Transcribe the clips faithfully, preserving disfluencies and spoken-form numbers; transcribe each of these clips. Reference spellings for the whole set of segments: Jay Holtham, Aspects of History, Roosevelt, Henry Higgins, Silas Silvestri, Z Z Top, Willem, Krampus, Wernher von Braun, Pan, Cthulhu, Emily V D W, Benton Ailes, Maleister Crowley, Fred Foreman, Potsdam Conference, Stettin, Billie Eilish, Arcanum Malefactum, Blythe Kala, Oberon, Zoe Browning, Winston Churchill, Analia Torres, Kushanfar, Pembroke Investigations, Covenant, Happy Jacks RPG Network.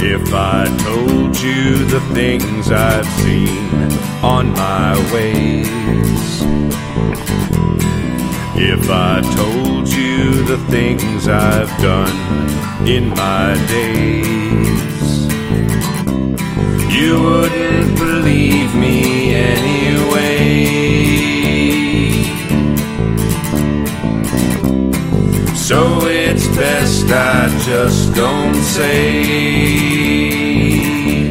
If I told you the things I've seen on my ways, if I told you the things I've done in my days, you wouldn't believe me anyway. So it's best I just don't say.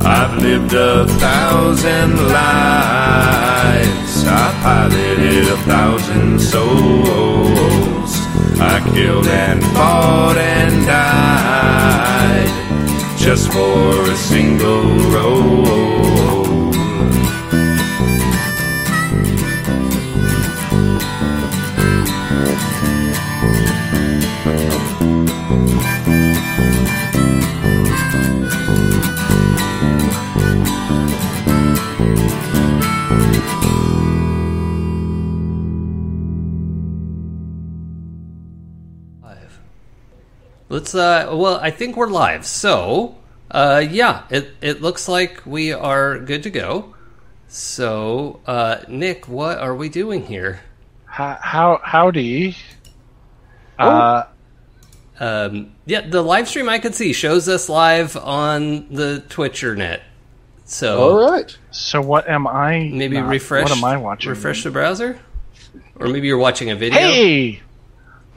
I've lived a thousand lives, I piloted a thousand souls, I killed and fought and died just for a single role. Let's, uh, well, I think we're live, so, uh, yeah, it, it looks like we are good to go. So, uh, Nick, what are we doing here? How, how howdy. Oh. Uh, um, yeah, the live stream I could see shows us live on the Twitchernet. So, all right. So what am I? Maybe not, refresh. What am I watching? Refresh the browser? Or maybe you're watching a video. Hey!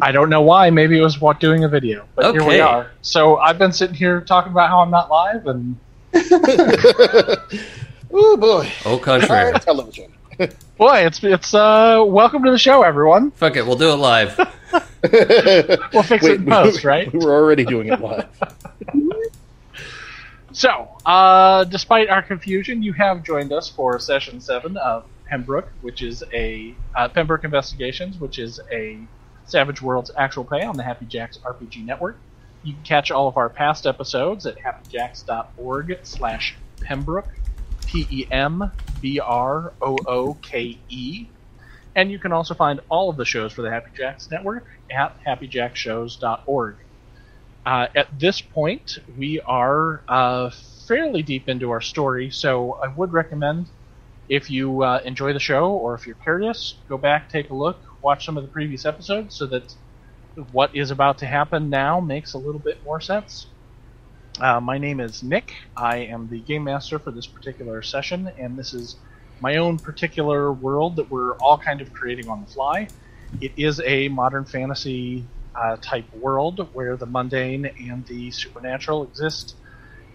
I don't know why. Maybe it was doing a video, but okay. Here we are. So I've been sitting here talking about how I'm not live, and oh boy, oh contrary television. Boy, it's it's uh, welcome to the show, everyone. Fuck it, we'll do it live. We'll fix Wait, it in post, we, right? We were already doing it live. So, uh, despite our confusion, you have joined us for session seven of Pembroke, which is a uh, Pembroke Investigations, which is a Savage Worlds Actual Play on the Happy Jacks R P G Network. You can catch all of our past episodes at happyjacks.org slash Pembroke, P E M B R O O K E. And you can also find all of the shows for the Happy Jacks Network at happyjackshows dot org. Uh, at this point, we are uh, fairly deep into our story, so I would recommend if you uh, enjoy the show or if you're curious, go back, take a look, watch some of the previous episodes so that what is about to happen now makes a little bit more sense. Uh, my name is Nick. I am the Game Master for this particular session, and this is my own particular world that we're all kind of creating on the fly. It is a modern fantasy uh, type world where the mundane and the supernatural exist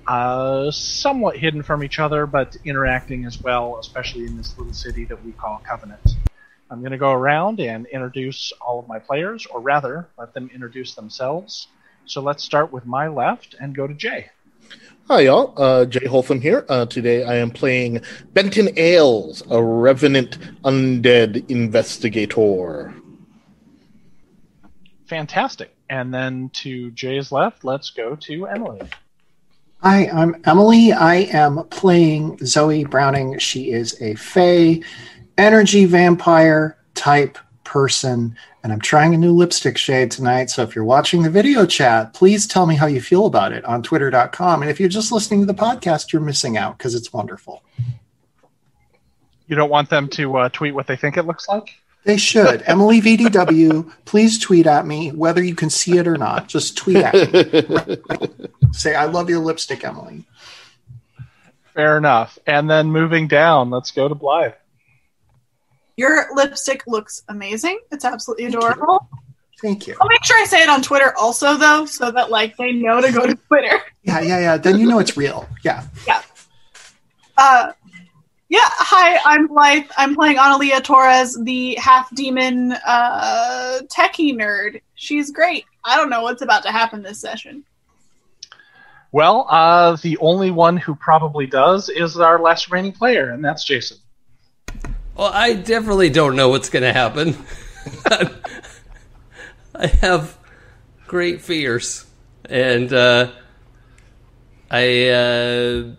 uh, somewhat hidden from each other, but interacting as well, especially in this little city that we call Covenant. I'm going to go around and introduce all of my players, or rather, let them introduce themselves. So let's start with my left and go to Jay. Hi, y'all. Uh, Jay Holtham here. Uh, today I am playing Benton Ailes, a revenant undead investigator. Fantastic. And then to Jay's left, let's go to Emily. Hi, I'm Emily. I am playing Zoe Browning. She is a fae energy vampire type person, and I'm trying a new lipstick shade tonight, so if you're watching the video chat, please tell me how you feel about it on twitter dot com, and if you're just listening to the podcast, you're missing out because it's wonderful. You don't want them to uh, tweet what they think it looks like? They should. Emily V D W, please tweet at me, whether you can see it or not. Just tweet at me. Say, I love your lipstick, Emily. Fair enough. And then moving down, let's go to Blythe. Your lipstick looks amazing. It's absolutely adorable. Thank you. Thank you. I'll make sure I say it on Twitter also, though, so that like they know to go to Twitter. Yeah, yeah, yeah. Then you know it's real. Yeah. Yeah. Uh, yeah. Hi, I'm Blythe. I'm playing Analia Torres, the half-demon uh, techie nerd. She's great. I don't know what's about to happen this session. Well, uh, the only one who probably does is our last remaining player, and that's Jason. Well, I definitely don't know what's going to happen. I have great fears. And uh, I... Uh,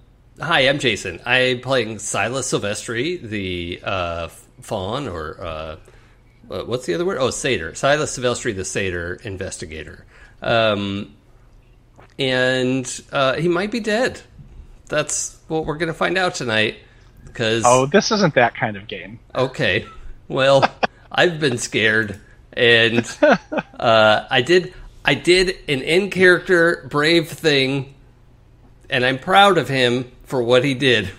hi, I'm Jason. I'm playing Silas Silvestri, the uh, fawn or uh, what's the other word? Oh, satyr. Silas Silvestri, the satyr investigator. Um, and uh, he might be dead. That's what we're going to find out tonight. Cause, oh, this isn't that kind of game. Okay. Well, I've been scared. And uh, I did I did an in-character brave thing, and I'm proud of him for what he did.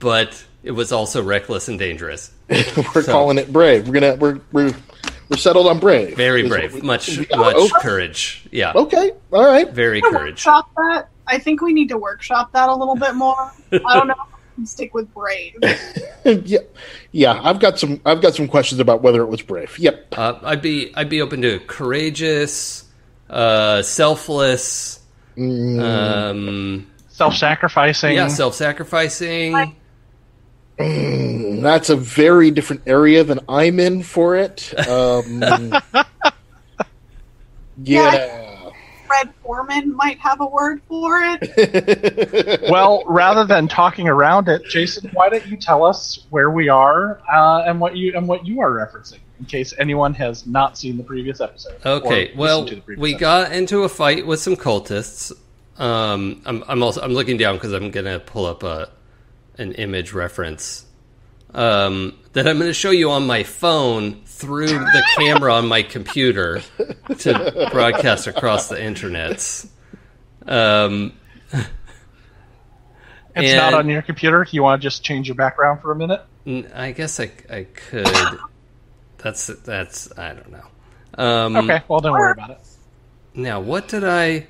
But it was also reckless and dangerous. We're so, calling it brave. We're gonna we're we're we're settled on brave. Very brave. We, much we much over. Courage. Yeah. Okay. All right. Very courage. Workshop that. I think we need to workshop that a little bit more. I don't know. Stick with brave. yeah, yeah. I've got some. I've got some questions about whether it was brave. Yep. Uh, I'd be. I'd be open to courageous, uh, selfless, mm. um, self-sacrificing. Yeah, self-sacrificing. I- mm, that's a very different area than I'm in for it. Um, yeah. yeah. Fred Foreman might have a word for it. Well, rather than talking around it, Jason, why don't you tell us where we are uh, and what you and what you are referencing, in case anyone has not seen the previous episode. Okay, well, we episode. got into a fight with some cultists. Um, I'm, I'm also I'm looking down because I'm going to pull up a an image reference um, that I'm going to show you on my phone through the camera on my computer to broadcast across the internets. Um, it's and, not on your computer? You want to just change your background for a minute? I guess I, I could. That's, that's, I don't know. Um, okay, well, don't worry about it. Now, what did I...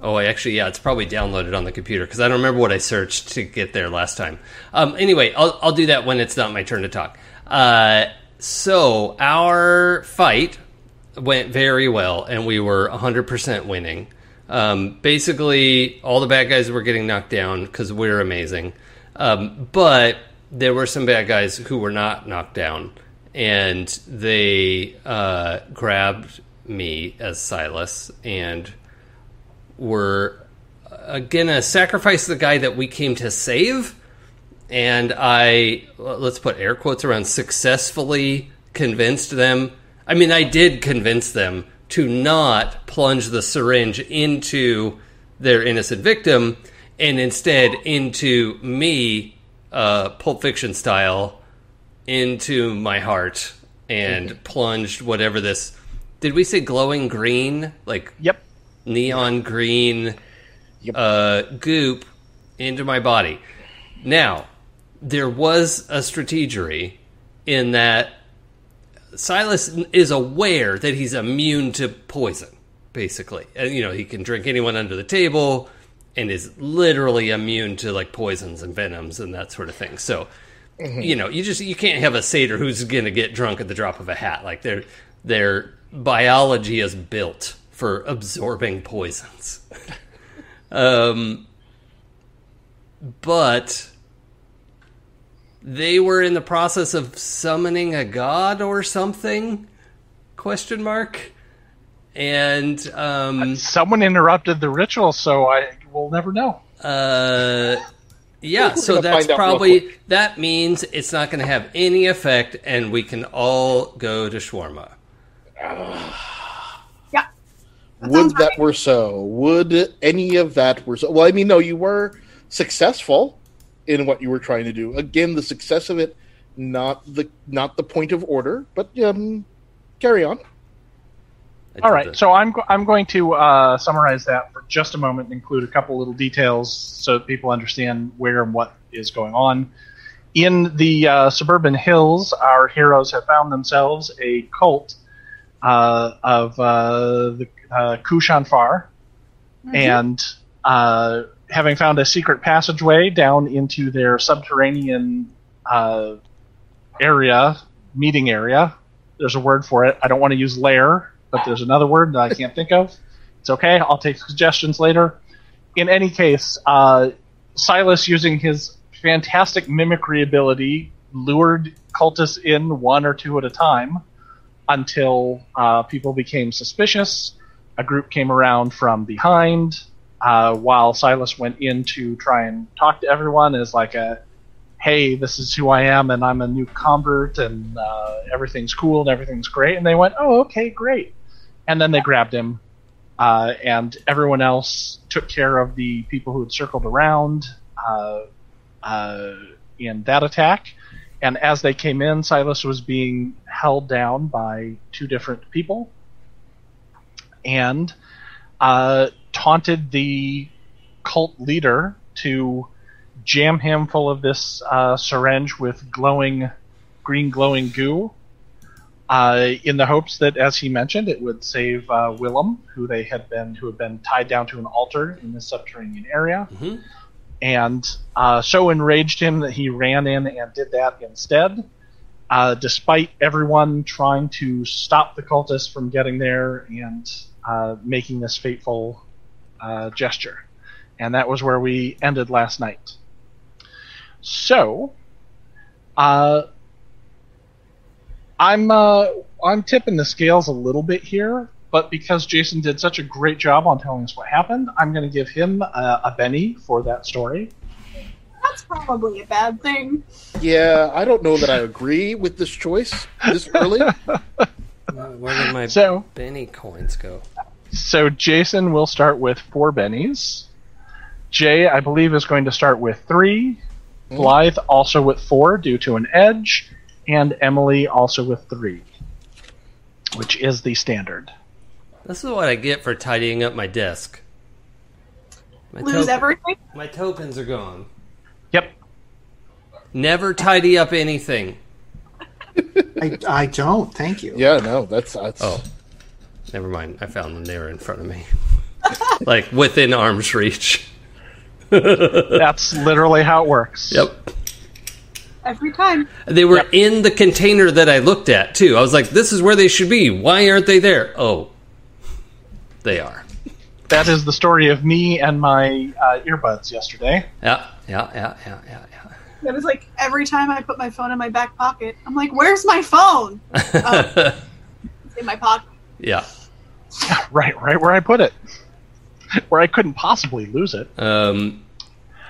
Oh, I actually, yeah, it's probably downloaded on the computer because I don't remember what I searched to get there last time. Um, anyway, I'll, I'll do that when it's not my turn to talk. Uh, so our fight went very well, and we were one hundred percent winning. Um, basically, all the bad guys were getting knocked down because we're amazing. Um, but there were some bad guys who were not knocked down, and they uh, grabbed me as Silas and... We're uh, gonna sacrifice the guy that we came to save, and I, let's put air quotes around, successfully convinced them. I mean, I did convince them to not plunge the syringe into their innocent victim, and instead into me, uh, Pulp Fiction style, into my heart, and mm-hmm. plunged whatever this... Did we say glowing green? Like, yep. Neon green yep. uh, goop into my body. Now, there was a strategery in that Silas is aware that he's immune to poison, basically. And, you know, he can drink anyone under the table and is literally immune to, like, poisons and venoms and that sort of thing. So, mm-hmm. you know, you just you can't have a satyr who's going to get drunk at the drop of a hat. Like, their their biology is built for absorbing poisons. um, but they were in the process of summoning a god or something? Question mark. And um, someone interrupted the ritual, so I will never know. Uh, yeah, so that's probably... That means it's not going to have any effect, and we can all go to shawarma. Would that right. were so. Would any of that were so. Well, I mean, no, you were successful in what you were trying to do. Again, the success of it, not the not the point of order, but um, carry on. All right, that. so I'm, I'm going to uh, summarize that for just a moment and include a couple little details so that people understand where and what is going on. In the uh, suburban hills, our heroes have found themselves a cult uh, of uh, the Uh, Kushanfar, mm-hmm. and uh, having found a secret passageway down into their subterranean uh, area, meeting area. There's a word for it. I don't want to use lair, but there's another word that I can't think of. It's okay. I'll take suggestions later. In any case, uh, Silas, using his fantastic mimicry ability, lured cultists in one or two at a time until uh, people became suspicious. A group came around from behind uh, while Silas went in to try and talk to everyone as like a, hey, this is who I am, and I'm a new convert, and uh, everything's cool, and everything's great. And they went, oh, okay, great. And then they grabbed him, uh, and everyone else took care of the people who had circled around uh, uh, in that attack. And as they came in, Silas was being held down by two different people and uh, taunted the cult leader to jam him full of this uh, syringe with glowing, green glowing goo uh, in the hopes that, as he mentioned, it would save uh, Willem, who they had been, who had been tied down to an altar in the subterranean area. Mm-hmm. And uh, so enraged him that he ran in and did that instead, uh, despite everyone trying to stop the cultists from getting there and uh, making this fateful uh, gesture. And that was where we ended last night. So, uh, I'm uh, I'm tipping the scales a little bit here, but because Jason did such a great job on telling us what happened, I'm going to give him uh, a Benny for that story. That's probably a bad thing. Yeah, I don't know that I agree with this choice this early. Where did my so, Benny coins go? So Jason will start with four Bennies. Jay, I believe, is going to start with three. Mm. Blythe also with four due to an edge. And Emily also with three, which is the standard. This is what I get for tidying up my desk. My Lose token, everything? My tokens are gone. Yep. Never tidy up anything. I, I don't, thank you. Yeah, no, that's... that's... Oh, never mind. I found them. They were in front of me. Like, within arm's reach. That's literally how it works. Yep. Every time. They were yep. in the container that I looked at, too. I was like, this is where they should be. Why aren't they there? Oh, they are. That is the story of me and my uh, earbuds yesterday. Yeah, yeah, yeah, yeah, yeah, yeah. It was like every time I put my phone in my back pocket, I'm like, where's my phone? Oh, it's in my pocket. Yeah. Right, right where I put it. Where I couldn't possibly lose it. Um,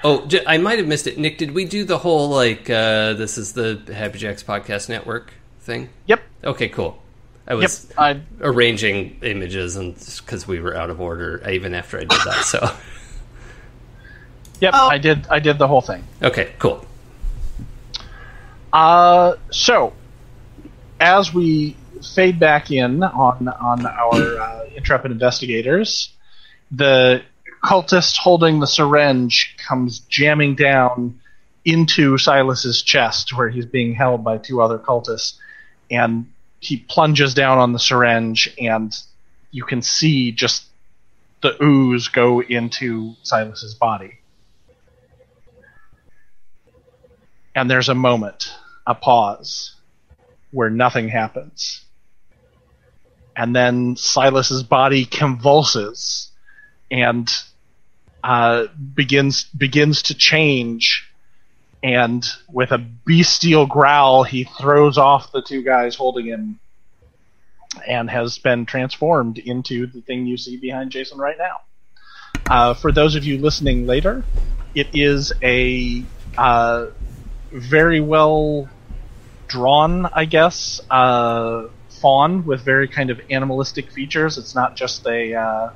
oh, I might have missed it. Nick, did we do the whole, like, uh, this is the Happy Jacks Podcast Network thing? Yep. Okay, cool. I was yep, I... arranging images and because we were out of order even after I did that, so. Yep, oh. I did I did the whole thing. Okay, cool. Uh, so, as we fade back in on, on our uh, intrepid investigators... The cultist holding the syringe comes jamming down into Silas's chest where he's being held by two other cultists, and he plunges down on the syringe, and you can see just the ooze go into Silas's body. And there's a moment, a pause, where nothing happens. And then Silas's body convulses and uh, begins begins to change, and with a bestial growl, he throws off the two guys holding him and has been transformed into the thing you see behind Jason right now. Uh, for those of you listening later, it is a uh, very well drawn, I guess, uh, fawn with very kind of animalistic features. It's not just a... Uh,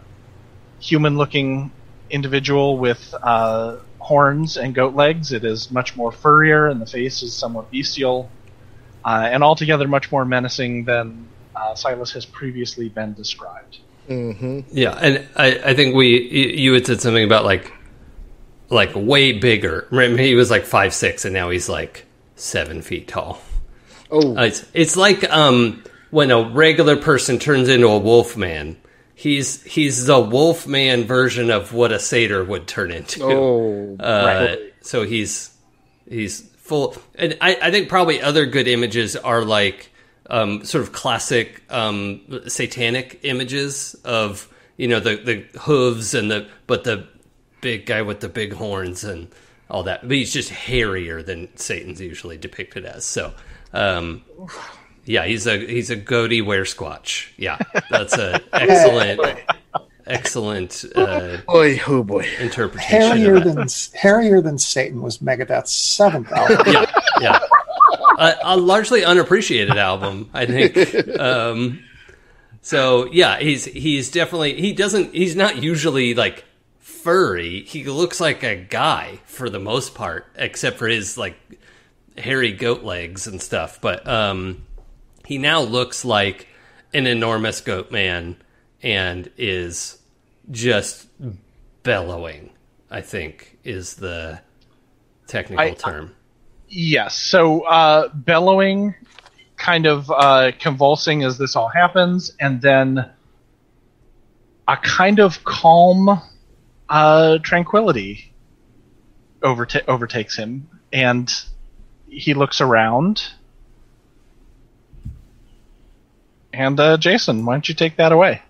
human-looking individual with uh, horns and goat legs. It is much more furrier, and the face is somewhat bestial, uh, and altogether much more menacing than uh, Silas has previously been described. Mm-hmm. Yeah, and I, I think we you had said something about like like way bigger. Remember, he was like five six, and now he's like seven feet tall. Oh, uh, it's it's like um, when a regular person turns into a wolf man. He's he's the Wolfman version of what a satyr would turn into. Oh, uh, right. So he's he's full, and I, I think probably other good images are like um, sort of classic um, satanic images of, you know, the the hooves and the but the big guy with the big horns and all that. But he's just hairier than Satan's usually depicted as. So. Um, Yeah, he's a he's a goatee wear squatch. Yeah, that's an excellent excellent uh, boy, oh boy. interpretation. Hairier than, hairier than Satan was Megadeth's seventh album. Yeah, yeah. Uh, a largely unappreciated album, I think. Um, so, yeah, he's he's definitely... He doesn't... He's not usually, like, furry. He looks like a guy for the most part, except for his, like, hairy goat legs and stuff. But um, he now looks like an enormous goat man and is just bellowing, I think, is the technical I, term. I, Yes, so uh, bellowing, kind of uh, convulsing as this all happens, and then a kind of calm uh, tranquility overta- overtakes him, and he looks around. And uh, Jason, why don't you take that away?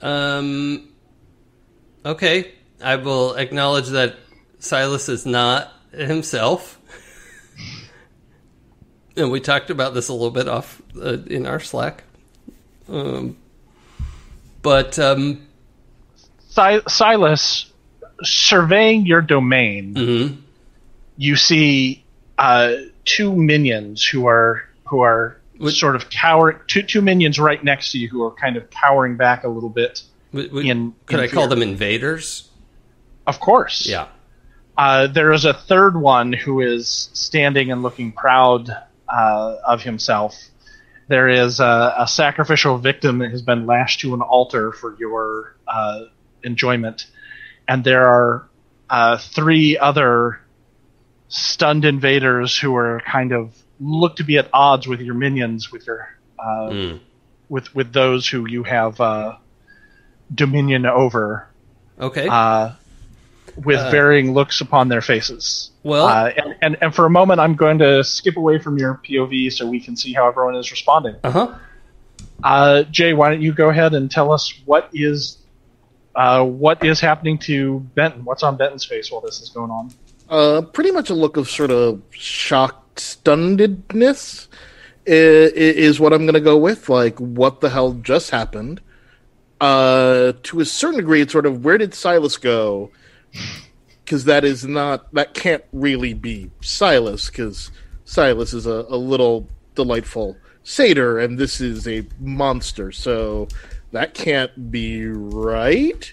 Um. Okay, I will acknowledge that Silas is not himself. And we talked about this a little bit off uh, in our Slack. Um, but um, Sil- Silas, surveying your domain, mm-hmm. you see uh, two minions who are who are would, sort of cower two two minions right next to you who are kind of cowering back a little bit. Would, would, in, could in I fear. Call them invaders? Of course. Yeah. Uh, there is a third one who is standing and looking proud uh, of himself. There is a, a sacrificial victim that has been lashed to an altar for your uh, enjoyment. And there are uh, three other stunned invaders who are kind of look to be at odds with your minions, with your uh, mm. with with those who you have uh, dominion over. Okay. Uh, with uh, varying looks upon their faces. Well, uh, and, and, and for a moment, I'm going to skip away from your P O V so we can see how everyone is responding. Uh-huh. Uh, Jay, why don't you go ahead and tell us what is uh, what is happening to Benton? What's on Benton's face while this is going on? Uh, pretty much a look of sort of shocked, stunnedness is, is what I'm going to go with. Like, what the hell just happened? Uh, to a certain degree, it's sort of, where did Silas go? Because that is not, that can't really be Silas, because Silas is a, a little delightful satyr, and this is a monster, so that can't be right,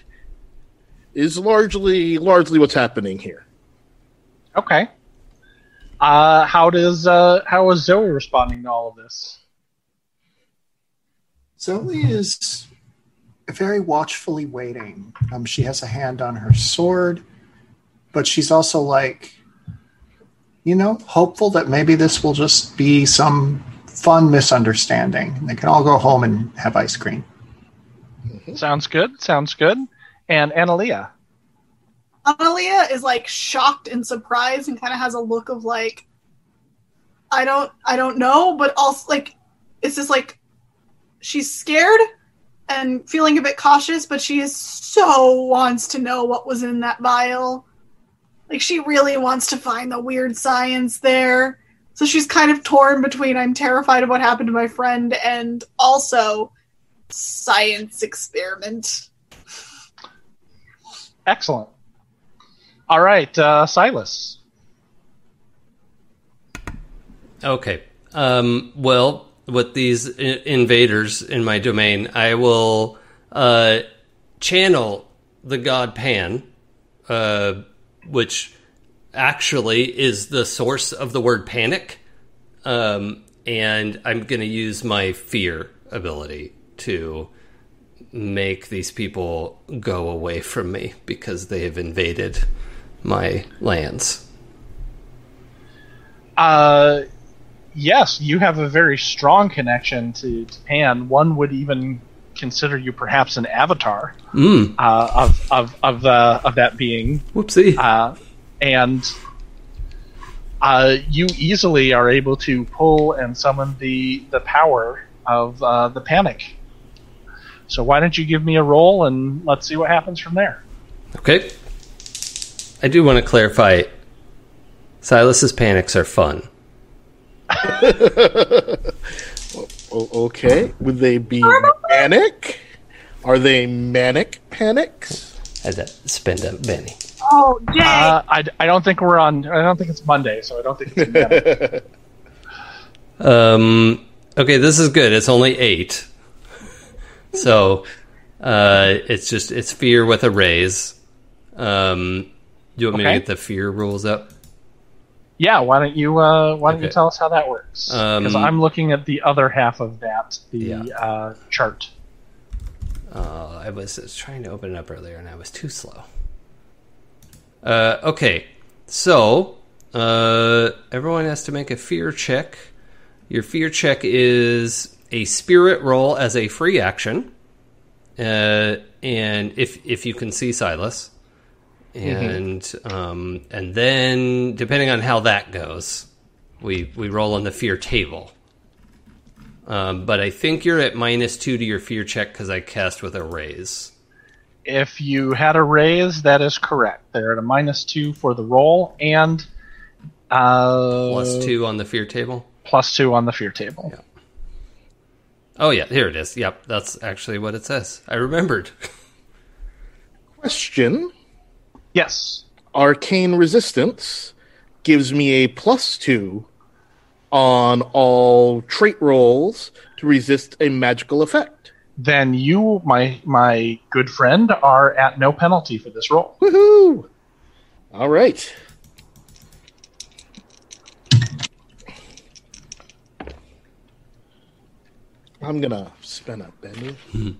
is largely largely what's happening here. Okay. Uh, how does, uh, how is Zoe responding to all of this? Zoe is very watchfully waiting. Um, she has a hand on her sword, but she's also like, you know, hopeful that maybe this will just be some fun misunderstanding. They can all go home and have ice cream. Mm-hmm. Sounds good. Sounds good. And Analia. Analia is like shocked and surprised and kind of has a look of like, I don't, I don't know, but also like, it's just like, she's scared and feeling a bit cautious, but she is so wants to know what was in that vial. Like, she really wants to find the weird science there. So she's kind of torn between, I'm terrified of what happened to my friend, and also science experiment. Excellent. All right, uh, Silas. Okay. Um, well... with these invaders in my domain, I will uh, channel the god Pan, uh, which actually is the source of the word panic. Um, and I'm going to use my fear ability to make these people go away from me because they have invaded my lands. Uh... Yes, you have a very strong connection to, to Pan. One would even consider you perhaps an avatar mm. uh, of of of, uh, of that being. Whoopsie! Uh, and uh, you easily are able to pull and summon the the power of uh, the panic. So why don't you give me a roll and let's see what happens from there? Okay. I do want to clarify. Silas's panics are fun. Okay, would they be panic Are they manic panics? How's that spend up, Benny? Oh, Jay! Uh, I, I don't think we're on... I don't think it's Monday, so I don't think it's Monday. um, okay, this is good. It's only eight. So, uh, it's just... It's fear with a raise. Um, do you want me okay. to get the fear rules up? Yeah, why don't you uh, why don't okay. you tell us how that works? Because um, I'm looking at the other half of that, the yeah. uh, chart. Uh, I was, was trying to open it up earlier, and I was too slow. Uh, okay, so uh, everyone has to make a fear check. Your fear check is a spirit roll as a free action, uh, and if if you can see Silas. And mm-hmm. um, and then, depending on how that goes, we we roll on the fear table. Um, but I think you're at minus two to your fear check because I cast with a raise. If you had a raise, that is correct. They're at a minus two for the roll and... Uh, plus two on the fear table? Plus two on the fear table. Yeah. Oh, yeah, here it is. Yep, that's actually what it says. I remembered. Question... Yes. Arcane Resistance gives me a plus two on all trait rolls to resist a magical effect. Then you, my my good friend, are at no penalty for this roll. Woohoo! All right. I'm going to spin up, Benny. Mm-hmm.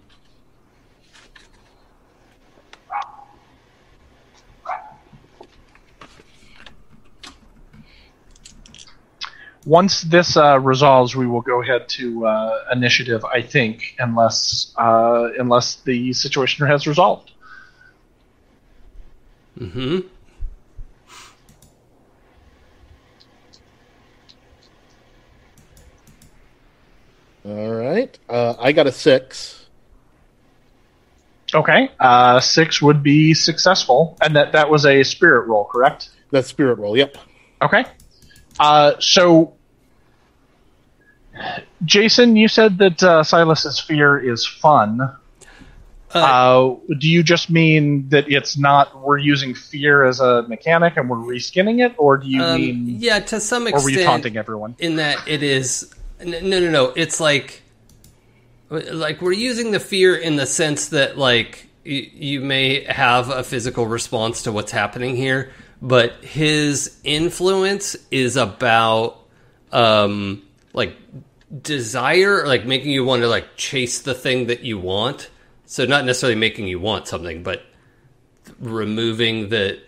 Once this uh, resolves, we will go ahead to uh, initiative, I think, unless uh, unless the situation has resolved. Mm-hmm. All right. Uh, I got a six. Okay. Uh, six would be successful. And that, that was a spirit roll, correct? That's spirit roll, yep. Okay. Uh, so... Jason, you said that uh, Silas's fear is fun. Uh, uh, do you just mean that it's not we're using fear as a mechanic and we're reskinning it, or do you um, mean yeah to some extent? Or were you taunting everyone? In that it is no, no, no. It's like like we're using the fear in the sense that like y- you may have a physical response to what's happening here, but his influence is about um like. desire, like making you want to like chase the thing that you want. So not necessarily making you want something, but removing the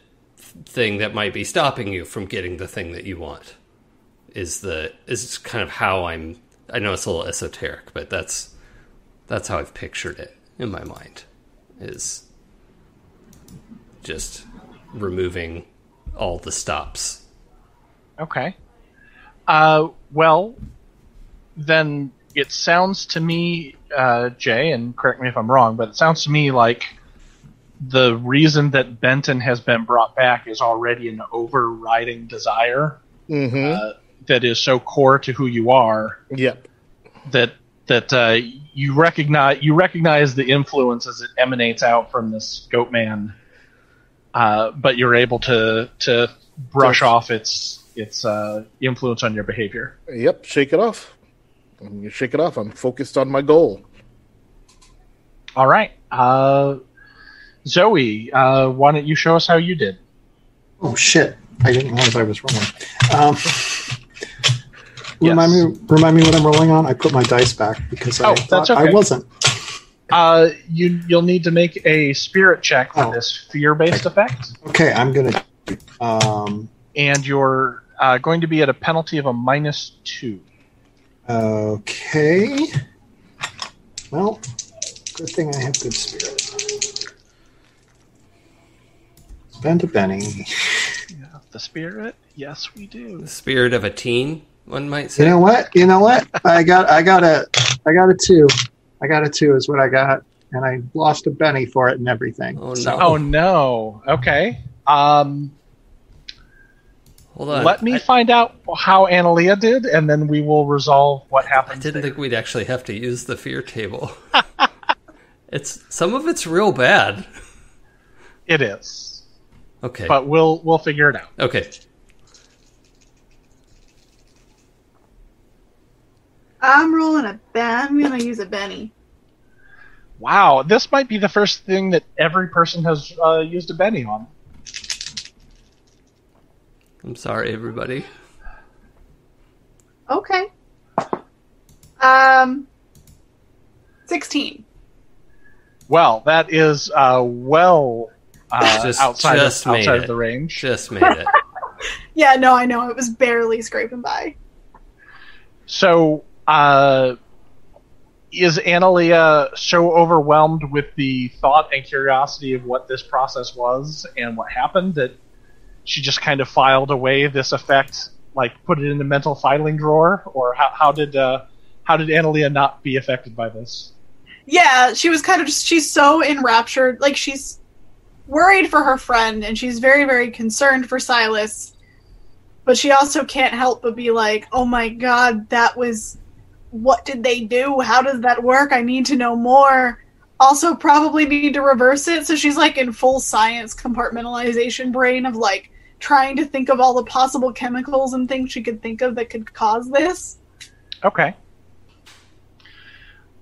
thing that might be stopping you from getting the thing that you want is the is kind of how I'm. I know it's a little esoteric, but that's that's how I've pictured it in my mind. Is just removing all the stops. Okay. Uh. Well. Then it sounds to me, uh, Jay, and correct me if I'm wrong, but it sounds to me like the reason that Benton has been brought back is already an overriding desire mm-hmm. uh, that is so core to who you are. Yep. That that uh, you recognize you recognize the influence as it emanates out from this goat man, uh, but you're able to to brush That's... off its its uh, influence on your behavior. Yep, shake it off. I'm going to shake it off. I'm focused on my goal. All right. Uh, Zoe, uh, why don't you show us how you did? Oh, shit. I didn't realize I was rolling. Um, yes. remind, me, remind me what I'm rolling on? I put my dice back because I oh, thought that's okay. I wasn't. Uh, you, you'll need to make a spirit check for oh. this fear-based okay. effect. Okay, I'm going to... Um, and you're uh, going to be at a penalty of a minus two. Okay. Well, good thing I have good spirit. Spend a penny. You have the spirit? Yes, we do. The spirit of a teen, one might say. You know what? You know what? I got I got a I got a two. I got a two is what I got, and I lost a penny for it and everything. Oh no. So. Oh no. Okay. Um Hold on. Let me I, find out how Analia did, and then we will resolve what happened. I didn't there. think we'd actually have to use the fear table. It's some of it's real bad. It is. Okay. But we'll we'll figure it out. Okay. I'm rolling a ben. I'm gonna use a Benny. Wow, this might be the first thing that every person has uh, used a Benny on. I'm sorry, everybody. Okay. Um, sixteen. Well, that is uh, well uh, just, outside, just of, outside of the range. Just made it. Yeah, no, I know. It was barely scraping by. So, uh, is Analia so overwhelmed with the thought and curiosity of what this process was and what happened that she just kind of filed away this effect, like put it in the mental filing drawer? Or how, how did uh, how did Analia not be affected by this? Yeah, she was kind of just, she's so enraptured, like she's worried for her friend and she's very, very concerned for Silas. But she also can't help but be like, oh my god, that was, what did they do? How does that work? I need to know more. Also probably need to reverse it. So she's like in full science compartmentalization brain of like trying to think of all the possible chemicals and things she could think of that could cause this. Okay.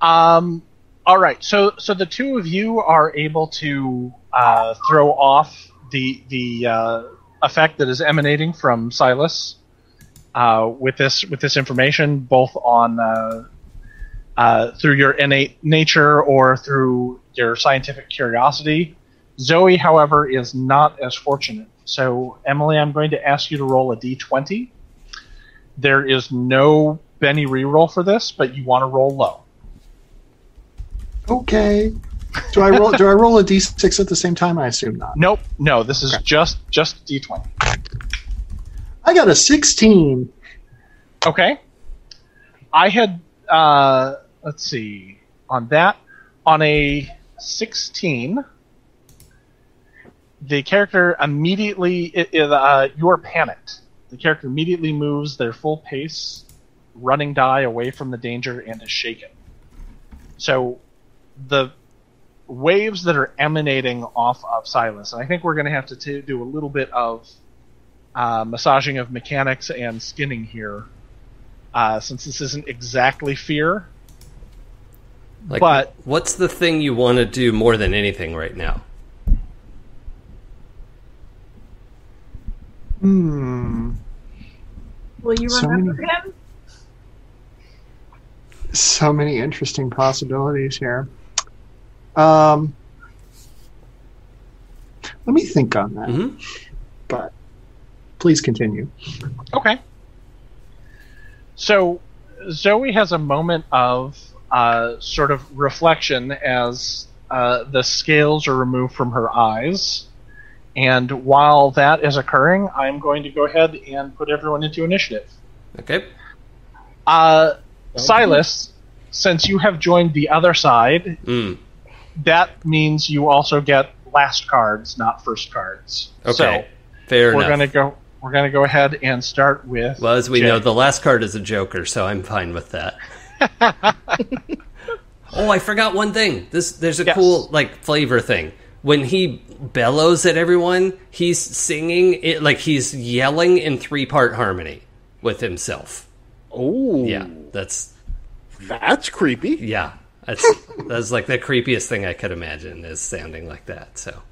Um, all right. So, so the two of you are able to uh, throw off the, the, uh, effect that is emanating from Silas uh, with this with this information, both on uh, uh, through your innate nature or through your scientific curiosity. Zoe, however, is not as fortunate. So, Emily, I'm going to ask you to roll a d twenty. There is no Benny reroll for this, but you want to roll low. Okay. do I roll? Do I roll a d six at the same time? I assume not. Nope. No, this is okay. just just d twenty. I got a sixteen. Okay. I had uh, let's see on that on a sixteen. The character immediately it, it, uh, you are panicked. The character immediately moves their full pace, running die away from the danger, and is shaken. So the waves that are emanating off of Silas. And I think we're going to have to t- do a little bit of uh, massaging of mechanics and skinning here, uh, since this isn't exactly fear. Like, but what's the thing you want to do more than anything right now? Hmm. Will you so remember many, him? So many interesting possibilities here. Um, let me think on that, mm-hmm. but please continue. Okay. So Zoe has a moment of uh, sort of reflection as uh, the scales are removed from her eyes. And while that is occurring, I'm going to go ahead and put everyone into initiative. Okay. Uh, Silas, since you have joined the other side... Mm. That means you also get last cards, not first cards. Okay, so fair we're enough. Gonna go, we're going to go ahead and start with... Well, as we Jay. know, the last card is a joker, so I'm fine with that. Oh, I forgot one thing. This There's a yes. cool like flavor thing. When he bellows at everyone, he's singing, it like he's yelling in three-part harmony with himself. Oh. Yeah, that's... That's creepy. Yeah. That's, that's like the creepiest thing I could imagine is sounding like that. So,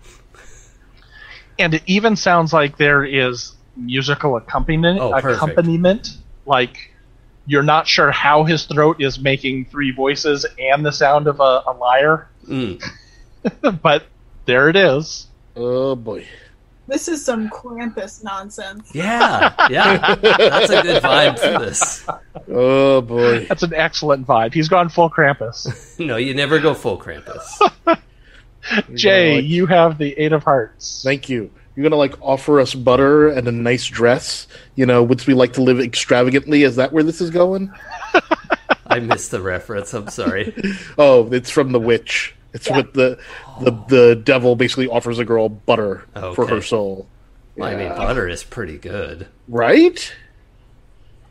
and it even sounds like there is musical accompaniment. Oh, accompaniment. Like you're not sure how his throat is making three voices and the sound of a, a lyre. Mm. But there it is. Oh boy! This is some Krampus nonsense. Yeah, yeah. That's a good vibe for this. Oh, boy. That's an excellent vibe. He's gone full Krampus. No, you never go full Krampus. Jay, like, you have the Eight of Hearts. Thank you. You're going to, like, offer us butter and a nice dress, you know, which we like to live extravagantly. Is that where this is going? I missed the reference. I'm sorry. Oh, it's from The Witch. It's yeah. what the, the the devil basically offers a girl butter okay. for her soul. Well, yeah. I mean, butter is pretty good. Right?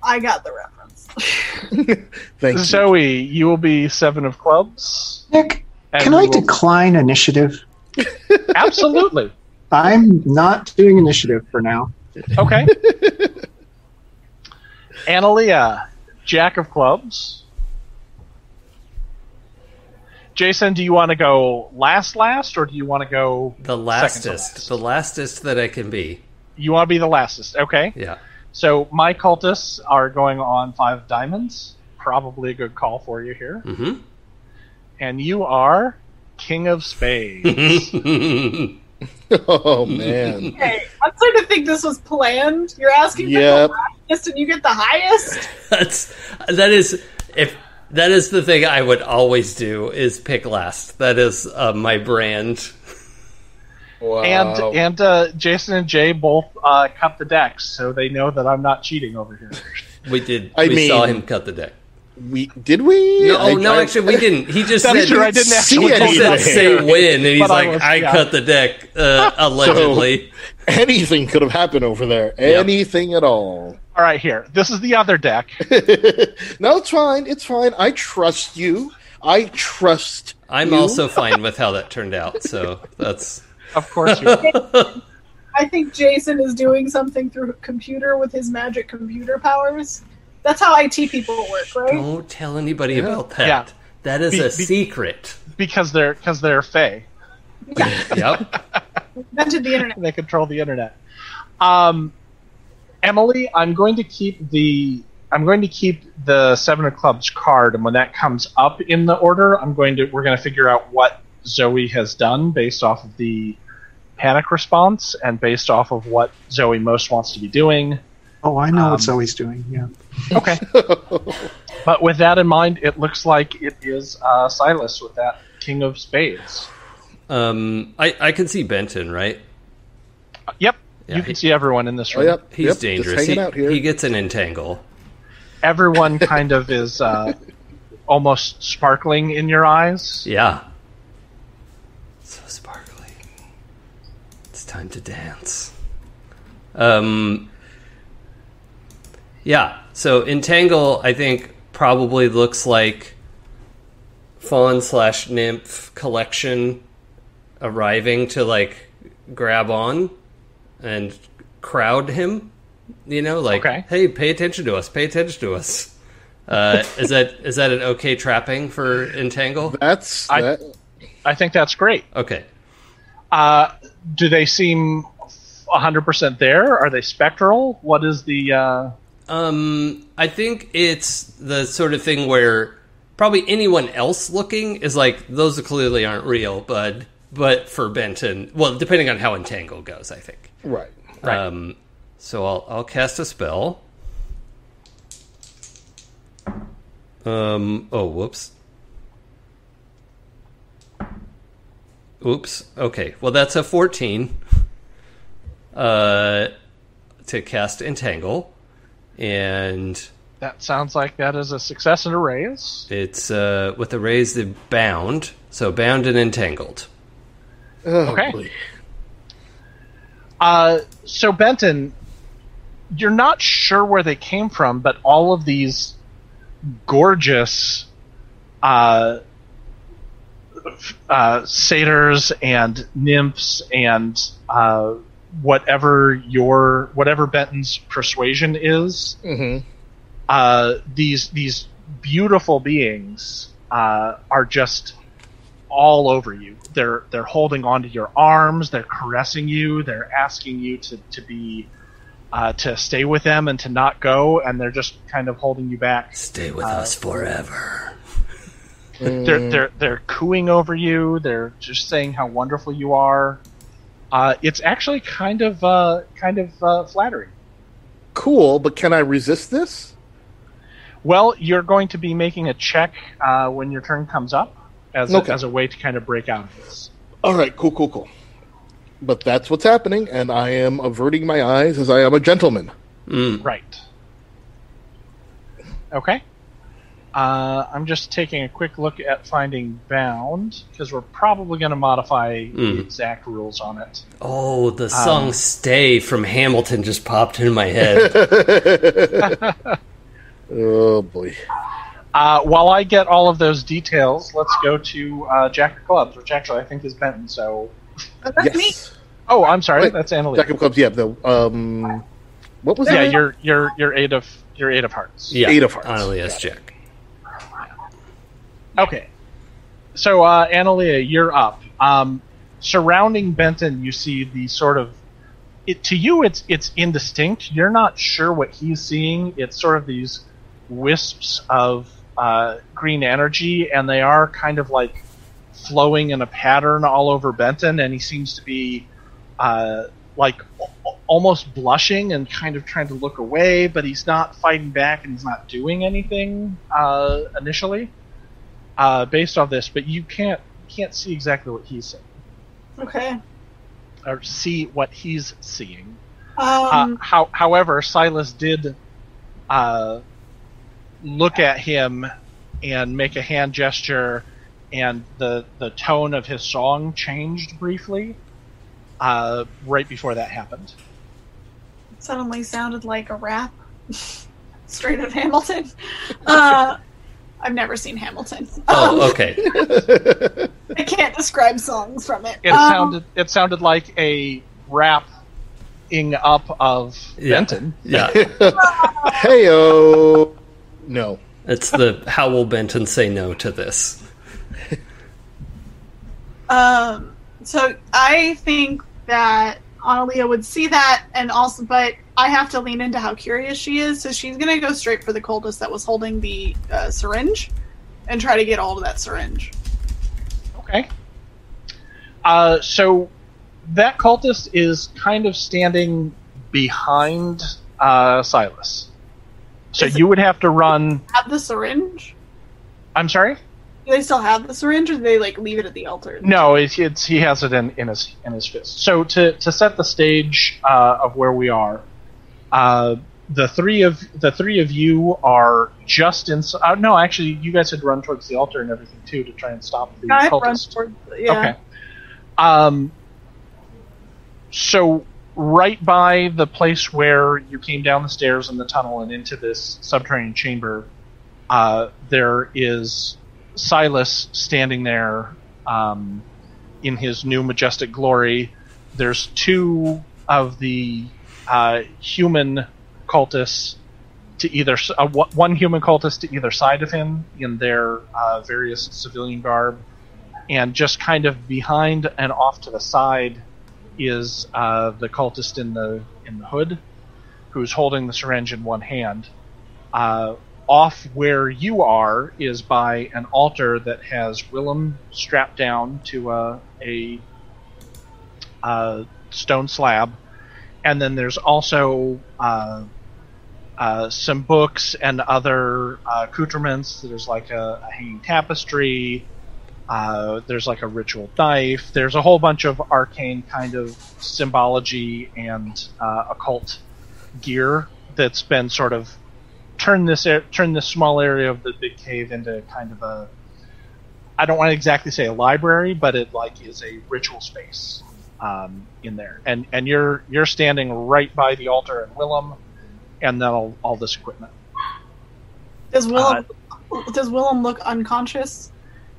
I got the reference. Thank Zoe, you. Zoe, you will be seven of clubs. Nick. Can I decline initiative? Absolutely. I'm not doing initiative for now. Okay. Analia, Jack of Clubs. Jason, do you want to go last last, or do you want to go the lastest? Last? The lastest that I can be. You want to be the lastest, okay. Yeah. So my cultists are going on five diamonds. Probably a good call for you here. Mm-hmm. And you are King of Spades. Oh, man. Hey, I'm starting to think this was planned. You're asking yep. for the last and you get the highest? That's, that is... if. That is the thing I would always do, is pick last. That is uh, my brand. Wow. And, and uh, Jason and Jay both uh, cut the decks, so they know that I'm not cheating over here. We did. I we mean, saw him cut the deck. We Did we? No, I, no I, actually, we didn't. He just said, sure I didn't actually said say win, and he's but like, I, was, I yeah. cut the deck, uh, allegedly. So, anything could have happened over there. Anything yep. at all. All right, here. This is the other deck. No, it's fine. It's fine. I trust you. I trust I'm you. also fine with how that turned out, so that's... Of course you are. I think Jason is doing something through a computer with his magic computer powers. That's how I T people work, right? Don't tell anybody yeah. about that. Yeah. That is be, a be, secret. Because they're, because they're Fae. Yeah. Yep. Invented the internet. They control the internet. Um... Emily, I'm going to keep the I'm going to keep the Seven of Clubs card, and when that comes up in the order, I'm going to we're going to figure out what Zoe has done based off of the panic response and based off of what Zoe most wants to be doing. Oh, I know um, what Zoe's doing. Yeah. Okay. But with that in mind, it looks like it is uh, Silas with that King of Spades. Um, I I can see Benton, right? Uh, yep. Yeah, you can he, see everyone in this room. Oh, yep, he's yep, dangerous. He, he gets an entangle. Everyone kind of is uh, almost sparkling in your eyes. Yeah. So sparkling. It's time to dance. Um. Yeah, so entangle, I think, probably looks like fawn slash nymph collection arriving to, like, grab on. And crowd him, you know, like, okay. Hey, pay attention to us, pay attention to us. Uh, is that is that an okay trapping for entangle? That's I, that. I think that's great. Okay. Uh, do they seem one hundred percent there? Are they spectral? What is the? Uh... Um, I think it's the sort of thing where probably anyone else looking is like, those clearly aren't real, bud. But for Benton, well, depending on how entangle goes, I think. Right. Right. Um, so I'll I'll cast a spell. Um. Oh, whoops. Oops. Okay. Well, that's a fourteen. Uh, to cast entangle, and that sounds like that is a success and a raise. It's uh with a raise the bound, so bound and entangled. Oh, okay. Uh, so, Benton, you're not sure where they came from, but all of these gorgeous uh, uh, satyrs and nymphs and uh, whatever your whatever Benton's persuasion is, mm-hmm. uh, these these beautiful beings uh, are just all over you. They're they're holding onto your arms. They're caressing you. They're asking you to to be uh, to stay with them and to not go. And they're just kind of holding you back. Stay with uh, us forever. They're they're they're cooing over you. They're just saying how wonderful you are. Uh, it's actually kind of uh, kind of uh, flattering. Cool, but can I resist this? Well, you're going to be making a check uh, when your turn comes up. As, okay. a, as a way to kind of break out of this. All right, cool, cool, cool. But that's what's happening, and I am averting my eyes as I am a gentleman. Mm. Right. Okay. Uh, I'm just taking a quick look at finding bound, because we're probably going to modify mm. the exact rules on it. Oh, the song um, Stay from Hamilton just popped into my head. Oh, boy. Uh, while I get all of those details, let's go to uh, Jack of Clubs, which actually I think is Benton. So oh, that's yes. me. Oh, I'm sorry. Wait, that's Analia. Jack of Clubs. Yeah. The um, what was yeah, that? Yeah, your your your eight of your eight of hearts. Yeah, eight of hearts. Analia's Jack. Okay. So uh, Analia, you're up. Um, surrounding Benton, you see the sort of it, to you, it's it's indistinct. You're not sure what he's seeing. It's sort of these wisps of uh, green energy, and they are kind of like flowing in a pattern all over Benton, and he seems to be uh, like almost blushing and kind of trying to look away, but he's not fighting back and he's not doing anything uh, initially uh, based off this, but you can't can't see exactly what he's seeing. Okay. Or see what he's seeing. Um, uh, how, however, Silas did uh, look at him and make a hand gesture, and the the tone of his song changed briefly uh, right before that happened. It suddenly sounded like a rap straight out of Hamilton. Uh, I've never seen Hamilton. Oh, okay. I can't describe songs from it. It um, sounded it sounded like a wrapping up of yeah, Benton. Yeah. Heyo. No. It's the how will Benton say no to this? Um. So I think that Analia would see that, and also, but I have to lean into how curious she is, so she's going to go straight for the cultist that was holding the uh, syringe and try to get all of that syringe. Okay. Uh, so that cultist is kind of standing behind uh, Silas. So is you it, would have to run... Have the syringe? I'm sorry? Do they still have the syringe, or do they like leave it at the altar? No, it's, it's, he has it in, in his in his fist. So to, to set the stage uh, of where we are, uh, the three of the three of you are just in. Uh, no, actually, you guys had run towards the altar and everything too to try and stop the I cultist. Towards, yeah. Okay. Um. So right by the place where you came down the stairs in the tunnel and into this subterranean chamber, uh, there is Silas standing there um, in his new majestic glory. There's two of the uh, human cultists to either uh, one human cultist to either side of him in their uh, various civilian garb, and just kind of behind and off to the side is uh, the cultist in the in the hood, who's holding the syringe in one hand. Uh, Off where you are is by an altar that has Willem strapped down to a, a, a stone slab. And then there's also uh, uh, some books and other uh, accoutrements. There's like a, a hanging tapestry. Uh, there's like a ritual knife. There's a whole bunch of arcane kind of symbology and uh, occult gear that's been sort of turn this air, turn this small area of the big cave into kind of a, I don't want to exactly say a library, but it like is a ritual space um, in there. And and you're you're standing right by the altar and Willem, and then all, all this equipment. Does Willem uh, does Willem look unconscious?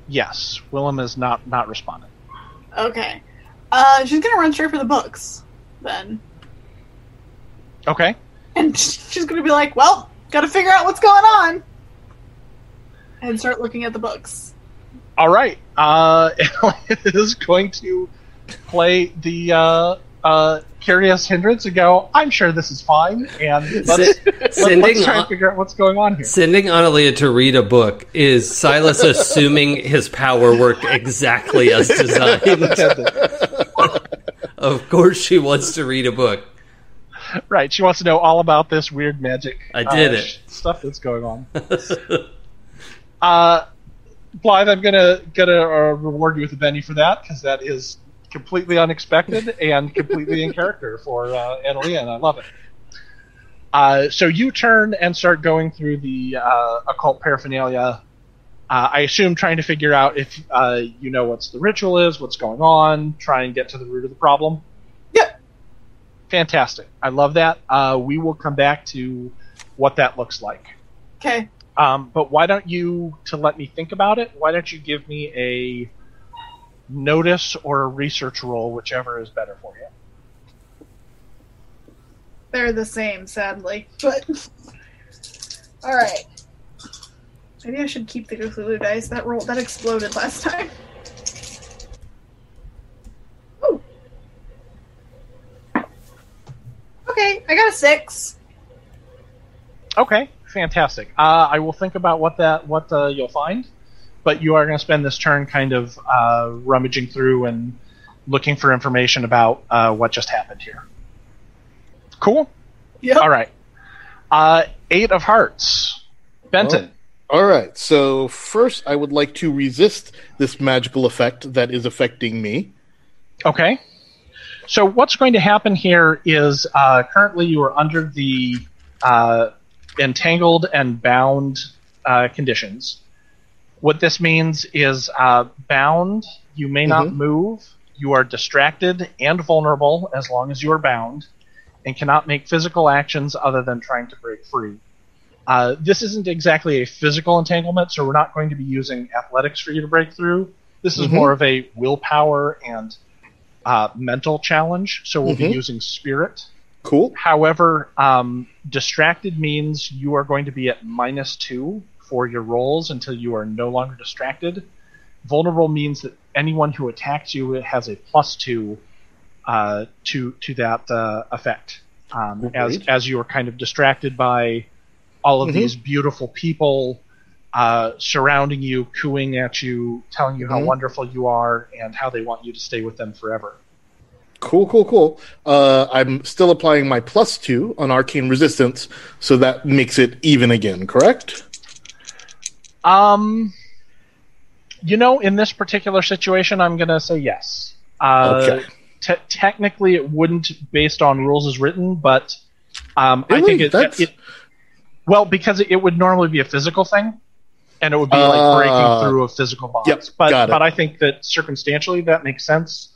Yes, Willem is not not responding. Okay, uh, she's gonna run straight for the books then. Okay, and she's gonna be like, well, gotta figure out what's going on, and start looking at the books. All right, uh, it is going to play the uh, uh, curious hindrance and go, I'm sure this is fine, and let's, let's, let's try and figure out what's going on here. Sending Analia to read a book is Silas assuming his power worked exactly as designed. Of course she wants to read a book. Right, she wants to know all about this weird magic I did uh, it. stuff that's going on. uh, Blythe, I'm gonna gonna uh, reward you with a Benny for that, because that is completely unexpected and completely in character for uh, Analia, and I love it. Uh, so you turn and start going through the uh, occult paraphernalia. Uh, I assume trying to figure out if uh, you know what the ritual is, what's going on, try and get to the root of the problem. Fantastic. I love that. Uh, we will come back to what that looks like. Okay. Um, but why don't you, to let me think about it, why don't you give me a notice or a research roll, whichever is better for you. They're the same, sadly. But, alright. Maybe I should keep the Cthulhu dice. That roll, that exploded last time. Ooh. Okay, I got a six. Okay. Fantastic. Uh, I will think about what that what uh, you'll find, but you are going to spend this turn kind of uh, rummaging through and looking for information about uh, what just happened here. Cool? Yep. All right. Uh, eight of hearts. Benton. Oh. All right. So first I would like to resist this magical effect that is affecting me. Okay. So what's going to happen here is uh, currently you are under the... Uh, entangled and bound uh, conditions. What this means is uh, bound, you may mm-hmm. not move, you are distracted and vulnerable as long as you are bound, and cannot make physical actions other than trying to break free. Uh, this isn't exactly a physical entanglement, so we're not going to be using athletics for you to break through. This is mm-hmm. more of a willpower and uh, mental challenge, so we'll mm-hmm. be using spirit. Cool. However, um, distracted means you are going to be at minus two for your rolls until you are no longer distracted. Vulnerable means that anyone who attacks you has a plus two uh, to to that uh, effect. Um, as as you are kind of distracted by all of mm-hmm. these beautiful people uh, surrounding you, cooing at you, telling you mm-hmm. how wonderful you are, and how they want you to stay with them forever. Cool, cool, cool. Uh, I'm still applying my plus two on Arcane Resistance, so that makes it even again, correct? Um, you know, in this particular situation, I'm going to say yes. Uh, okay. Te- technically, it wouldn't, based on rules as written, but um, really? I think it, That's... it... Well, because it would normally be a physical thing, and it would be uh, like breaking through a physical box. Yep, but, got it. But I think that circumstantially, that makes sense.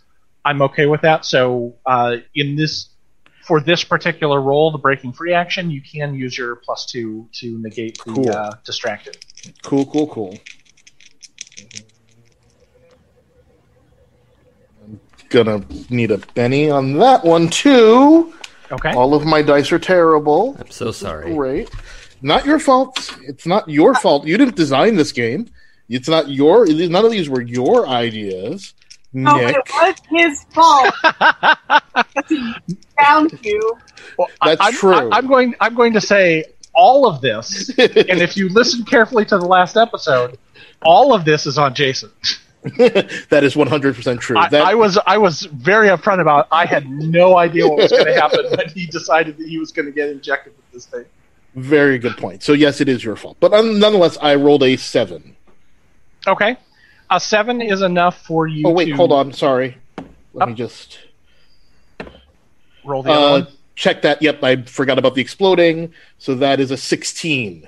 I'm okay with that. So, uh, in this, for this particular role, the breaking free action, you can use your plus two to negate the cool. uh, distracted. Cool, cool, cool. I'm gonna need a penny on that one too. Okay. All of my dice are terrible. I'm so sorry. Great. Not your fault. It's not your fault. You didn't design this game. It's not your. None of these were your ideas. Nick. Oh, it was his fault. He found you. Well, That's I'm, true. I'm going. I'm going to say all of this, and if you listen carefully to the last episode, all of this is on Jason. That is one hundred percent true. I, that... I was. I was very upfront about it. I had no idea what was going to happen when he decided that he was going to get injected with this thing. Very good point. So yes, it is your fault, but um, nonetheless, I rolled a seven. Okay. A seven is enough for you. Oh wait, to... hold on. Sorry, let oh. me just roll the other uh, one. Check that. Yep, I forgot about the exploding. So that is a sixteen.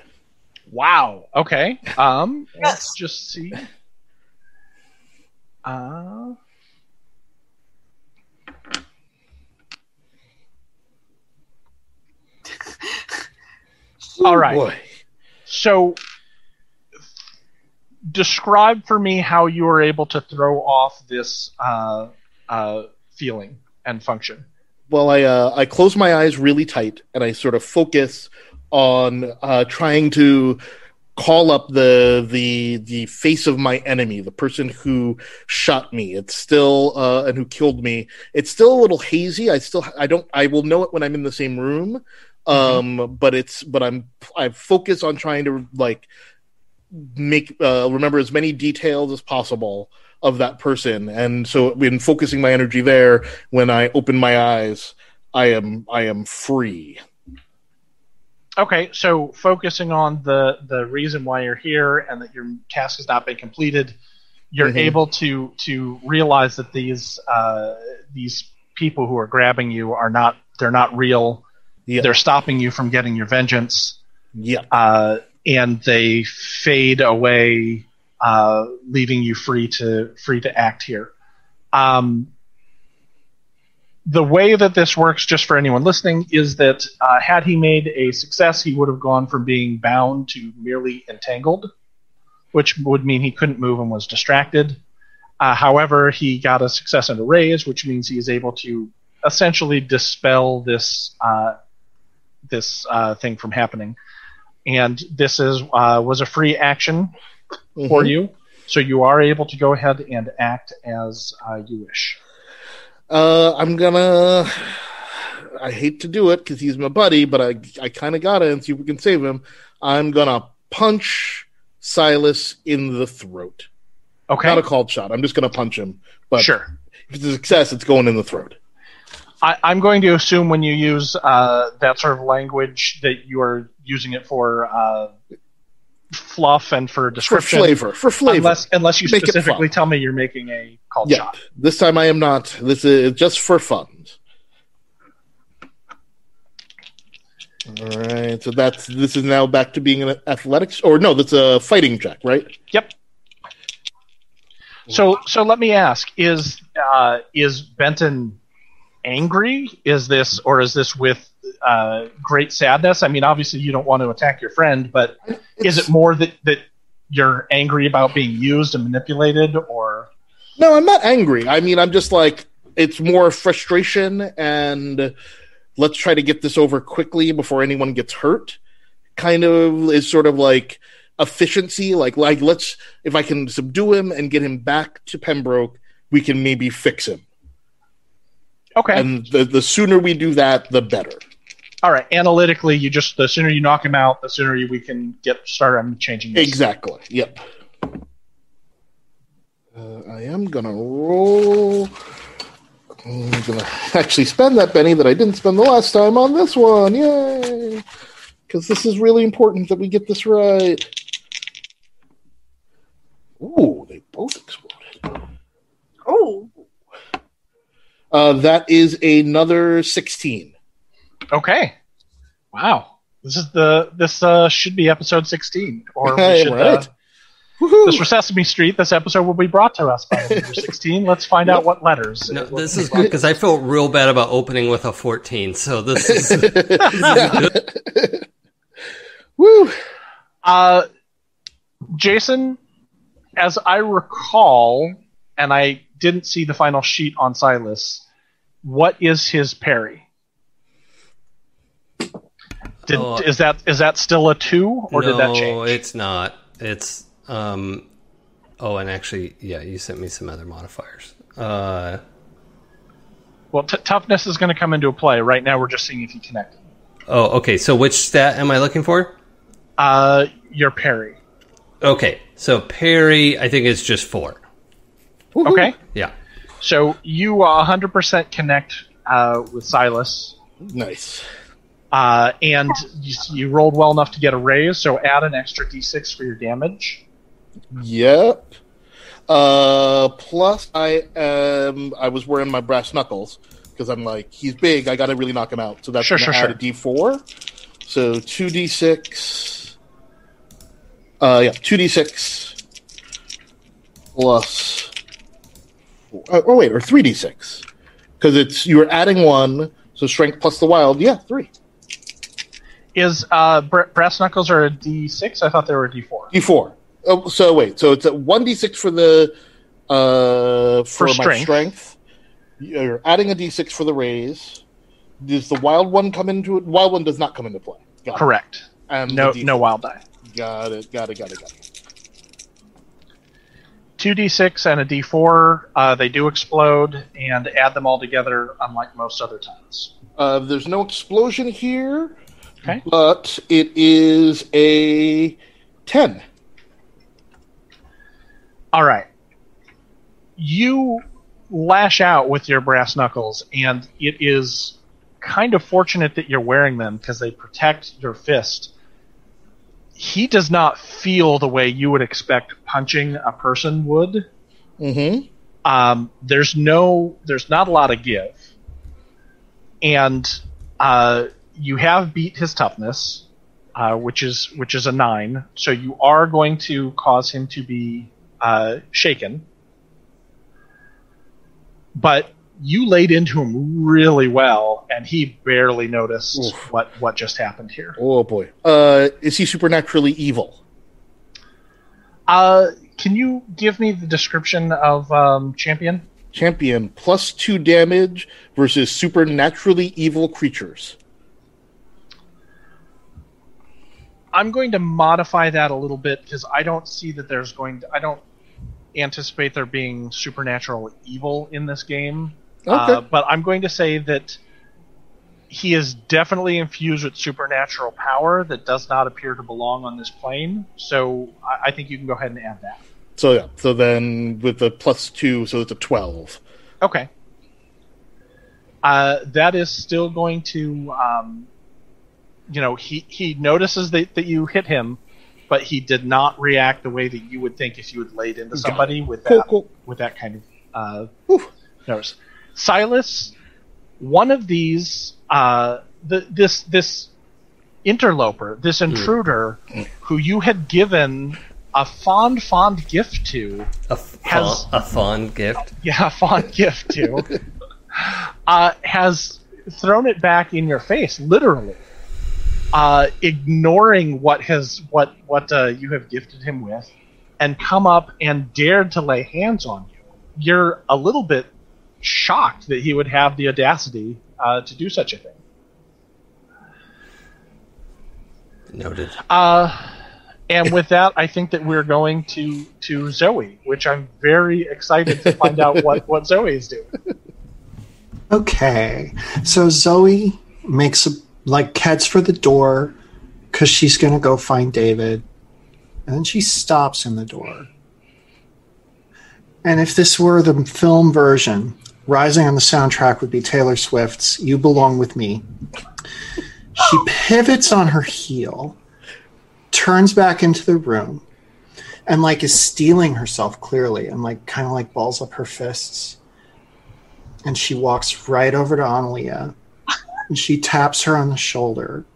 Wow. Okay. Um, yes. Let's just see. Uh... All right. Boy. So. Describe for me how you were able to throw off this uh, uh, feeling and function. Well, I uh, I close my eyes really tight, and I sort of focus on uh, trying to call up the the the face of my enemy, the person who shot me. It's still uh, and who killed me. It's still a little hazy. I still I don't I will know it when I'm in the same room. Um, mm-hmm. But it's but I'm I focus on trying to like. Make uh, remember as many details as possible of that person, and so in focusing my energy there, when I open my eyes, I am I am free. Okay, so focusing on the the reason why you're here and that your task has not been completed, you're mm-hmm. able to to realize that these uh, these people who are grabbing you are not they're not real. Yeah. They're stopping you from getting your vengeance. Yeah. Uh, And they fade away, uh, leaving you free to free to act here. Um, the way that this works, just for anyone listening, is that uh, had he made a success, he would have gone from being bound to merely entangled, which would mean he couldn't move and was distracted. Uh, however, he got a success and a raise, which means he is able to essentially dispel this uh, this uh, thing from happening. And this is uh, was a free action mm-hmm. for you, so you are able to go ahead and act as uh, you wish. Uh, I'm gonna. I hate to do it because he's my buddy, but I I kind of gotta and see if we can save him. I'm gonna punch Silas in the throat. Okay. Not a called shot. I'm just going to punch him. But sure. If it's a success, it's going in the throat. I, I'm going to assume when you use uh, that sort of language that you are using it for uh, fluff and for description. For flavor. For flavor. Unless, unless you Make specifically tell me you're making a called yep. shot. This time I am not. This is just for fun. All right. So that's this is now back to being an athletics. Or no, that's a fighting check, right? Yep. So, so let me ask: Is uh, is Benton angry? Is this, or is this with uh, great sadness? I mean, obviously, you don't want to attack your friend, but it's, is it more that, that you're angry about being used and manipulated, or? No, I'm not angry. I mean, I'm just like it's more frustration and let's try to get this over quickly before anyone gets hurt. Kind of is sort of like. Efficiency, like like let's if I can subdue him and get him back to Pembroke, we can maybe fix him. Okay. And the the sooner we do that, the better. All right. Analytically, you just the sooner you knock him out, the sooner we can get started on changing this. Exactly. Yep. Uh, I am gonna roll. I'm gonna actually spend that penny that I didn't spend the last time on this one. Yay! Because this is really important that we get this right. Ooh, they both exploded. Oh. Uh, that is another sixteen. Okay. Wow. This is the this uh, should be episode sixteen. Or we should, right. Uh, this for Sesame Street, this episode will be brought to us by number sixteen. Let's find out what letters. No, this is good because I felt real bad about opening with a fourteen. So this is, this is good. Woo. Uh, Jason, as I recall, and I didn't see the final sheet on Silas, what is his parry? Did, oh, is that is that still a two, or no, did that change? No, it's not. It's um. Oh, and actually, yeah, you sent me some other modifiers. Uh, well, t- toughness is going to come into play. Right now, we're just seeing if you connect. Oh, okay. So which stat am I looking for? Uh, your parry. Okay, so parry, I think, is just four. Woo-hoo. Okay. Yeah. So you uh, one hundred percent connect uh, with Silas. Nice. Uh, and you, you rolled well enough to get a raise, so add an extra d six for your damage. Yep. Uh, plus, I um, I was wearing my brass knuckles, because I'm like, he's big, I got to really knock him out. So that's sure, going to sure, add sure. a d four. So two d six, uh, yeah, two d six plus, four, oh wait, or three d six, because it's you were adding one, so strength plus the wild, yeah, three. Is uh, br- brass knuckles are a d six? I thought they were a d four. d four. Oh, so wait, so it's a one d six for the uh, for, for strength. My strength. You're adding a d six for the raise. Does the wild one come into it? Wild one does not come into play. Got Correct. Um, no, no wild die. Got it. Got it. Got it. Got it. Two d six and a d four. Uh, they do explode and add them all together, unlike most other times. Uh, there's no explosion here. Okay. But it is a ten. All right. You lash out with your brass knuckles, and it is kind of fortunate that you're wearing them because they protect your fist. He does not feel the way you would expect punching a person would. Mm-hmm. Um, there's no, there's not a lot of give, and uh, you have beat his toughness, uh, which is which is a nine. So you are going to cause him to be uh, shaken, but you laid into him really well, and he barely noticed Oof. what what just happened here. Oh boy, uh, is he supernaturally evil? Uh, can you give me the description of um, Champion? Champion plus two damage versus supernaturally evil creatures. I'm going to modify that a little bit because I don't see that there's going to, I don't anticipate there being supernatural evil in this game. Okay. Uh, but I'm going to say that he is definitely infused with supernatural power that does not appear to belong on this plane. So I, I think you can go ahead and add that. So yeah, so then with the plus two, so it's a twelve. Okay. Uh, that is still going to, um, you know, he, he notices that, that you hit him, but he did not react the way that you would think if you had laid into somebody with that cool, cool. with that kind of uh, notice. Silas, one of these, uh, the, this this interloper, this intruder, mm. who you had given a fond, fond gift to. A, f- has, a fond gift? Yeah, a fond gift to. uh, has thrown it back in your face, literally. Uh, ignoring what has what what uh, you have gifted him with, and come up and dared to lay hands on you. You're a little bit shocked that he would have the audacity uh, to do such a thing. Noted. Uh, and with that, I think that we're going to to Zoe, which I'm very excited to find out what, what Zoe is doing. Okay, so Zoe makes a like heads for the door because she's going to go find David. And then she stops in the door. And if this were the film version, rising on the soundtrack would be Taylor Swift's You Belong With Me. She pivots on her heel, turns back into the room, and like is stealing herself clearly and like kind of like balls up her fists. And she walks right over to Analia. And she taps her on the shoulder,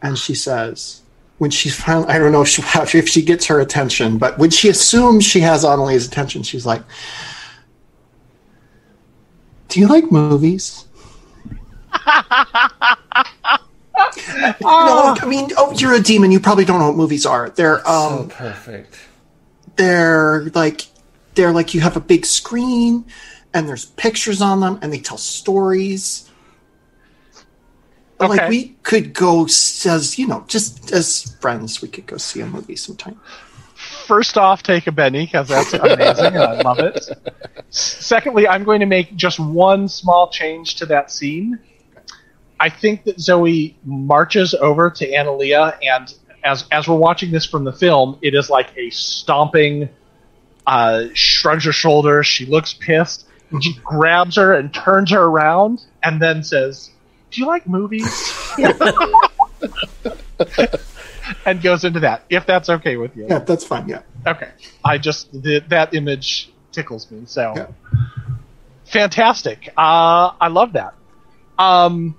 and she says, when she's finally, I don't know if she, if she gets her attention, but when she assumes she has Annalia's attention, she's like, do you like movies? No, I mean, oh, you're a demon. You probably don't know what movies are. They're um, so perfect. They're like, they're like you have a big screen, and there's pictures on them, and they tell stories. Okay. Like, we could go as, you know, just as friends, we could go see a movie sometime. First off, take a Benny, because that's amazing, and I love it. Secondly, I'm going to make just one small change to that scene. I think that Zoe marches over to Analia, and as as we're watching this from the film, it is like a stomping, uh, shrugs her shoulders, she looks pissed, and she grabs her and turns her around, and then says, do you like movies? And goes into that, if that's okay with you. Yeah, that's fine, yeah. Okay. I just, the, that image tickles me, so. Yeah. Fantastic. Uh, I love that. Um,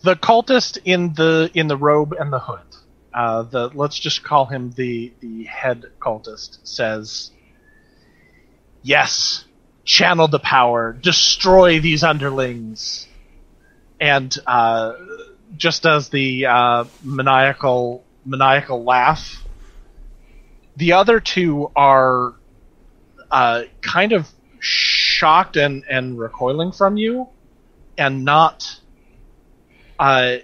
the cultist in the in the robe and the hood, uh, the let's just call him the, the head cultist, says, yes, channel the power, destroy these underlings, and uh, just as the uh, maniacal maniacal laugh, the other two are uh, kind of shocked and, and recoiling from you, and not uh,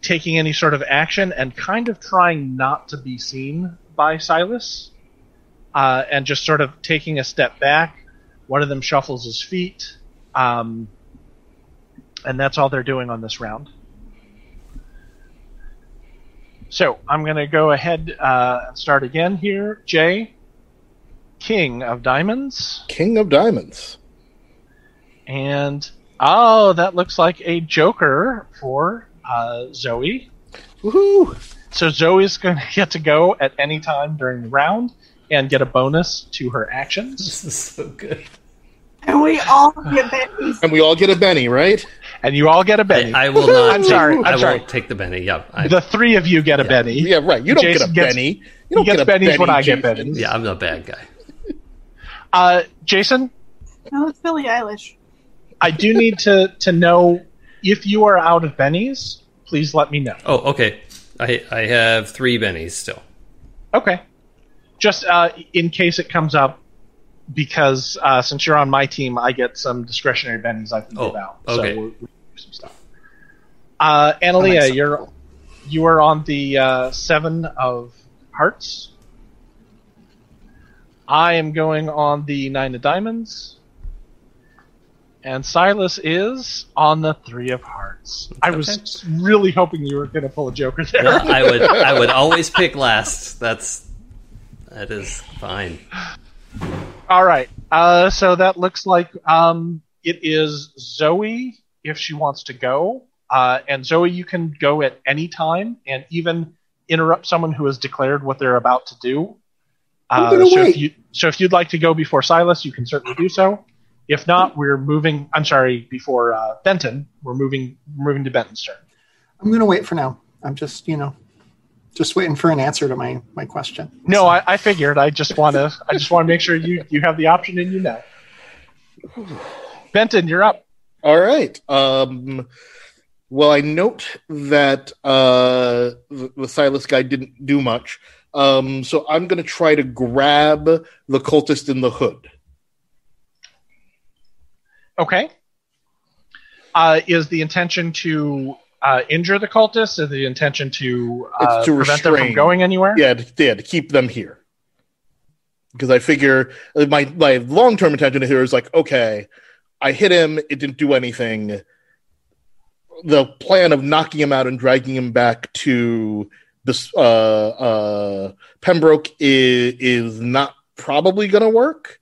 taking any sort of action, and kind of trying not to be seen by Silas, uh, and just sort of taking a step back. One of them shuffles his feet, um, and that's all they're doing on this round. So I'm going to go ahead uh, and start again here. Jay, King of Diamonds. King of Diamonds. And, oh, that looks like a joker for uh, Zoe. Woohoo! So Zoe's going to get to go at any time during the round and get a bonus to her actions. This is so good. And we all get Bennies. And we all get a Benny, right? And you all get a Benny. I, I will not. I'm take, sorry. I'm I sorry. Won't take the Benny. Yep. I, the three of you get a yeah. Benny. Yeah, right. You don't Jason get a gets, Benny. You don't get a Benny when I Jason. Get Bennies. Yeah, I'm a bad guy. uh, Jason, No, it's Billie Eilish. I do need to, to know if you are out of bennies, please let me know. Oh, okay. I I have three bennies still. Okay. Just uh, in case it comes up, because uh, since you're on my team, I get some discretionary bennies I can oh, give out. Okay. So we'll do some stuff. Uh, Analia, oh, you're you are on the uh, seven of hearts. I am going on the nine of diamonds. And Silas is on the three of hearts. I okay. was really hoping you were going to pull a joker there. Well, I would I would always pick last. That's that is fine. All right. Uh, so that looks like um, it is Zoe if she wants to go. Uh, and Zoe, you can go at any time and even interrupt someone who has declared what they're about to do. Uh, so, if you, so if you'd like to go before Silas, you can certainly do so. If not, we're moving. I'm sorry, before uh, Benton, we're moving moving to Benton's turn. I'm going to wait for now. I'm just, you know, just waiting for an answer to my, my question. No, so. I, I figured. I just want to. I just want to make sure you, you have the option and you know. Benton, you're up. All right. Um, well, I note that uh, the, the Silas guy didn't do much. Um, so I'm going to try to grab the cultist in the hood. Okay. Uh, is the intention to uh, injure the cultists? Is the intention to, uh, to prevent restrain. them from going anywhere? Yeah, to, yeah, to keep them here. Because I figure my, my long-term intention here is like, okay, I hit him, it didn't do anything. The plan of knocking him out and dragging him back to... This uh, uh, Pembroke is, is not probably going to work.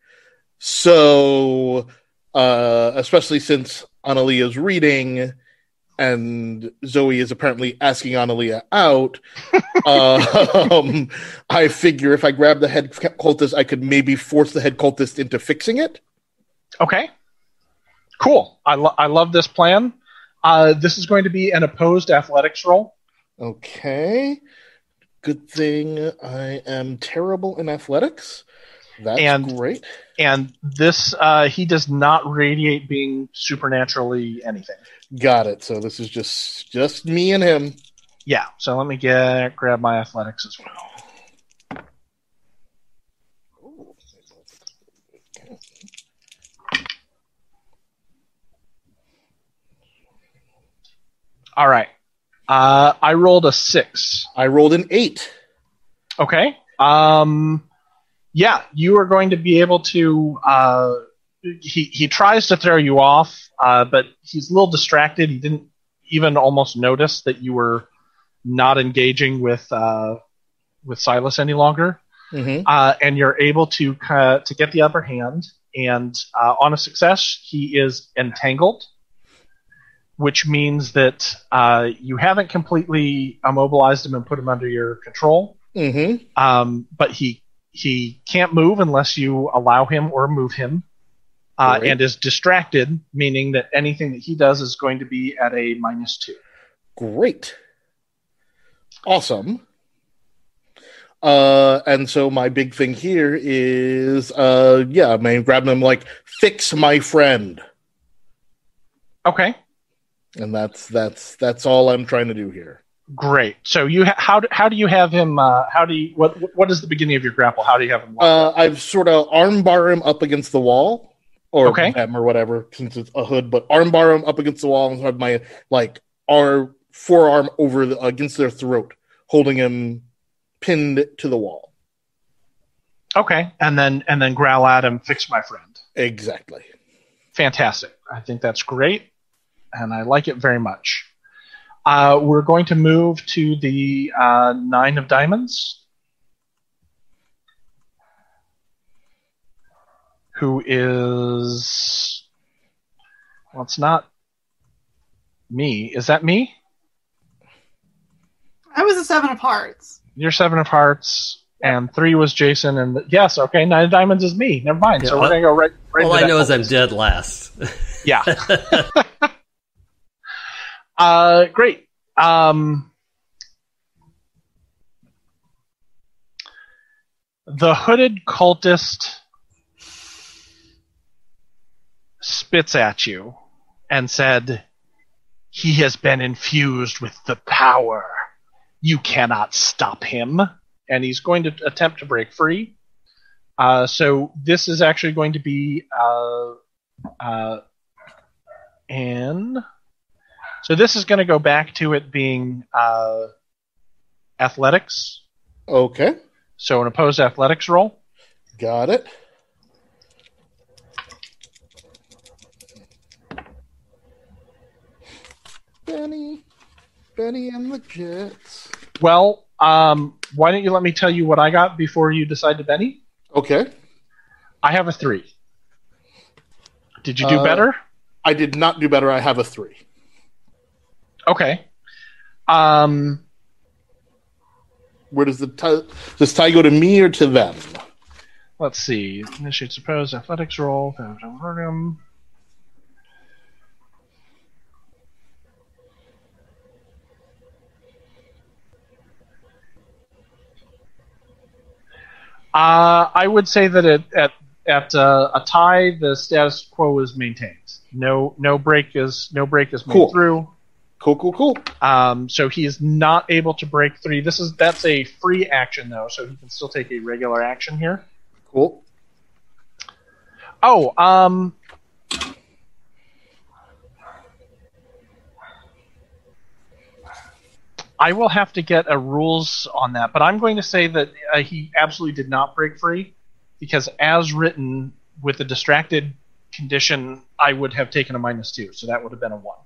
So, uh, especially since Analia is reading and Zoe is apparently asking Analia out, uh, um, I figure if I grab the head cultist, I could maybe force the head cultist into fixing it. Okay. Cool. I, lo- I love this plan. Uh, this is going to be an opposed athletics roll. Okay. Good thing I am terrible in athletics. That's and, great. And this, uh, he does not radiate being supernaturally anything. Got it. So this is just just me and him. Yeah. So let me get grab my athletics as well. Ooh. All right. Uh, I rolled a six. I rolled an eight. Okay. Um, yeah, you are going to be able to... Uh, he, he tries to throw you off, uh, but he's a little distracted. He didn't even almost notice that you were not engaging with uh, with Silas any longer. Mm-hmm. Uh, and you're able to uh, to get the upper hand. And uh, on a success, he is entangled, which means that uh, you haven't completely immobilized him and put him under your control. Mm-hmm. Um, but he he can't move unless you allow him or move him, uh, and is distracted, meaning that anything that he does is going to be at a minus two. Great. Awesome. Uh, and so my big thing here is, uh, yeah, I mean, grabbing him like, fix my friend. Okay. And that's that's that's all I'm trying to do here. Great. So you ha- how do, how do you have him? Uh, how do you what what is the beginning of your grapple? How do you have him? Uh, I've sort of armbar him up against the wall, or okay. him or whatever, since it's a hood. But armbar him up against the wall and have my like our forearm over the, against their throat, holding him pinned to the wall. Okay, and then and then growl at him. Fix my friend. Exactly. Fantastic. I think that's great. And I like it very much. Uh, we're going to move to the uh, nine of diamonds, who is, well, it's not me. Is that me? I was a seven of hearts. You're seven of hearts. And three was Jason, and the, yes, okay, nine of diamonds is me. Never mind. Yeah, so we're going to go right. right all I know is I'm dead last. Yeah. uh, great. Um, the hooded cultist spits at you and said, "He has been infused with the power. You cannot stop him." And he's going to attempt to break free. Uh, so this is actually going to be uh, uh, an... So this is going to go back to it being uh, athletics. Okay. So an opposed athletics roll. Got it. Benny. Benny and the Jets. Well, um, why don't you let me tell you what I got before you decide to Benny? Okay. I have a three. Did you do uh, better? I did not do better. I have a three. Okay. Um, Where does the tie, does tie go to me or to them? Let's see. Initiate supposed athletics roll. Uh, I would say that it, at at uh, a tie, the status quo is maintained. No, no break is no break is made cool. through. Cool, cool, cool. Um, so he is not able to break three. This is that's a free action though, so he can still take a regular action here. Cool. Oh, um, I will have to get a rules on that, but I'm going to say that uh, he absolutely did not break free because, as written, with a distracted condition, I would have taken a minus two, so that would have been a one.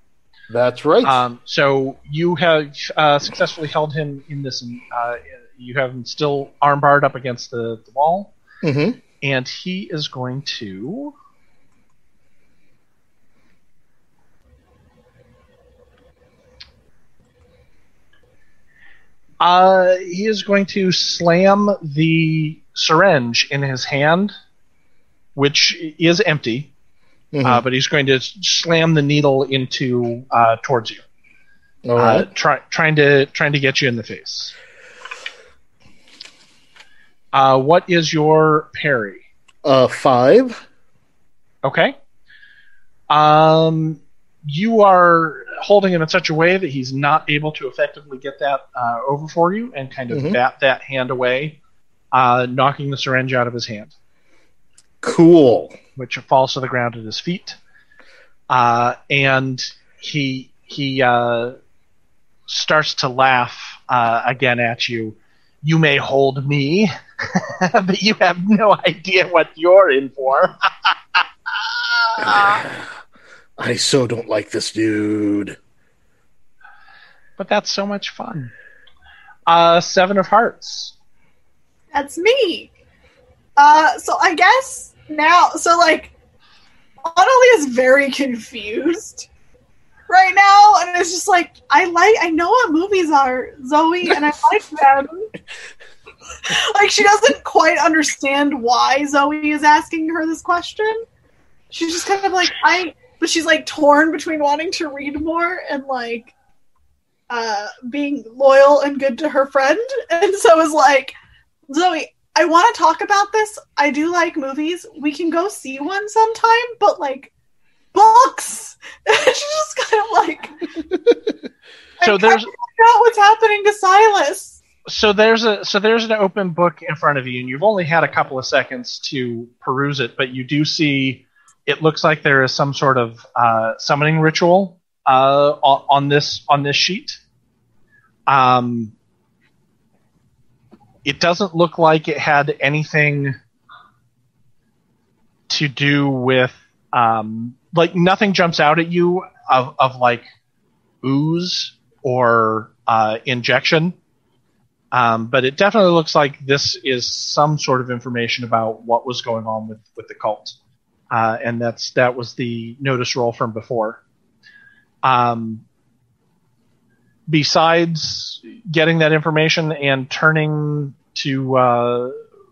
That's right. Um, so you have uh, successfully held him in this. Uh, you have him still armbarred up against the, the wall. Mm-hmm. And he is going to... Uh, he is going to slam the syringe in his hand, which is empty. Mm-hmm. Uh, but he's going to slam the needle into uh, towards you, All right. uh, try, trying to trying to get you in the face. Uh, what is your parry? Uh, five. Okay. Um, you are holding him in such a way that he's not able to effectively get that uh, over for you, and kind of mm-hmm. bat that hand away, uh, knocking the syringe out of his hand. Cool. Which falls to the ground at his feet, uh, and he he uh, starts to laugh uh, again at you. "You may hold me, but you have no idea what you're in for." I so don't like this dude. But that's so much fun. Uh, seven of hearts. That's me. Uh, so I guess. Now, so, like, Analia is very confused right now, and it's just like, I like, I know what movies are, Zoe, and I like them. Like, she doesn't quite understand why Zoe is asking her this question. She's just kind of like, I, but she's, like, torn between wanting to read more and, like, uh, being loyal and good to her friend, and so is like, Zoe, I want to talk about this. I do like movies. We can go see one sometime, but, like, books! She's just kind of like... so I there's... out what's happening to Silas. So there's a so there's an open book in front of you, and you've only had a couple of seconds to peruse it, but you do see it looks like there is some sort of uh, summoning ritual uh, on, on this on this sheet. Um... It doesn't look like it had anything to do with, um, like, nothing jumps out at you of, of like, ooze or uh, injection. Um, but it definitely looks like this is some sort of information about what was going on with, with the cult. Uh, and that's that was the notice roll from before. Um Besides getting that information and turning to uh,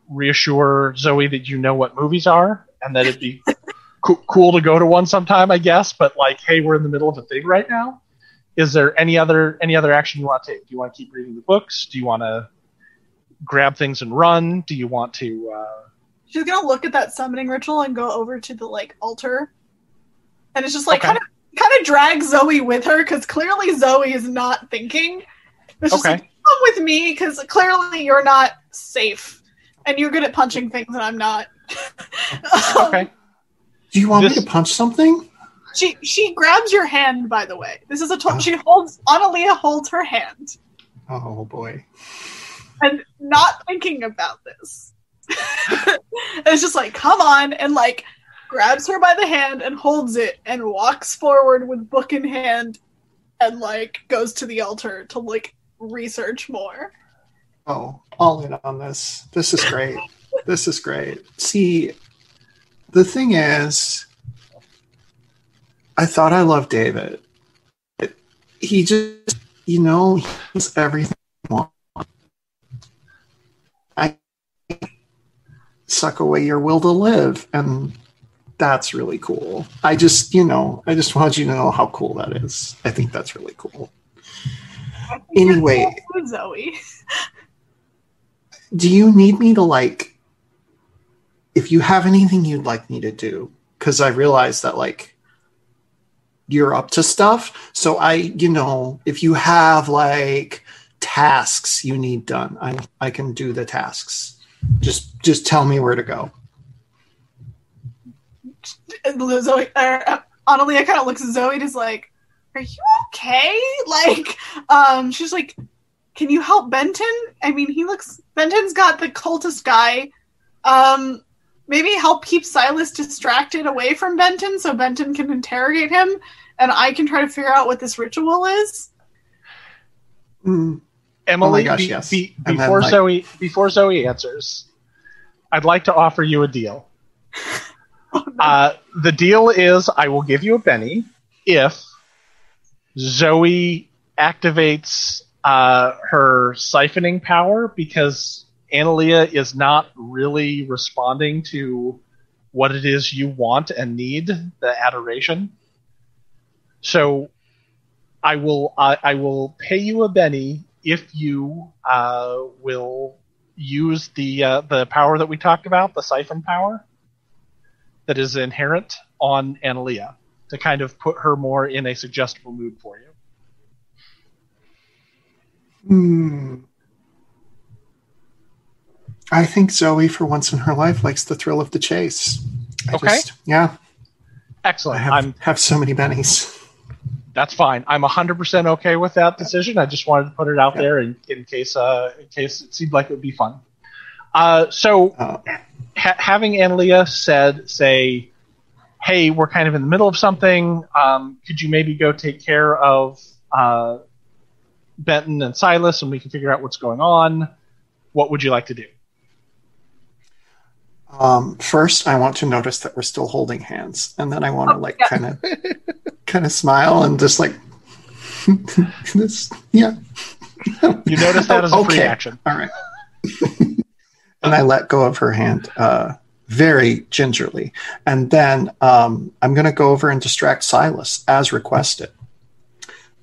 reassure Zoe that you know what movies are and that it'd be co- cool to go to one sometime, I guess, but like, hey, we're in the middle of a thing right now. Is there any other any other action you want to take? Do you want to keep reading the books? Do you want to grab things and run? Do you want to... Uh... She's going to look at that summoning ritual and go over to the like altar and it's just like okay. kind of kind of drag Zoe with her because clearly Zoe is not thinking. It's just okay. like, come with me because clearly you're not safe and you're good at punching things and I'm not. um, okay. Do you want this- me to punch something? She she grabs your hand, by the way. This is a total. Oh. She holds Analia holds her hand. Oh boy! And not thinking about this, it's just like come on, and like grabs her by the hand and holds it and walks forward with book in hand, and like goes to the altar to like research more. Oh, all in on this. This is great. This is great. See, the thing is. I thought I loved David. He just, you know, he does everything I want. I suck away your will to live, and that's really cool. I just, you know, I just wanted you to know how cool that is. I think that's really cool. Anyway, cool, Zoe. Do you need me to, like, if you have anything you'd like me to do? Because I realize that, like, you're up to stuff. So I, you know, if you have like tasks you need done, I I can do the tasks. Just just tell me where to go. Zoe, uh, Analia kind of looks at Zoe and is like, are you okay? Like, um, she's like, can you help Benton? I mean, he looks, Benton's got the cultist guy. Um, Maybe help keep Silas distracted away from Benton so Benton can interrogate him and I can try to figure out what this ritual is. Mm. Emily, oh gosh, be, yes. be, before, then, Zoe, like... before Zoe answers, I'd like to offer you a deal. Oh, no. uh, the deal is I will give you a penny if Zoe activates uh, her siphoning power because... Analia is not really responding to what it is you want and need, the adoration. So I will I, I will pay you a Benny if you uh, will use the uh, the power that we talked about, the siphon power, that is inherent on Analia to kind of put her more in a suggestible mood for you. Hmm. I think Zoe, for once in her life, likes the thrill of the chase. I okay. Just, yeah. Excellent. I have, I'm, have so many bennies. That's fine. I'm one hundred percent okay with that decision. I just wanted to put it out yeah. there in, in case uh, in case it seemed like it would be fun. Uh, so uh, ha- having Analia said, say, hey, we're kind of in the middle of something. Um, could you maybe go take care of uh, Benton and Silas and we can figure out what's going on? What would you like to do? Um, first, I want to notice that we're still holding hands, and then I want to like kind of, kind of smile and just like, this, yeah. You notice that as a okay. free action. All right. And I let go of her hand uh, very gingerly, and then um, I'm going to go over and distract Silas as requested.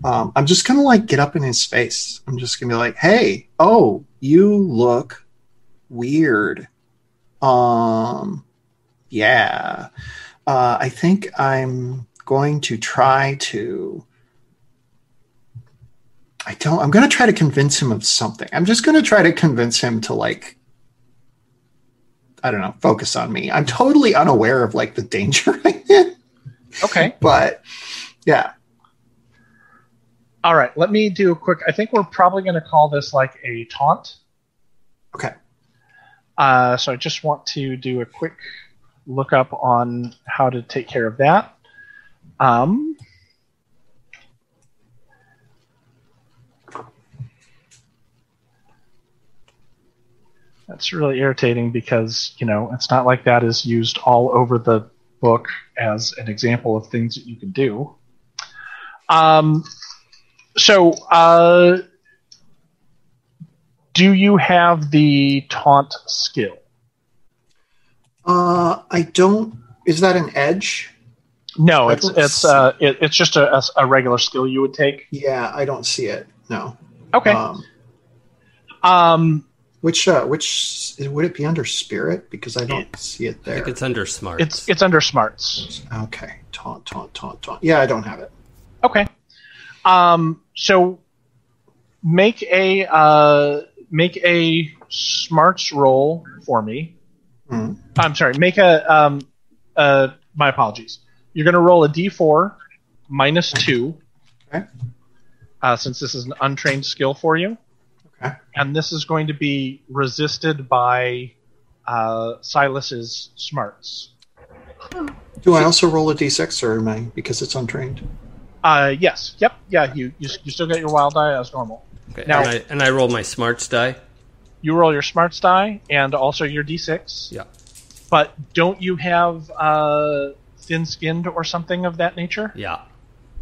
Um, I'm just going to like get up in his face. I'm just going to be like, "Hey, oh, you look weird." Um, yeah, uh, I think I'm going to try to, I don't, I'm going to try to convince him of something. I'm just going to try to convince him to like, I don't know, focus on me. I'm totally unaware of like the danger I'm in. Okay. But yeah. All right. Let me do a quick, I think we're probably going to call this like a taunt. Okay. Uh, so I just want to do a quick lookup on how to take care of that. Um, that's really irritating because, you know, it's not like that is used all over the book as an example of things that you can do. Um, so... Uh, Do you have the taunt skill? Uh, I don't. Is that an edge? No, it's it's uh, it, it's just a, a regular skill you would take. Yeah, I don't see it. No. Okay. Um, um Which uh, which would it be under spirit? Because I don't it, see it there. I think it's under smarts. It's it's under smarts. Okay. Taunt, taunt, taunt, taunt. Yeah, I don't have it. Okay. Um. So make a uh make a smarts roll for me. Mm-hmm. I'm sorry. Make a um uh my apologies. You're gonna roll a d four minus two. Okay. Uh, since this is an untrained skill for you. And this is going to be resisted by uh, Silas's smarts. Do I also roll a d six, or am I, because it's untrained? Uh, yes. Yep. Yeah. You you, you still get your wild die as normal. Okay. Now, and I, and I roll my smarts die. You roll your smarts die and also your d six. Yeah. But don't you have uh, thin-skinned or something of that nature? Yeah.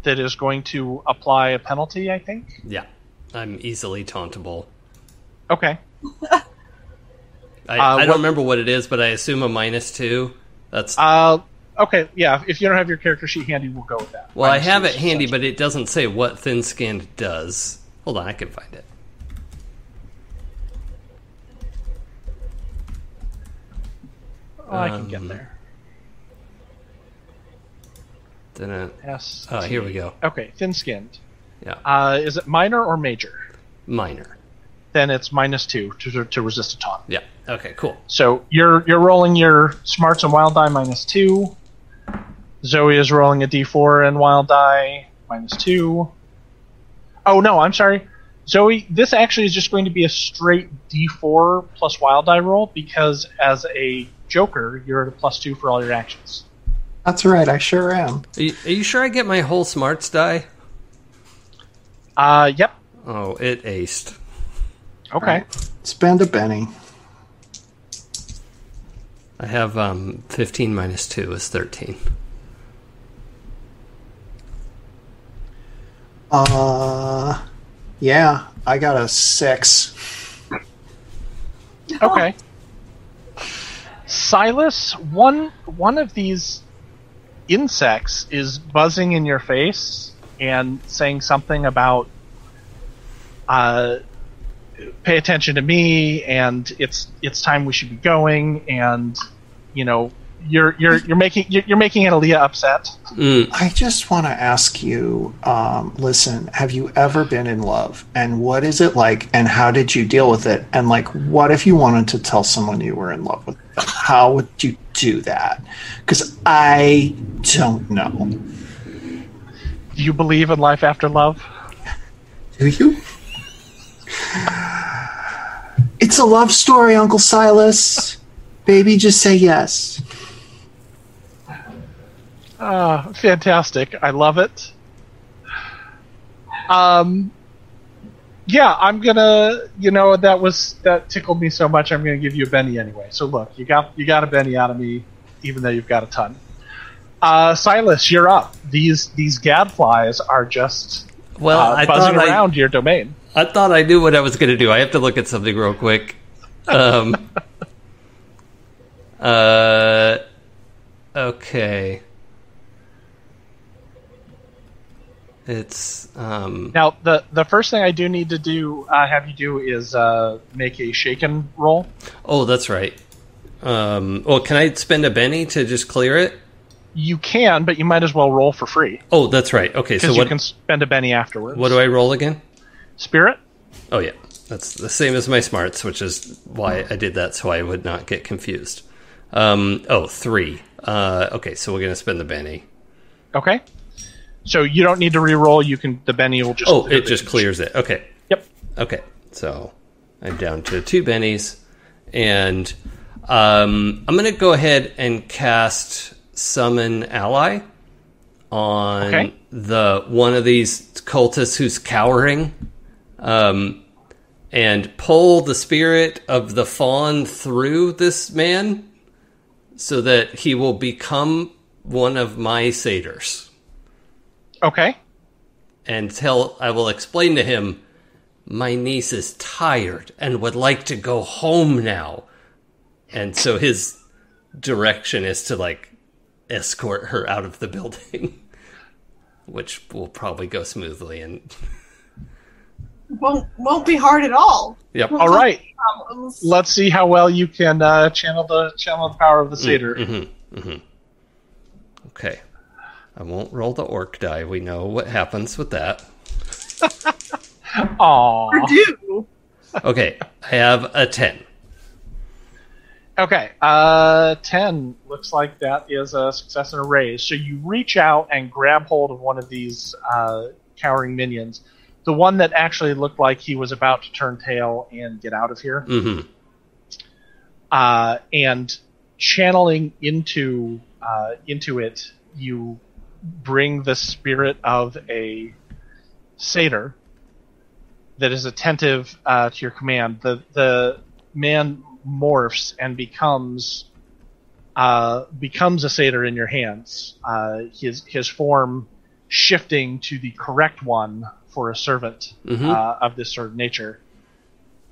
That is going to apply a penalty, I think. Yeah. I'm easily tauntable. Okay. I, uh, I don't what, remember what it is, but I assume a minus two. That's uh, okay, yeah. If you don't have your character sheet handy, we'll go with that. Well, minus I have it handy, but it doesn't say what thin-skinned does. Hold on, I can find it. Oh, I can um, get there. Didn't. Yes. Oh, here we go. Okay, thin-skinned. Yeah. Uh, is it minor or major? Minor. Then it's minus two to to resist a taunt. Yeah. Okay. Cool. So you're you're rolling your smarts and wild die minus two. Zoe is rolling a d four and wild die minus two. Oh no, I'm sorry, Zoe. This actually is just going to be a straight d four plus wild die roll because as a joker, you're at a plus two for all your actions. That's right. I sure am. Are you, are you sure I get my whole smarts die? Uh, yep. Oh, it aced. Okay. Right. Spend a penny. I have um, fifteen minus two is thirteen. Uh, yeah, I got a six. Okay. Silas, one one of these insects is buzzing in your face and saying something about uh, pay attention to me, and it's it's time we should be going, and you know you're you're you're making you're, you're making Analia upset. Mm. I just want to ask you, um, listen, have you ever been in love, and what is it like, and how did you deal with it, and like what if you wanted to tell someone you were in love with them? How would you do that? Because I don't know. Do you believe in life after love? Do you? It's a love story, Uncle Silas. Baby, just say yes. Uh, fantastic. I love it. Um, yeah, I'm gonna, you know, that was, that tickled me so much, I'm gonna give you a Benny anyway. So look, you got, you got a Benny out of me, even though you've got a ton. Uh, Silas, you're up. These these gadflies are just well, uh, I buzzing thought around I, your domain. I thought I knew what I was going to do. I have to look at something real quick. Um, uh, okay. It's um, now the the first thing I do need to do uh, have you do is uh, make a shaken roll. Oh, that's right. Um, well, can I spend a Benny to just clear it? You can, but you might as well roll for free. Oh, that's right. Okay, so what? You can spend a Benny afterwards. What do I roll again? Spirit. Oh yeah, that's the same as my smarts, which is why I did that, so I would not get confused. Um, oh, three. Uh, okay, so we're gonna spend the Benny. Okay. So you don't need to re-roll. You can. The Benny will just. Oh, it just clears it. Okay. Yep. Okay. So I'm down to two Bennies, and um, I'm gonna go ahead and cast Summon Ally on okay. the one of these cultists who's cowering, um, and pull the spirit of the fawn through this man so that he will become one of my satyrs. Okay. And tell, I will explain to him, my niece is tired and would like to go home now. And so his direction is to, like, escort her out of the building, which will probably go smoothly. And won't won't be hard at all. Yep. All right. Let's see how well you can uh, channel the channel the power of the satyr. Mm-hmm, mm-hmm. Okay. I won't roll the orc die. We know what happens with that. Aww. Or do. Okay. I have a ten. Okay. Uh, ten looks like that is a success and a raise. So you reach out and grab hold of one of these uh, cowering minions. The one that actually looked like he was about to turn tail and get out of here. Mm-hmm. Uh, and channeling into uh, into it, you bring the spirit of a satyr that is attentive uh, to your command. The the man morphs and becomes uh, becomes a satyr in your hands. Uh, his his form shifting to the correct one for a servant mm-hmm. uh, of this sort of nature.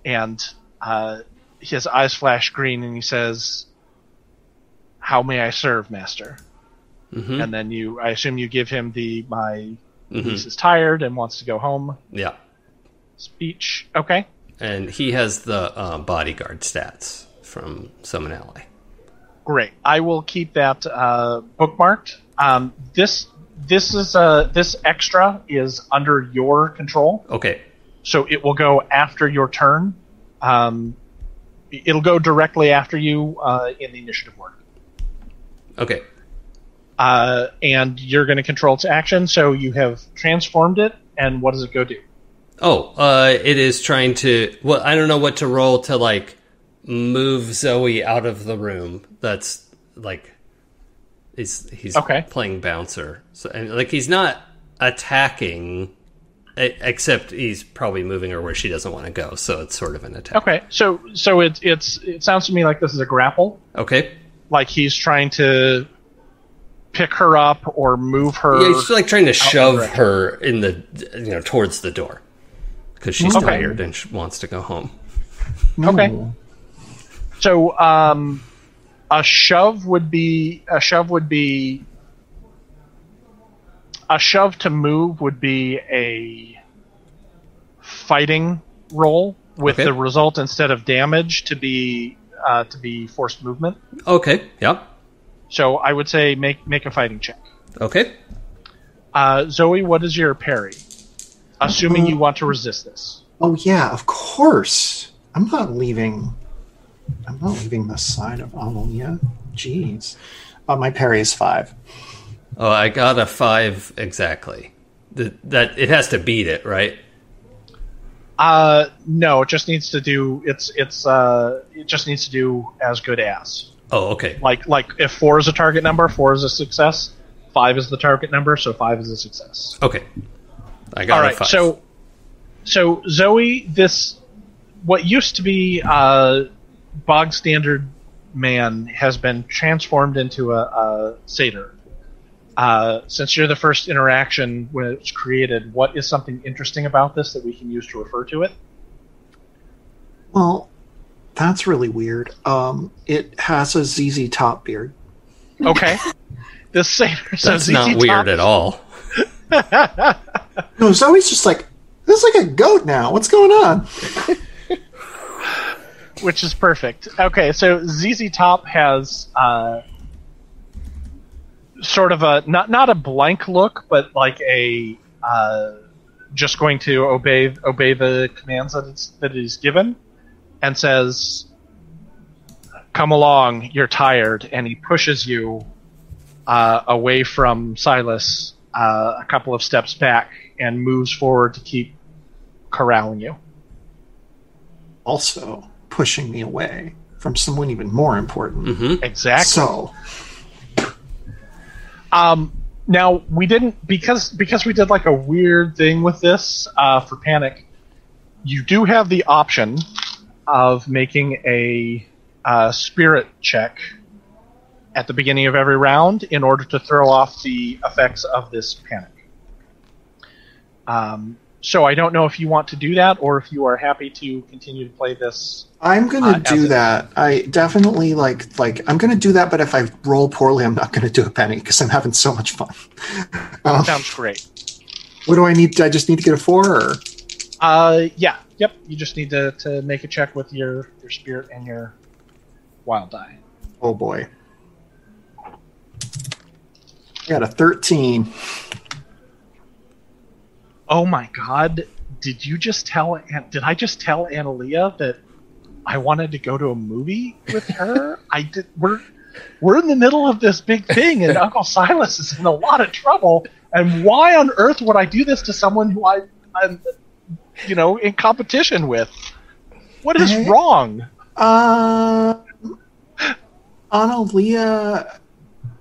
And uh, his eyes flash green and he says, "How may I serve, master?" Mm-hmm. And then you, I assume you give him the, my mm-hmm. niece is tired and wants to go home. Yeah. Speech. Okay. And he has the uh, bodyguard stats from Summon Ally. Great. I will keep that uh, bookmarked. Um, this, This is uh this extra is under your control. Okay. So it will go after your turn. Um, it'll go directly after you uh, in the initiative order. Okay. Uh, and you're going to control its action. So you have transformed it, and what does it go do? Oh, uh, it is trying to. Well, I don't know what to roll to like move Zoe out of the room. That's like. He's, he's okay. playing bouncer. So, and like he's not attacking, except he's probably moving her where she doesn't want to go. So it's sort of an attack. Okay, so so it, it's it sounds to me like this is a grapple. Okay. Like he's trying to pick her up or move her. Yeah, he's like trying to shove her in the you know towards the door because she's okay. tired and she wants to go home. Okay. Ooh. So um. A shove would be a shove would be a shove to move would be a fighting roll with okay. the result instead of damage to be uh, to be forced movement. Okay. Yeah. So I would say make make a fighting check. Okay. Uh, Zoe, what is your parry? Assuming uh, you want to resist this. Oh yeah, of course. I'm not leaving. I'm not leaving this side of Analia. Jeez. But my parry is five. Oh, I got a five exactly. The, that it has to beat it, right? Uh, no, it just needs to do. It's it's uh, it just needs to do as good as. Oh, okay. Like like if four is a target number, four is a success. Five is the target number, so five is a success. Okay. I got All right, a five. So, so Zoe, this what used to be uh. bog standard man has been transformed into a, a satyr. Uh, since you're the first interaction when it was created, what is something interesting about this that we can use to refer to it? Well, that's really weird. Um, it has a Z Z Top beard. Okay. This satyr says that's Z Z not Top weird at all. No, Zoe's just like, this is like a goat now. What's going on? Which is perfect. Okay, so Z Z Top has uh, sort of a not not a blank look, but like a uh, just going to obey obey the commands that it's that it is given, and says, "Come along, you're tired," and he pushes you uh, away from Silas uh, a couple of steps back and moves forward to keep corralling you. Also. Pushing me away from someone even more important. Mm-hmm. Exactly. So, um, now we didn't because because we did like a weird thing with this uh, for panic. You do have the option of making a uh, spirit check at the beginning of every round in order to throw off the effects of this panic. Um. So I don't know if you want to do that or if you are happy to continue to play this. I'm going to uh, do that. I definitely like, like I'm going to do that. But if I roll poorly, I'm not going to do a penny because I'm having so much fun. Um, Sounds great. What do I need? I just need to get a four. Or? Uh, yeah. Yep. You just need to, to make a check with your, your spirit and your wild die. Oh boy. I got a thirteen. Oh my god. Did you just tell did I just tell Analia that I wanted to go to a movie with her? I did we're we're in the middle of this big thing and Uncle Silas is in a lot of trouble, and why on earth would I do this to someone who I I'm you know, in competition with? What is wrong? Uh Analia,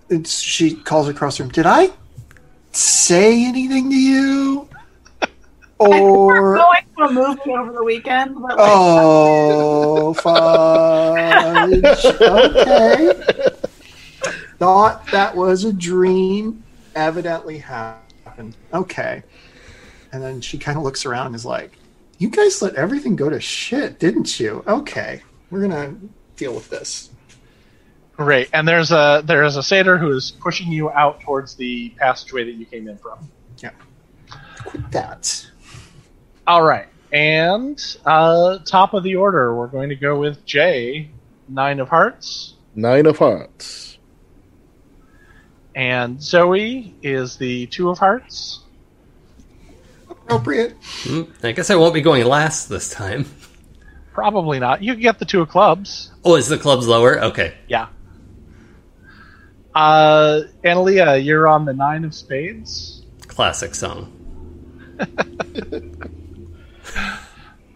it's she calls across the room, did I say anything to you? Or we're going to a movie over the weekend. But like, oh, fudge. Okay. Thought that was a dream. Evidently happened. Okay. And then she kind of looks around and is like, you guys let everything go to shit, didn't you? Okay. We're going to deal with this. Right. And there's a, there's a satyr who is pushing you out towards the passageway that you came in from. Yeah. Quit that. All right, and uh, top of the order, we're going to go with Jay, nine of hearts. Nine of hearts. And Zoe is the two of hearts. Appropriate. I guess I won't be going last this time. Probably not. You can get the two of clubs. Oh, is the clubs lower? Okay. Yeah. Uh, Analia, you're on the nine of spades. Classic song.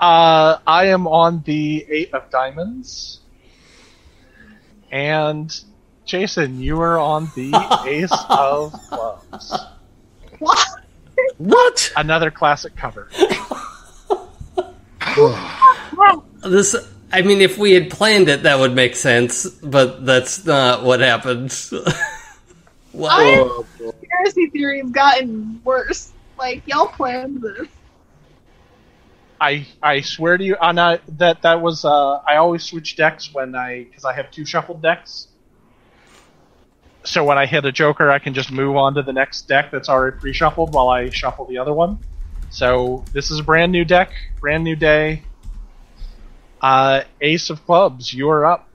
Uh, I am on the eight of diamonds, and Jason, you are on the ace of clubs. What? What? Another classic cover. This, I mean, if we had planned it, that would make sense, but that's not what happened. Wow. My conspiracy theory has gotten worse. Like, y'all planned this. I I swear to you, Anna, that that was. Uh, I always switch decks when I because I have two shuffled decks. So when I hit a joker, I can just move on to the next deck that's already pre-shuffled while I shuffle the other one. So this is a brand new deck, brand new day. Uh, Ace of clubs, you are up.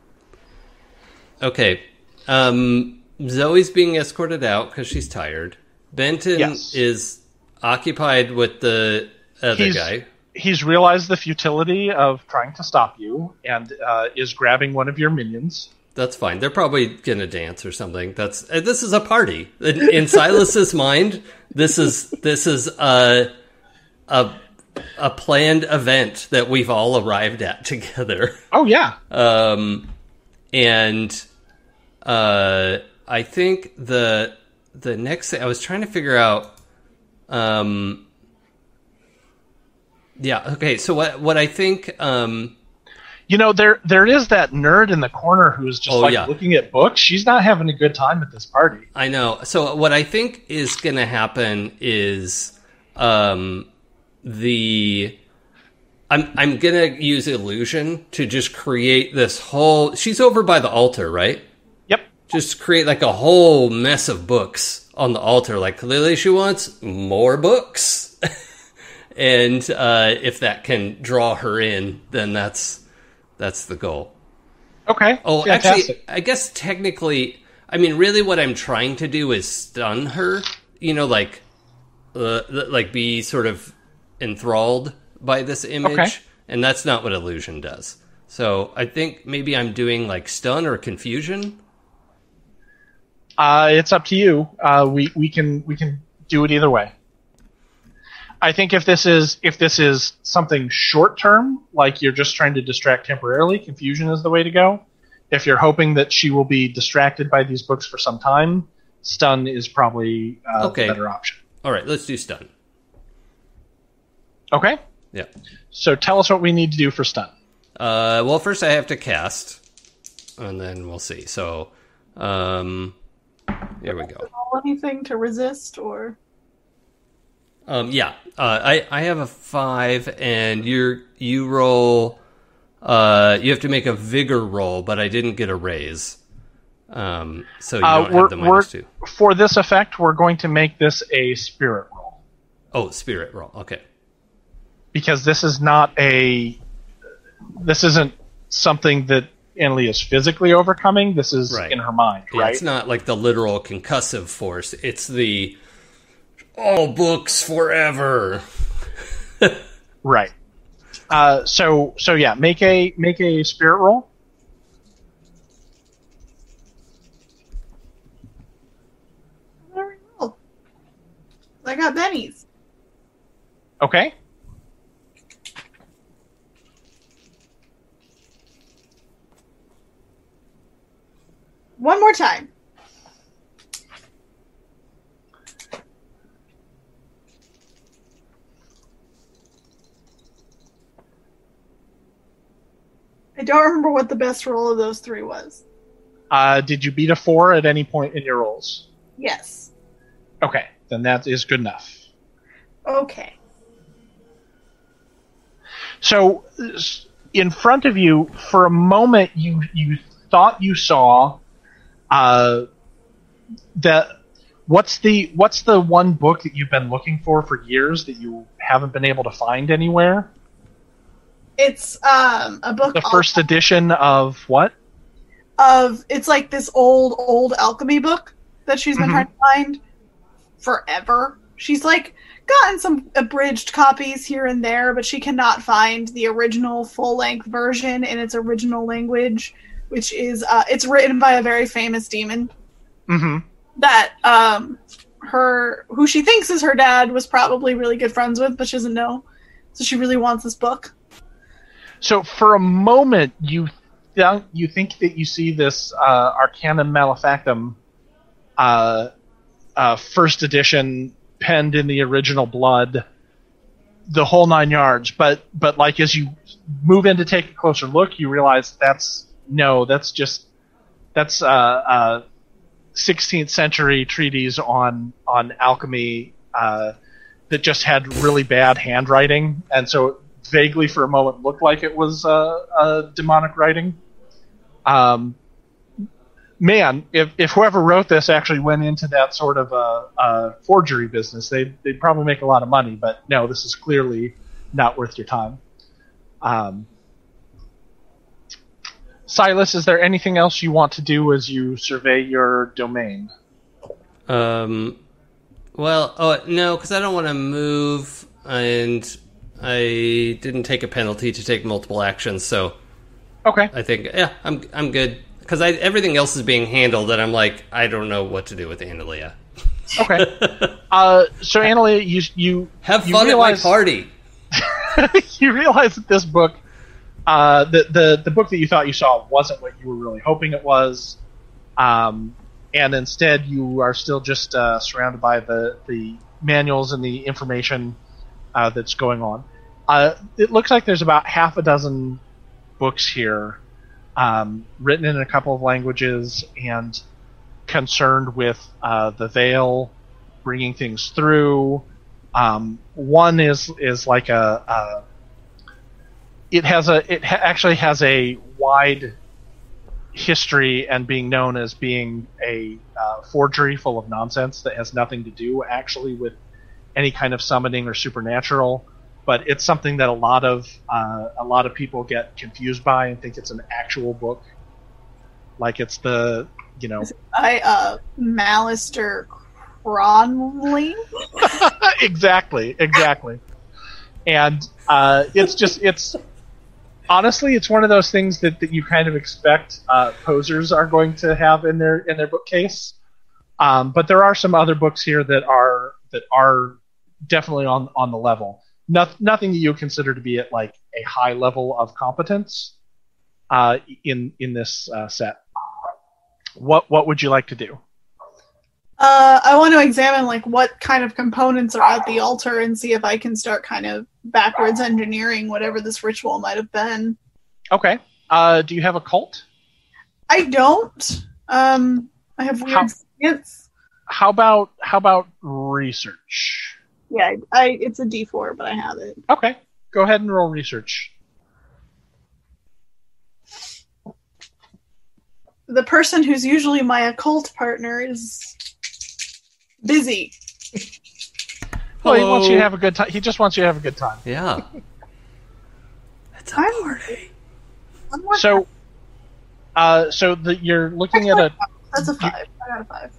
Okay, um, Zoe's being escorted out because she's tired. Benton yes. is occupied with the other he's, guy. He's realized the futility of trying to stop you and uh, is grabbing one of your minions. That's fine. They're probably going to dance or something. That's this is a party. In, in Silas's mind, this is this is a a a planned event that we've all arrived at together. Oh yeah. Um and uh I think the the next thing I was trying to figure out Um. Yeah. Okay. So what? What I think. Um. You know, there there is that nerd in the corner who's just oh, like yeah. looking at books. She's not having a good time at this party. I know. So what I think is going to happen is, um, the. I'm I'm gonna use illusion to just create this whole. She's over by the altar, right? Yep. Just create like a whole mess of books on the altar, like clearly she wants more books. And uh, if that can draw her in, then that's that's the goal. Okay. Oh, fantastic. Actually, I guess technically, I mean, really what I'm trying to do is stun her, you know, like uh, like be sort of enthralled by this image. Okay. And that's not what illusion does. So I think maybe I'm doing like stun or confusion. Uh, it's up to you. Uh, we we can we can do it either way. I think if this is if this is something short term, like you're just trying to distract temporarily, confusion is the way to go. If you're hoping that she will be distracted by these books for some time, stun is probably uh, okay. the better option. All right, let's do stun. Okay. Yeah. So tell us what we need to do for stun. Uh, well, first I have to cast, and then we'll see. So, um. There we go. Anything to resist or? Um, yeah, uh, I I have a five, and you you roll. Uh, you have to make a vigor roll, but I didn't get a raise. Um, so you uh, don't have the minus two. For this effect, we're going to make this a spirit roll. Oh, spirit roll. Okay. because this is not a this isn't something that Analia is physically overcoming. This is right. in her mind, yeah, right? It's not like the literal concussive force. It's the all books forever. Right. Uh, so so yeah, make a make a spirit roll. I got bennies. Okay. One more time. I don't remember what the best roll of those three was. Uh, did you beat a four at any point in your rolls? Yes. Okay. Then that is good enough. Okay. So, in front of you, for a moment, you you thought you saw uh, the what's the what's the one book that you've been looking for for years that you haven't been able to find anywhere? It's um, a book. The first edition of what? Of it's like this old old alchemy book that she's been mm-hmm. trying to find. Forever. She's like gotten some abridged copies here and there, but she cannot find the original full-length version in its original language, which is uh, it's written by a very famous demon mm-hmm. that um, her who she thinks is her dad was probably really good friends with, but she doesn't know. So she really wants this book. So for a moment, you th- you think that you see this uh, Arcanum Malefactum. Uh, Uh, first edition, penned in the original blood, the whole nine yards. But but like as you move in to take a closer look, you realize that's no, that's just that's uh, uh, sixteenth century treatise on on alchemy uh, that just had really bad handwriting, and so it vaguely for a moment looked like it was uh, uh, demonic writing. Um. Man, if, if whoever wrote this actually went into that sort of a, a forgery business, they'd, they'd probably make a lot of money. But no, this is clearly not worth your time. Um, Silas, is there anything else you want to do as you survey your domain? Um, well, oh no, because I don't want to move, and I didn't take a penalty to take multiple actions. So, okay, I think yeah, I'm I'm good. Because everything else is being handled, and I'm like, I don't know what to do with Analia. Okay. Uh, so, Analia, you... you Have you fun realize, at my party! You realize that this book, uh, the, the, the book that you thought you saw wasn't what you were really hoping it was, um, and instead you are still just uh, surrounded by the, the manuals and the information uh, that's going on. Uh, it looks like there's about half a dozen books here, Um, written in a couple of languages and concerned with uh, the veil, bringing things through. Um, one is is like a, a it has a it ha- actually has a wide history and being known as being a uh, forgery full of nonsense that has nothing to do actually with any kind of summoning or supernatural. But it's something that a lot of uh, a lot of people get confused by and think it's an actual book, like it's the you know. I uh, Maleister Crowley. exactly, exactly, and uh, it's just it's honestly it's one of those things that, that you kind of expect uh, posers are going to have in their in their bookcase, um, but there are some other books here that are that are definitely on, on the level. No, nothing that you consider to be at like a high level of competence uh, in in this uh, set. What what would you like to do? Uh, I want to examine like what kind of components are at the altar and see if I can start kind of backwards engineering whatever this ritual might have been. Okay. Uh, do you have a cult? I don't. Um, I have weird how, science. How about how about research? Yeah, I, I, it's a D four, but I have it. Okay, go ahead and roll research. The person who's usually my occult partner is busy. Well, he wants you to have a good time. He just wants you to have a good time. Yeah. It's a party. So, uh, so the, you're looking at a. That's a five. I got a five.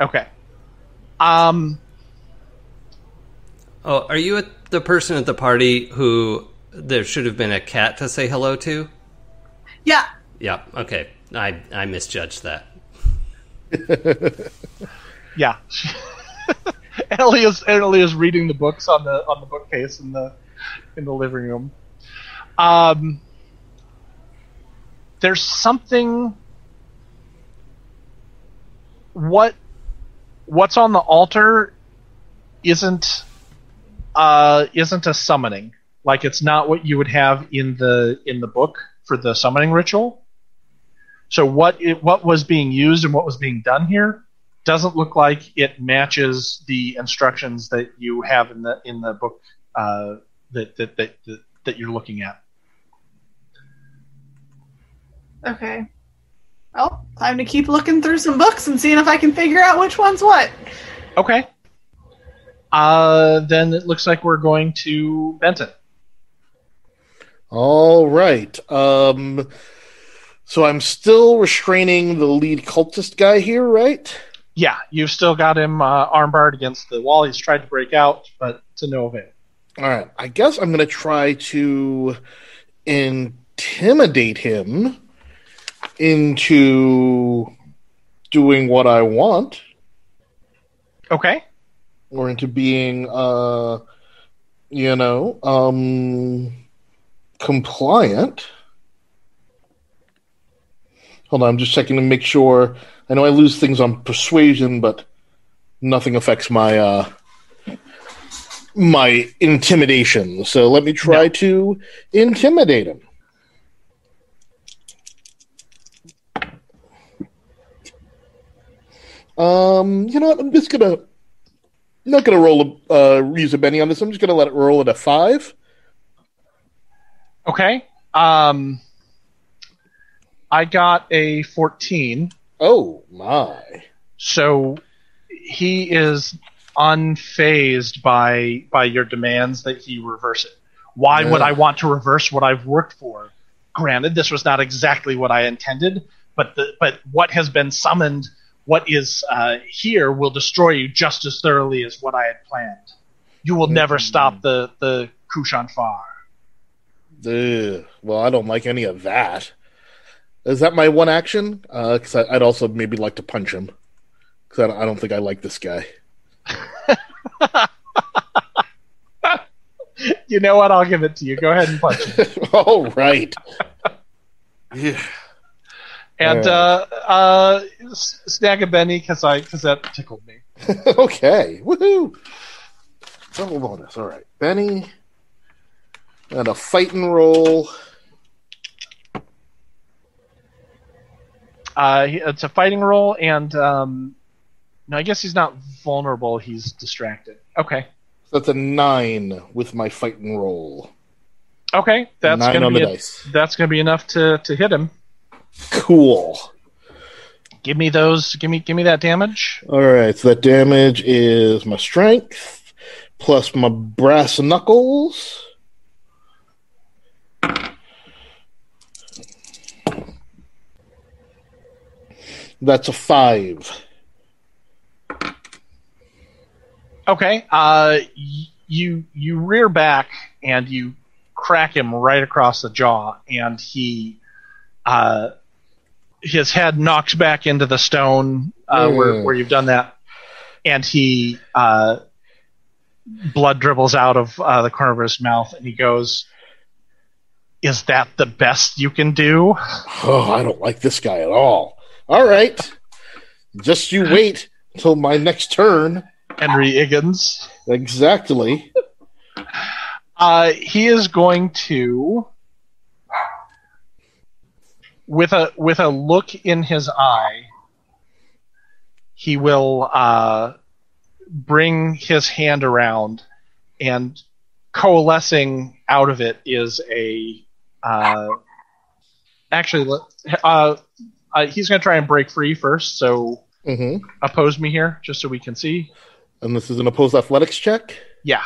Okay. Um. Oh, are you at the person at the party who there should have been a cat to say hello to? Yeah. Yeah. Okay. I I misjudged that. Yeah. Annalia's Annalia's reading the books on the on the bookcase in the in the living room. Um, there's something. What what's on the altar isn't uh, isn't a summoning. Like, it's not what you would have in the in the book for the summoning ritual. So what it, what was being used and what was being done here doesn't look like it matches the instructions that you have in the in the book uh, that, that that that that you're looking at. Okay. Well, time to keep looking through some books and seeing if I can figure out which one's what. Okay. Uh, then it looks like we're going to Benton. All right. Um. So I'm still restraining the lead cultist guy here, right? Yeah, you've still got him uh, armbarred against the wall. He's tried to break out, but to no avail. All right, I guess I'm going to try to intimidate him into doing what I want. Okay. Or into being, uh, you know, um, compliant. Hold on, I'm just checking to make sure. I know I lose things on persuasion, but nothing affects my uh, my intimidation. So let me try no. to intimidate him. Um, you know what? I'm just gonna I'm not gonna roll a uh, use a Benny on this. I'm just gonna let it roll at a five. Okay. Um. I got a fourteen. Oh, my. So he is unfazed by by your demands that he reverse it. Why yeah. would I want to reverse what I've worked for? Granted, this was not exactly what I intended, but the, but what has been summoned, what is uh, here, will destroy you just as thoroughly as what I had planned. You will mm-hmm. never stop the, the Kushanfar. Ugh. Well, I don't like any of that. Is that my one action? Because uh, I'd also maybe like to punch him. Because I, I don't think I like this guy. You know what? I'll give it to you. Go ahead and punch him. All right. Yeah. And uh, uh, snag a Benny because I because that tickled me. Okay. Woohoo! Double bonus. All right, Benny. And a fighting roll. Uh, it's a fighting roll, and um, no, I guess he's not vulnerable. He's distracted. Okay. That's a nine with my fighting roll. Okay, that's nine gonna on be the a, dice. That's gonna be enough to, to hit him. Cool. Give me those. Give me. Give me that damage. All right. So that damage is my strength plus my brass knuckles. That's a five. Okay. Uh, you you rear back and you crack him right across the jaw, and he uh, his head knocks back into the stone uh, mm. where where you've done that, and he uh, blood dribbles out of uh, the corner of his mouth, and he goes, "Is that the best you can do?" Oh, I don't like this guy at all. All right, just you wait until my next turn. Henry Higgins. Exactly. Uh, he is going to, with a with a look in his eye, he will uh, bring his hand around, and coalescing out of it is a. Uh, actually, uh. Uh, he's going to try and break free first, so mm-hmm. oppose me here, just so we can see. And this is an opposed athletics check? Yeah.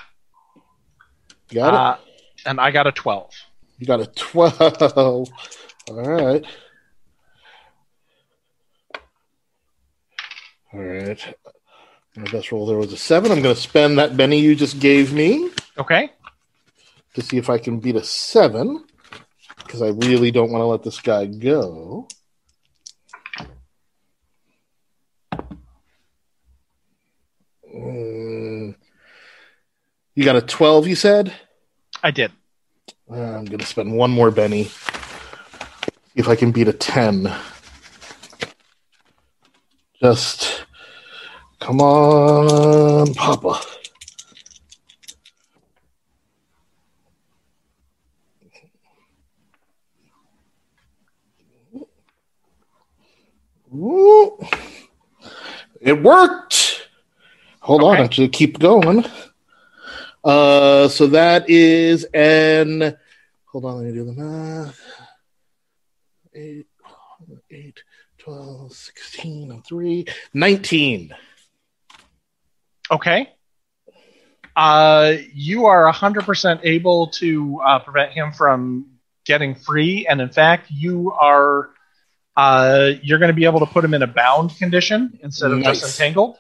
You got uh, it? And I got a twelve. You got a twelve. All right. All right. My best roll there was a seven. I'm going to spend that Benny you just gave me. Okay. To see if I can beat a seven. Because I really don't want to let this guy go. Mm. You got a twelve, you said? I did. I'm going to spend one more Benny. See if I can beat a ten. Just come on, Papa. Ooh. It worked. Hold okay. on, I have to keep going. Uh, so that is an. Hold on, let me do the math. eight, eight. twelve, sixteen, and three, nineteen. Okay. Uh, you are one hundred percent able to uh, prevent him from getting free, and in fact, you are, uh, you're going to be able to put him in a bound condition instead of nice. Just entangled,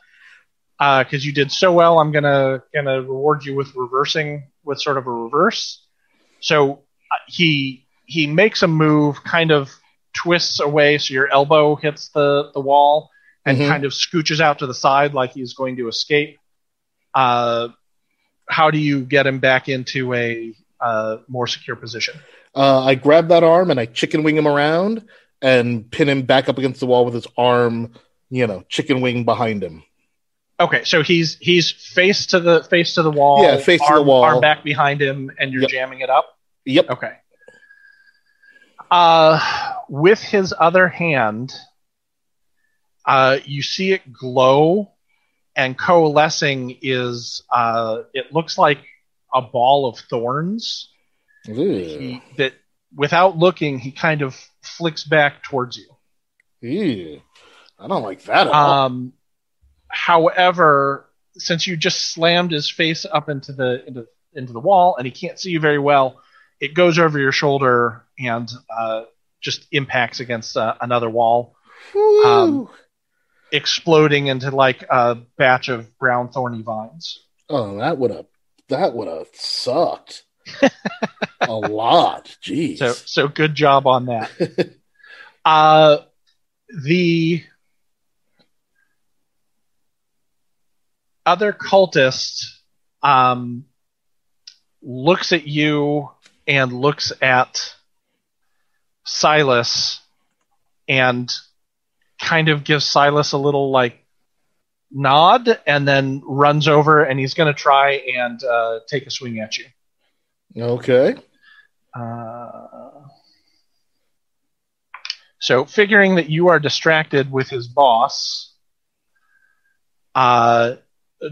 because uh, you did so well. I'm going to going to reward you with reversing, with sort of a reverse. So uh, he he makes a move, kind of twists away so your elbow hits the, the wall and mm-hmm. kind of scooches out to the side like he's going to escape. Uh, how do you get him back into a uh, more secure position? Uh, I grab that arm and I chicken wing him around and pin him back up against the wall with his arm, you know, chicken wing behind him. Okay, so he's he's face to the face to the wall. Yeah, face arm, to the wall. Arm back behind him and you're yep. jamming it up? Yep. Okay. Uh, with his other hand, uh, you see it glow, and coalescing is, uh, it looks like a ball of thorns. He, that, without looking, he kind of flicks back towards you. Ew. I don't like that at all. Um, however, since you just slammed his face up into the into, into the wall, and he can't see you very well, it goes over your shoulder and uh, just impacts against uh, another wall, um, exploding into like a batch of brown thorny vines. Oh, that would have that would have sucked a lot. Jeez. So, so good job on that. uh, the other cultist um, looks at you. And looks at Silas and kind of gives Silas a little like nod and then runs over and he's going to try and uh, take a swing at you. Okay. Uh, so figuring that you are distracted with his boss, uh,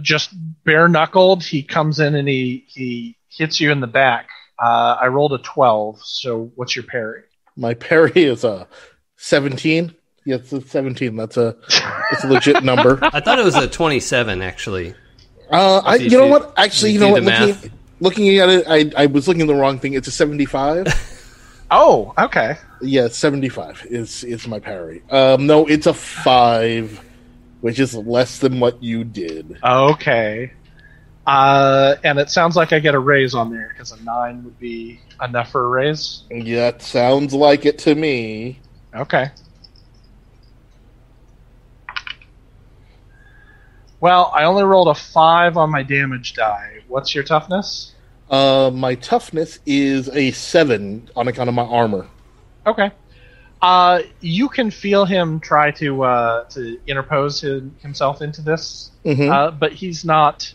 just bare knuckled, he comes in and he, he hits you in the back. Uh, I rolled a twelve, so what's your parry? My parry is a seventeen. Yeah, it's a seventeen. That's a, that's a legit number. I thought it was a twenty-seven, actually. Uh, I, you, you know do, what? Actually, you know what? Looking, looking at it, I, I was looking at the wrong thing. It's a seventy-five. Oh, okay. Yeah, seventy-five is, is my parry. Um, no, it's a five, which is less than what you did. Okay. Uh, and it sounds like I get a raise on there, because a nine would be enough for a raise. Yeah, it sounds like it to me. Okay. Well, I only rolled a five on my damage die. What's your toughness? Uh, my toughness is a seven on account of my armor. Okay. Uh, you can feel him try to uh, to interpose him, himself into this, mm-hmm. uh, but he's not...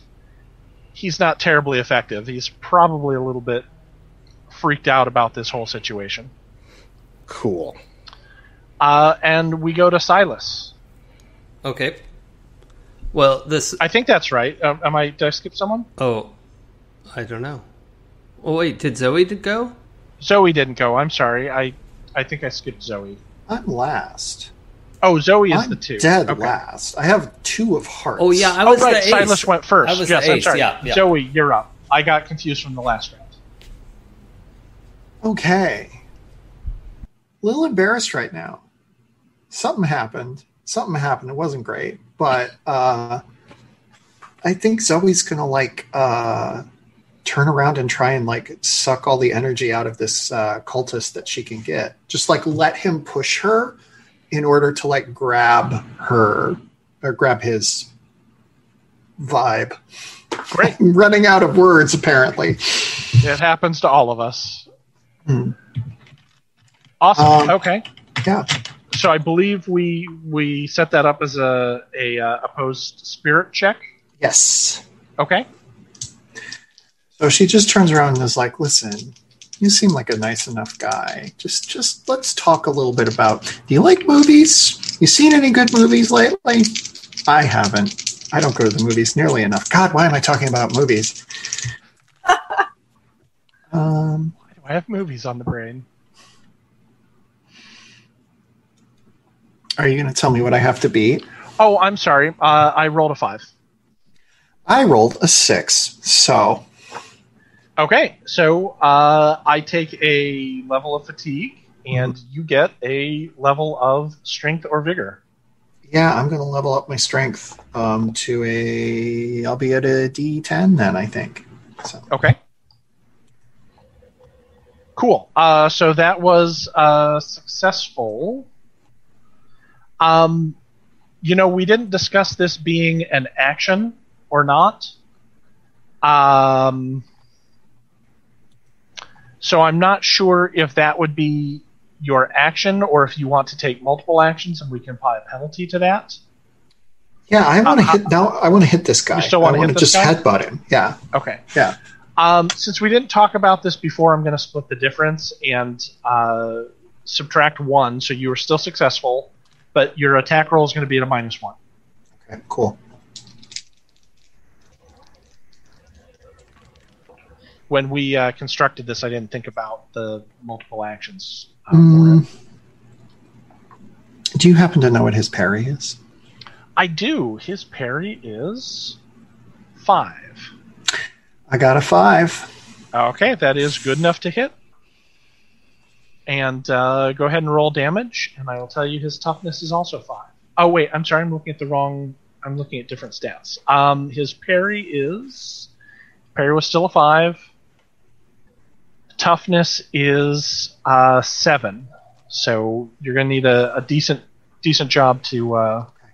He's not terribly effective. He's probably a little bit freaked out about this whole situation. Cool. Uh, and we go to Silas. Okay. Well, this... I think that's right. Um, am I... Did I skip someone? Oh, I don't know. Oh, wait. Did Zoe did go? Zoe didn't go. I'm sorry. I, I think I skipped Zoe. I'm last. Oh, Zoe is I'm the two. Dead okay. last. I have two of hearts. Oh yeah, I was oh, right. the Silas ace. went first. I was yes, the ace. I'm sorry. Yeah, yeah. Zoe, you're up. I got confused from the last round. Okay. A little embarrassed right now. Something happened. Something happened. It wasn't great, but uh, I think Zoe's gonna like uh, turn around and try and like suck all the energy out of this uh, cultist that she can get. Just like let him push her. In order to like grab her or grab his vibe. Great. I'm running out of words, apparently. It happens to all of us. Mm. Awesome. Um, okay. Yeah. So I believe we we set that up as a a uh, opposed spirit check. Yes. Okay. So she just turns around and is like, "Listen. You seem like a nice enough guy. Just just let's talk a little bit about, do you like movies? You seen any good movies lately? I haven't. I don't go to the movies nearly enough. God, why am I talking about movies? um, why do I have movies on the brain? Are you going to tell me what I have to be? Oh, I'm sorry. Uh, I rolled a five. I rolled a six, so... Okay, so uh, I take a level of fatigue, and you get a level of strength or vigor. Yeah, I'm going to level up my strength um, to a... I'll be at a D ten then, I think. So. Okay. Cool. Uh, so that was uh, successful. Um, you know, we didn't discuss this being an action or not. Um... So I'm not sure if that would be your action or if you want to take multiple actions and we can apply a penalty to that. Yeah, I want to uh, hit now I want to hit this guy. You still want I to hit this just guy? Headbutt him. Yeah. Okay. Yeah. Um, since we didn't talk about this before, I'm going to split the difference and uh, subtract one. So you are still successful, but your attack roll is going to be at a minus one. Okay, cool. When we uh, constructed this, I didn't think about the multiple actions. Uh, mm. Do you happen to know what his parry is? I do. His parry is five. I got a five. Okay, that is good enough to hit. And uh, go ahead and roll damage, and I will tell you his toughness is also five. Oh, wait, I'm sorry. I'm looking at the wrong... I'm looking at different stats. Um, his parry is... Parry was still a five. Toughness is uh, seven, so you're going to need a, a decent decent job to... Uh, okay.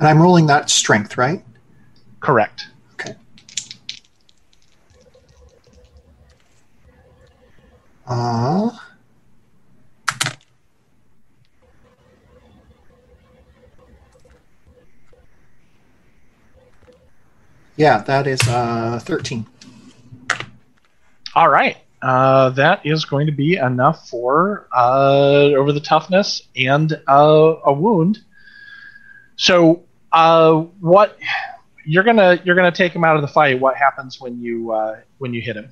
And I'm rolling that strength, right? Correct. Okay. Uh, yeah, that is uh, thirteen. All right. Uh, that is going to be enough for uh, over the toughness and uh, a wound. So, uh, what you're gonna you're gonna take him out of the fight? What happens when you uh, when you hit him?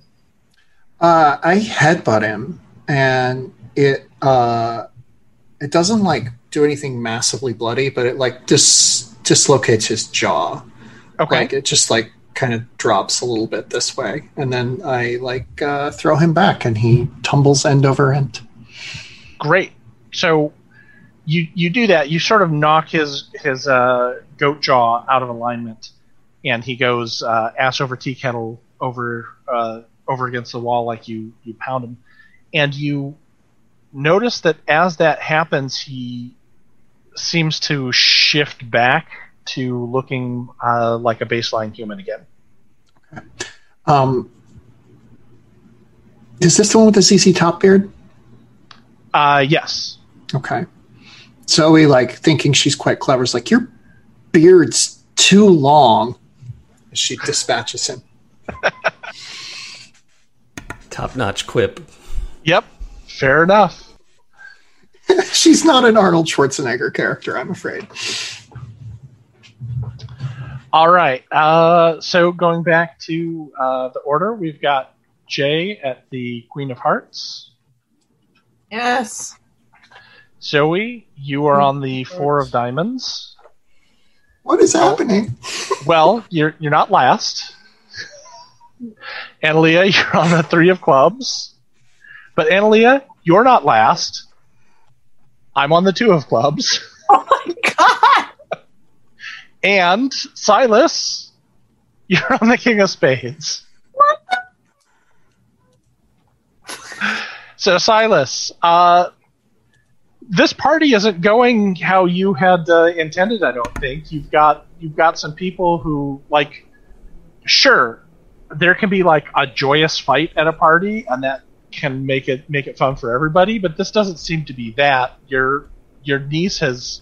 Uh, I headbutt him, and it uh, it doesn't like do anything massively bloody, but it like dis- dislocates his jaw. Okay, like, it just like. kind of drops a little bit this way, and then I like uh, throw him back, and he tumbles end over end. Great. So you you do that. You sort of knock his his uh, goat jaw out of alignment, and he goes uh, ass over tea kettle over uh, over against the wall like you you pound him, and you notice that as that happens, he seems to shift back to looking uh, like a baseline human again. Okay. Um, is this the one with the C C top beard? Uh, yes. Okay. Zoe, like, thinking she's quite clever, is like, your beard's too long. She dispatches him. Top-notch quip. Yep. Fair enough. She's not an Arnold Schwarzenegger character, I'm afraid. All right, uh, so going back to uh, the order, we've got Jay at the Queen of Hearts. Yes. Zoe, you are on the Four of Diamonds. What is happening? Well, you're you're not last. Analia, you're on the Three of Clubs. But Analia, you're not last. I'm on the Two of Clubs. Oh my god! And Silas, you're on the King of Spades. What? So Silas, uh, this party isn't going how you had uh, intended. I don't think you've got you've got some people who, like, sure, there can be like a joyous fight at a party, and that can make it make it fun for everybody. But this doesn't seem to be that. Your your niece has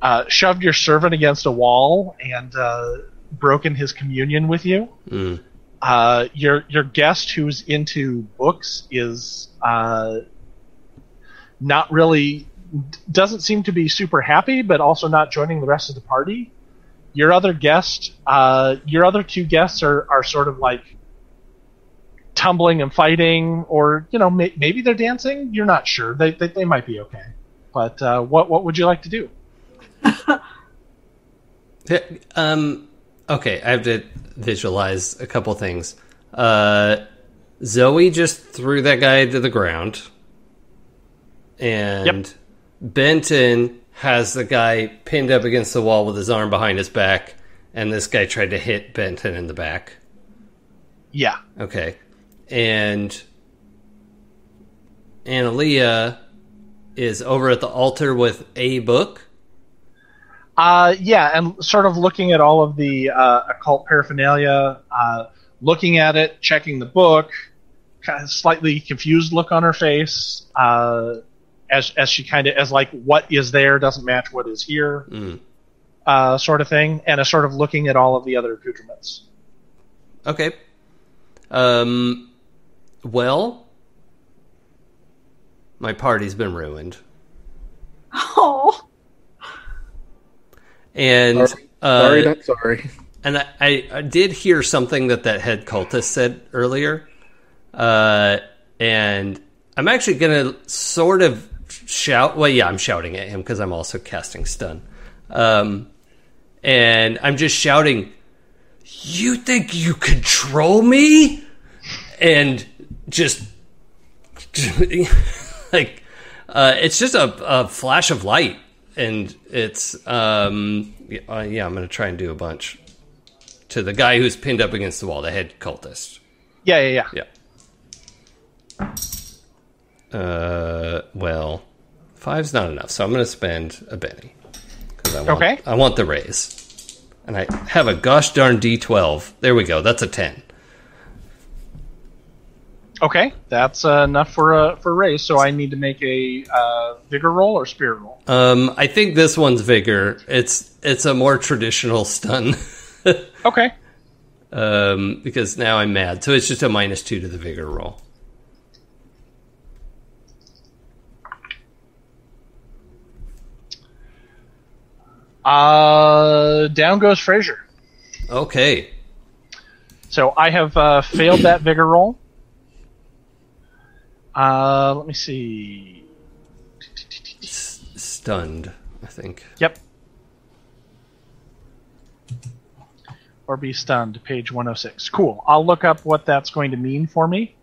uh, shoved your servant against a wall and uh, broken his communion with you. Mm. Uh, your your guest, who's into books, is uh, not really doesn't seem to be super happy, but also not joining the rest of the party. Your other guest, uh, your other two guests are are sort of like tumbling and fighting, or you know may, maybe they're dancing. You're not sure. They they, they might be okay. But uh, what what would you like to do? um. Okay, I have to visualize a couple things. Uh, Zoe just threw that guy to the ground. And yep. Benton has the guy pinned up against the wall with his arm behind his back. And this guy tried to hit Benton in the back. Yeah. Okay. And Analia is over at the altar with a book. Uh, yeah, and sort of looking at all of the uh, occult paraphernalia, uh, looking at it, checking the book, kind of slightly confused look on her face, uh, as as she kind of as like what is there doesn't match what is here, mm. uh, sort of thing, and a sort of looking at all of the other accoutrements. Okay. Um. Well, my party's been ruined. Oh. And sorry, uh, sorry, not sorry. And I, I, I did hear something that that head cultist said earlier, uh, and I'm actually going to sort of shout. Well, yeah, I'm shouting at him because I'm also casting stun, um, and I'm just shouting, "You think you control me?" And just like uh, it's just a, a flash of light. And it's, um, yeah, I'm going to try and do a bunch to the guy who's pinned up against the wall, the head cultist. Yeah, yeah, yeah. Yeah. Uh, well, five's not enough, so I'm going to spend a penny. I want, okay. I want the raise. And I have a gosh darn D twelve. There we go. That's a ten. Okay, that's uh, enough for a for a raise. So I need to make a uh, vigor roll or spirit roll. Um, I think this one's vigor. It's it's a more traditional stun. Okay. Um, because now I'm mad, so it's just a minus two to the vigor roll. Uh, down goes Fraser. Okay. So I have uh, failed that vigor roll. Uh, let me see. Stunned, I think. Yep. Or be stunned, page one oh six. Cool. I'll look up what that's going to mean for me.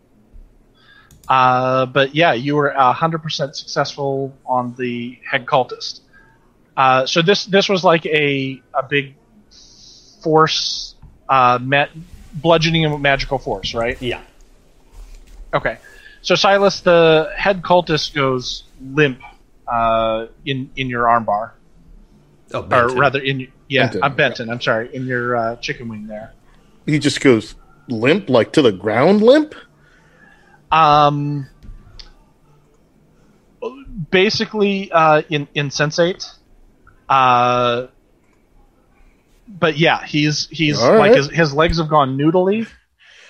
Uh, but yeah, you were one hundred percent successful on the head cultist. Uh, so this this was like a, a big force, uh, ma- bludgeoning and magical force, right? Yeah. Okay. So, Silas, the head cultist goes limp uh, in in your armbar. Oh, Benton. Or rather, in yeah, Benton. I'm Benton. I'm sorry, in your uh, chicken wing there. He just goes limp, like to the ground limp? Um, basically uh, in, insensate. Uh, but yeah, he's he's all like right. his, his legs have gone noodly.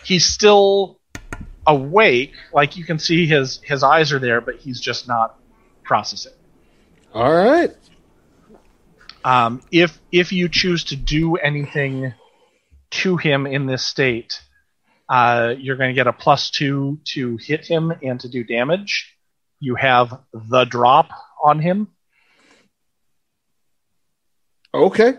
He's still awake, like you can see his his eyes are there, but he's just not processing. All right. Um, if if you choose to do anything to him in this state, uh, you're going to get a plus two to hit him and to do damage. You have the drop on him? Okay.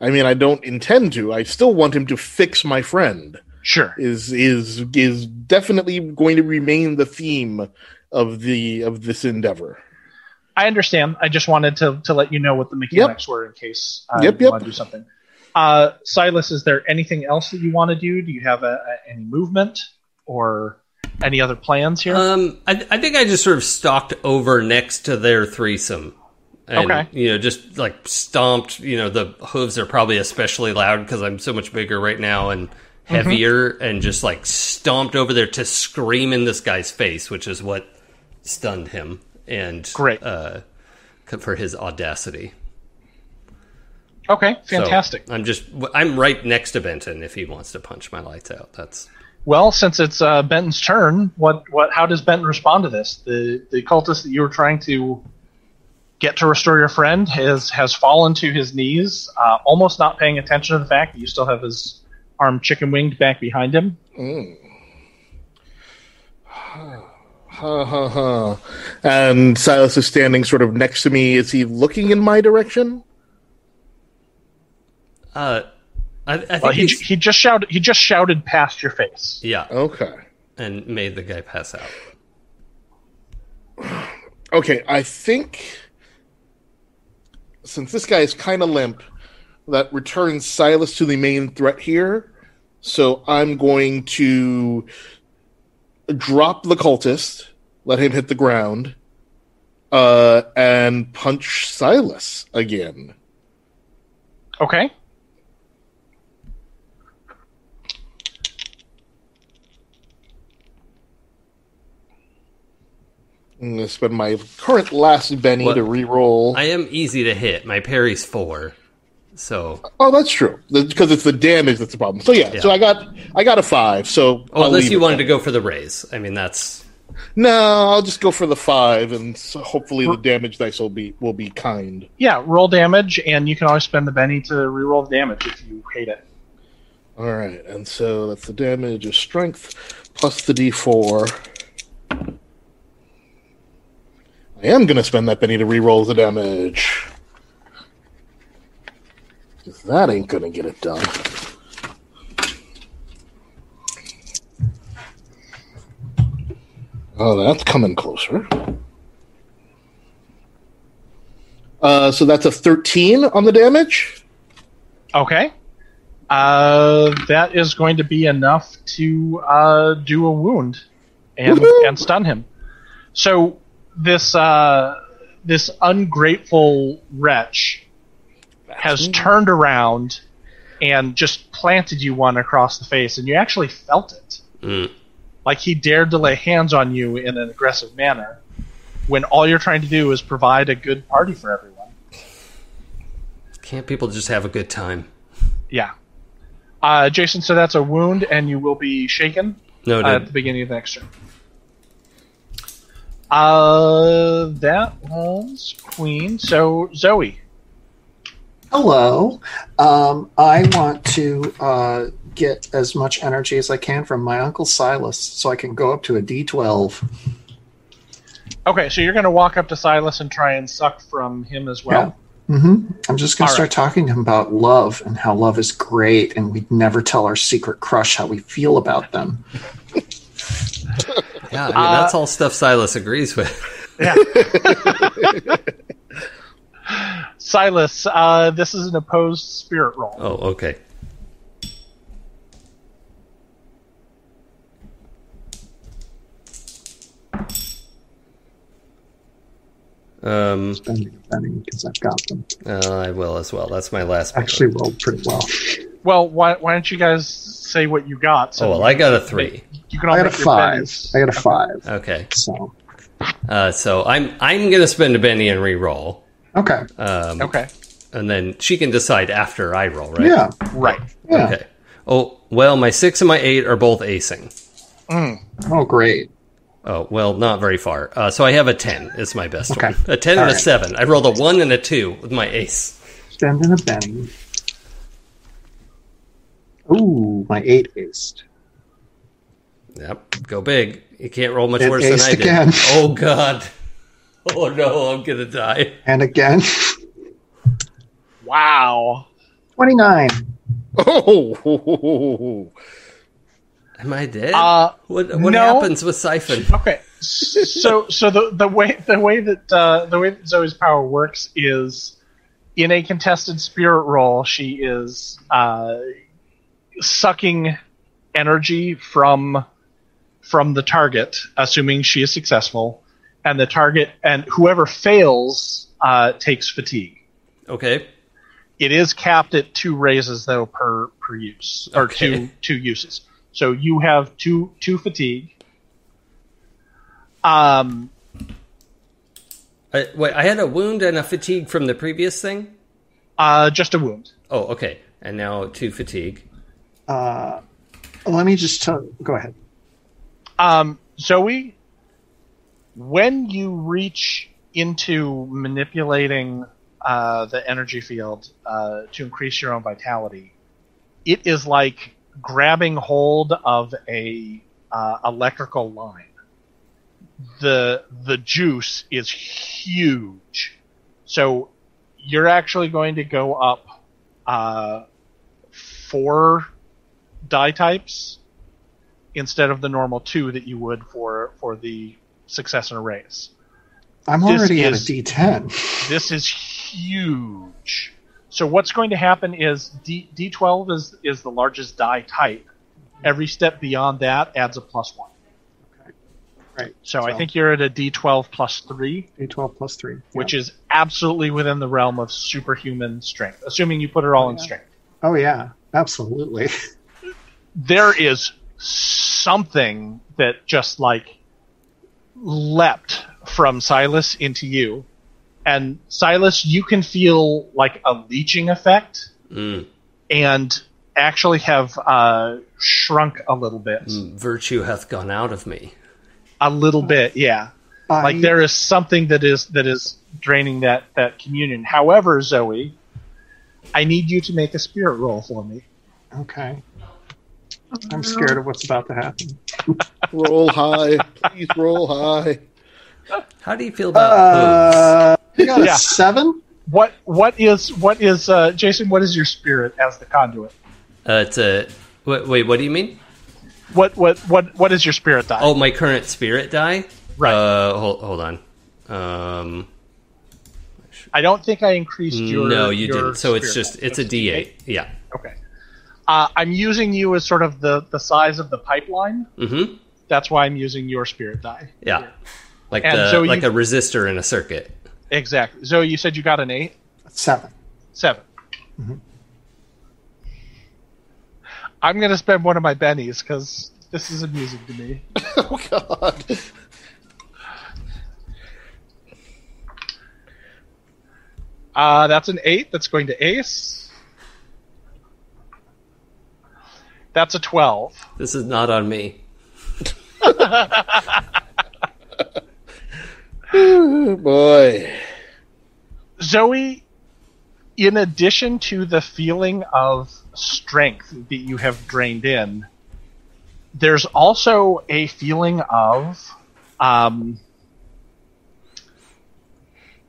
I mean, I don't intend to. I still want him to fix my friend. Sure. Is is is definitely going to remain the theme of the of this endeavor. I understand. I just wanted to to let you know what the mechanics yep. were in case uh, yep, you yep. want to do something. Uh, Silas, is there anything else that you want to do? Do you have a, a, any movement or any other plans here? Um, I, I think I just sort of stalked over next to their threesome. And, okay. you know, just like stomped, you know, the hooves are probably especially loud because I'm so much bigger right now and heavier mm-hmm. and just like stomped over there to scream in this guy's face, which is what stunned him. And great. Uh, for his audacity. Okay, fantastic. So I'm just I'm right next to Benton if he wants to punch my lights out. That's well, since it's uh, Benton's turn, what what how does Benton respond to this? The the cultist that you were trying to get to restore your friend has has fallen to his knees, uh, almost not paying attention to the fact that you still have his arm chicken winged back behind him. Mm. Ha ha ha. And Silas is standing sort of next to me. Is he looking in my direction? Uh, I, I think well, he he just shouted he just shouted past your face. Yeah. Okay. And made the guy pass out. Okay, I think since this guy is kind of limp, that returns Silas to the main threat here. So I'm going to drop the cultist, let him hit the ground, uh, and punch Silas again. Okay. I'm going to spend my current last Benny well, to reroll. I am easy to hit. My parry's four. So. Oh, that's true. Because it's the damage that's the problem. So, yeah. yeah. So I got I got a five. So oh, unless you wanted there. to go for the raise. I mean, that's. No, I'll just go for the five, and so hopefully the damage dice will be will be kind. Yeah, roll damage, and you can always spend the Benny to reroll the damage if you hate it. All right, and so that's the damage of strength plus the d four. I am going to spend that Benny to reroll the damage. Because that ain't going to get it done. Oh, that's coming closer. Uh, so that's a thirteen on the damage. Okay. Uh, that is going to be enough to uh, do a wound and, and stun him. So... This uh, this ungrateful wretch has turned around and just planted you one across the face, and you actually felt it. Mm. Like he dared to lay hands on you in an aggressive manner when all you're trying to do is provide a good party for everyone. Can't people just have a good time? Yeah. Uh, Jason, so that's a wound, and you will be shaken no, uh, at the beginning of the next turn. Uh, that one's Queen. So, Zoe. Hello. Um, I want to uh, get as much energy as I can from my Uncle Silas so I can go up to a D twelve. Okay, so you're going to walk up to Silas and try and suck from him as well? Yeah. Mm-hmm. I'm just going to start right. talking to him about love and how love is great and we'd never tell our secret crush how we feel about them. Yeah, I mean, uh, that's all stuff Silas agrees with. Yeah. Silas, uh, this is an opposed spirit roll. Oh, okay. Um, because I've got them. Uh, I will as well. That's my last. Actually, one. Rolled pretty well. Well, why why don't you guys say what you got? So oh well, I got a three. You can all I got a five. I got a five. Okay. So, uh, so I'm I'm gonna spend a Benny and re-roll. Okay. Um, okay. And then she can decide after I roll, right? Yeah. Right. Yeah. Okay. Oh well, my six and my eight are both acing. Mm. Oh great. Oh well, not very far. Uh, so I have a ten. Is my best okay. one. A ten all and right. a seven. I rolled a one and a two with my ace. Spend and a Benny. Ooh, my eight aced. Yep, go big. You can't roll much it worse than I again. did. Oh, God. Oh no, I'm gonna die. And again. Wow. twenty-nine. Oh. Am I dead? Uh, what what no. happens with Siphon? Okay. So so the the way the way that uh, the way that Zoe's power works is in a contested spirit roll, she is uh, sucking energy from from the target, assuming she is successful, and the target and whoever fails uh, takes fatigue. Okay. It is capped at two raises though per per use or okay. two two uses. So you have two two fatigue. Um, I, wait, I had a wound and a fatigue from the previous thing? Uh, just a wound. Oh, okay. And now two fatigue. Uh, let me just tell, go ahead. Um, Zoe, when you reach into manipulating uh, the energy field uh, to increase your own vitality, it is like grabbing hold of a uh, electrical line. The the juice is huge, so you're actually going to go up uh, four die types instead of the normal two that you would for for the success and a raise. I'm already at a D ten. This is huge. So what's going to happen is D, D twelve is is the largest die type. Every step beyond that adds a plus one. Right. So, so I think you're at a D twelve plus three. D twelve plus three. Yeah. Which is absolutely within the realm of superhuman strength, assuming you put it all oh, in yeah. strength. Oh, yeah. Absolutely. There is something that just, like, leapt from Silas into you. And, Silas, you can feel, like, a leeching effect mm. and actually have uh, shrunk a little bit. Virtue hath gone out of me. A little bit, yeah. I, like there is something that is that is draining that, that communion. However, Zoe, I need you to make a spirit roll for me. Okay. I'm scared of what's about to happen. Roll high. Please roll high. How do you feel about uh, you got a yeah. seven? What what is what is uh, Jason, what is your spirit as the conduit? Uh, it's a wait, wait, what do you mean? What what what what is your spirit die? Oh, my current spirit die? Right. Uh, hold hold on. Um, I, should... I don't think I increased your. No, you your didn't. So it's just die. It's a D eight. Yeah. Okay. Uh, I'm using you as sort of the, the size of the pipeline. Mm-hmm. That's why I'm using your spirit die. Yeah. Here. Like the, so like you... a resistor in a circuit. Exactly. So you said you got an eight. Seven. Seven. Mm-hmm. I'm going to spend one of my bennies because this is amusing to me. Oh, God. Uh, that's an eight. That's going to ace. That's a twelve. This is not on me. Ooh, boy. Zoe, in addition to the feeling of strength that you have drained in, there's also a feeling of um,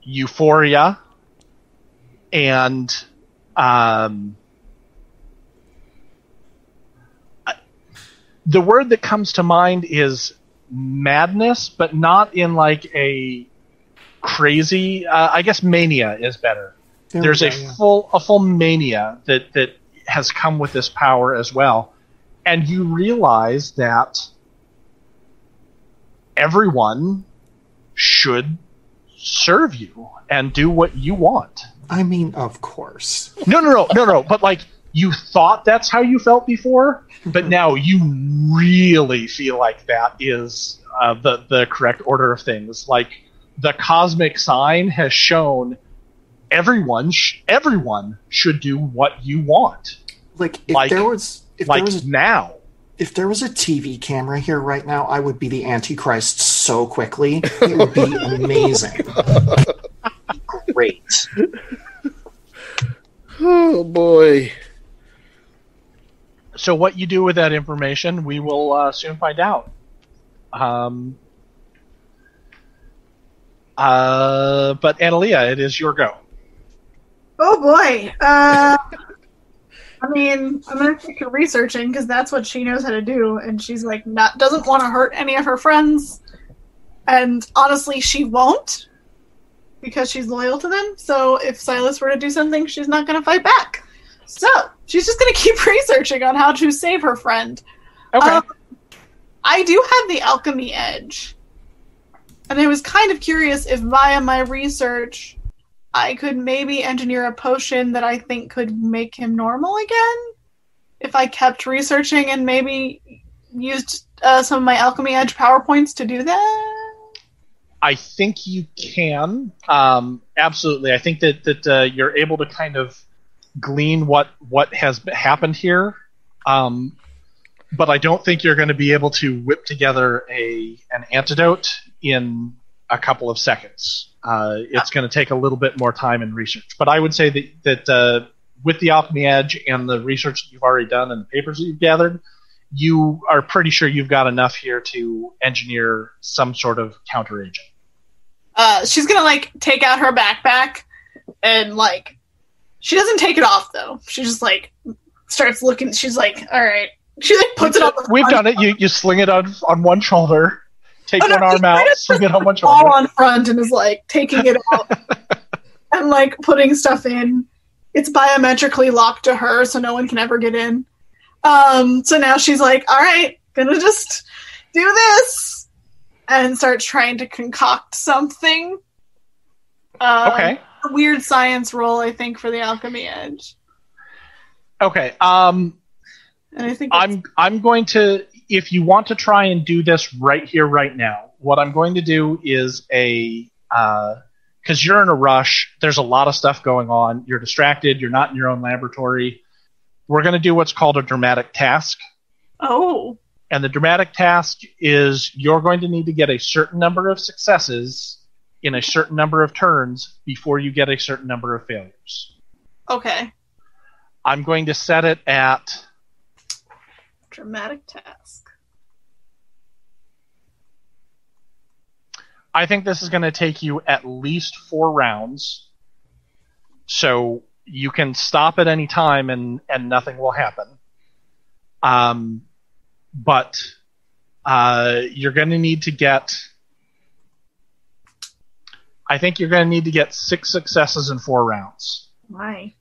euphoria and um, the word that comes to mind is madness, but not in like a crazy, uh, I guess mania is better. There there's go, a yeah. full a full mania that that has come with this power as well. And you realize that everyone should serve you and do what you want. I mean, of course. No, no, no, no, no. But like you thought that's how you felt before, but now you really feel like that is uh, the, the correct order of things. Like the cosmic sign has shown Everyone, sh- everyone should do what you want. Like if like, there was, if like there was a, now, if there was a T V camera here right now, I would be the Antichrist so quickly. It would be amazing. Be great. Oh boy! So what you do with that information, we will uh, soon find out. Um, Uh, but Analia, it is your go. Oh boy. Uh, I mean, I'm going to take her researching because that's what she knows how to do. And she's like, not doesn't want to hurt any of her friends. And honestly, she won't because she's loyal to them. So if Silas were to do something, she's not going to fight back. So she's just going to keep researching on how to save her friend. Okay. Um, I do have the alchemy edge. And I was kind of curious if via my research, I could maybe engineer a potion that I think could make him normal again. If I kept researching and maybe used uh, some of my alchemy edge PowerPoints to do that. I think you can. Um, absolutely. I think that, that uh, you're able to kind of glean what, what has happened here. Um, but I don't think you're going to be able to whip together a an antidote in a couple of seconds. Uh, it's going to take a little bit more time and research. But I would say that, that uh, with the Alchemy Edge and the research that you've already done and the papers that you've gathered, you are pretty sure you've got enough here to engineer some sort of counteragent. Uh, she's going to, like, take out her backpack and, like, she doesn't take it off, though. She just, like, starts looking. She's like, all right. She, like, puts we've it on the We've done it. You, you sling it on, on one shoulder. Take oh, one no, arm out, swing it on one shoulder. All on front and is, like, taking it out and, like, putting stuff in. It's biometrically locked to her, so no one can ever get in. Um, so now she's like, all right, gonna just do this and starts trying to concoct something. Um, okay. A weird science roll, I think, for the Alchemy Edge. Okay. Um, and I think I'm I'm going to... If you want to try and do this right here, right now, what I'm going to do is a, uh, because you're in a rush, there's a lot of stuff going on, you're distracted, you're not in your own laboratory, we're going to do what's called a dramatic task. Oh. And the dramatic task is you're going to need to get a certain number of successes in a certain number of turns before you get a certain number of failures. Okay. I'm going to set it at... Dramatic task. I think this is going to take you at least four rounds, so you can stop at any time and, and nothing will happen. Um, but uh, you're going to need to get... I think you're going to need to get six successes in four rounds. Why?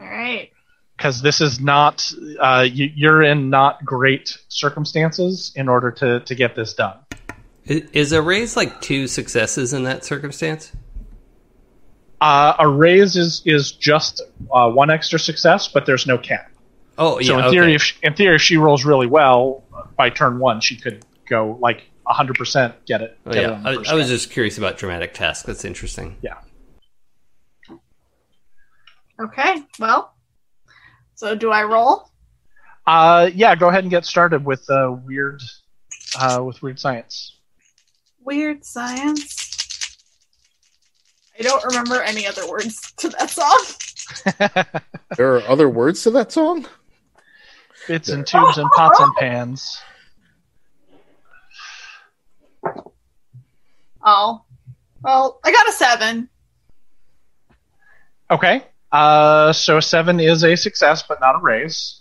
All right. Because this is not, uh, you, you're in not great circumstances in order to, to get this done. Is a raise like two successes in that circumstance? Uh, a raise is, is just uh, one extra success, but there's no cap. Oh, yeah. So in okay. theory, if she, in theory, if she rolls really well by turn one, she could go like one hundred percent get it. Get oh, yeah. it I, I was just curious about dramatic task. That's interesting. Yeah. Okay. Well. So do I roll? Uh, yeah, go ahead and get started with uh, weird, uh, with weird science. Weird science. I don't remember any other words to that song. There are other words to that song? Bits there. And tubes and pots and pans. Oh, well, I got a seven. Okay. Uh, so seven is a success, but not a raise.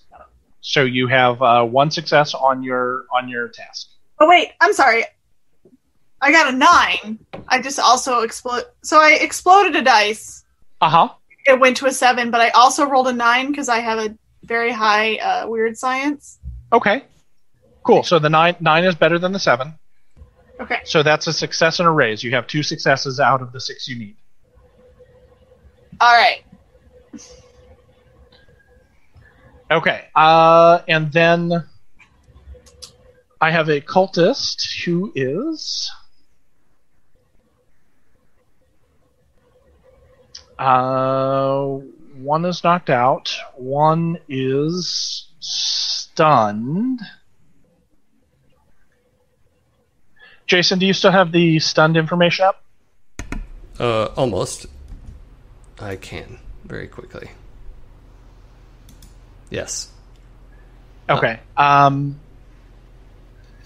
So you have uh, one success on your on your task. Oh wait, I'm sorry. I got a nine. I just also explode. So I exploded a dice. Uh huh. It went to a seven, but I also rolled a nine because I have a very high uh, weird science. Okay. Cool. So the nine nine is better than the seven. Okay. So that's a success and a raise. You have two successes out of the six you need. All right. Okay, uh, and then I have a cultist who is uh, one is knocked out, one is stunned. Jason, do you still have the stunned information up? Uh, almost. I can very quickly. Yes. Okay. Um,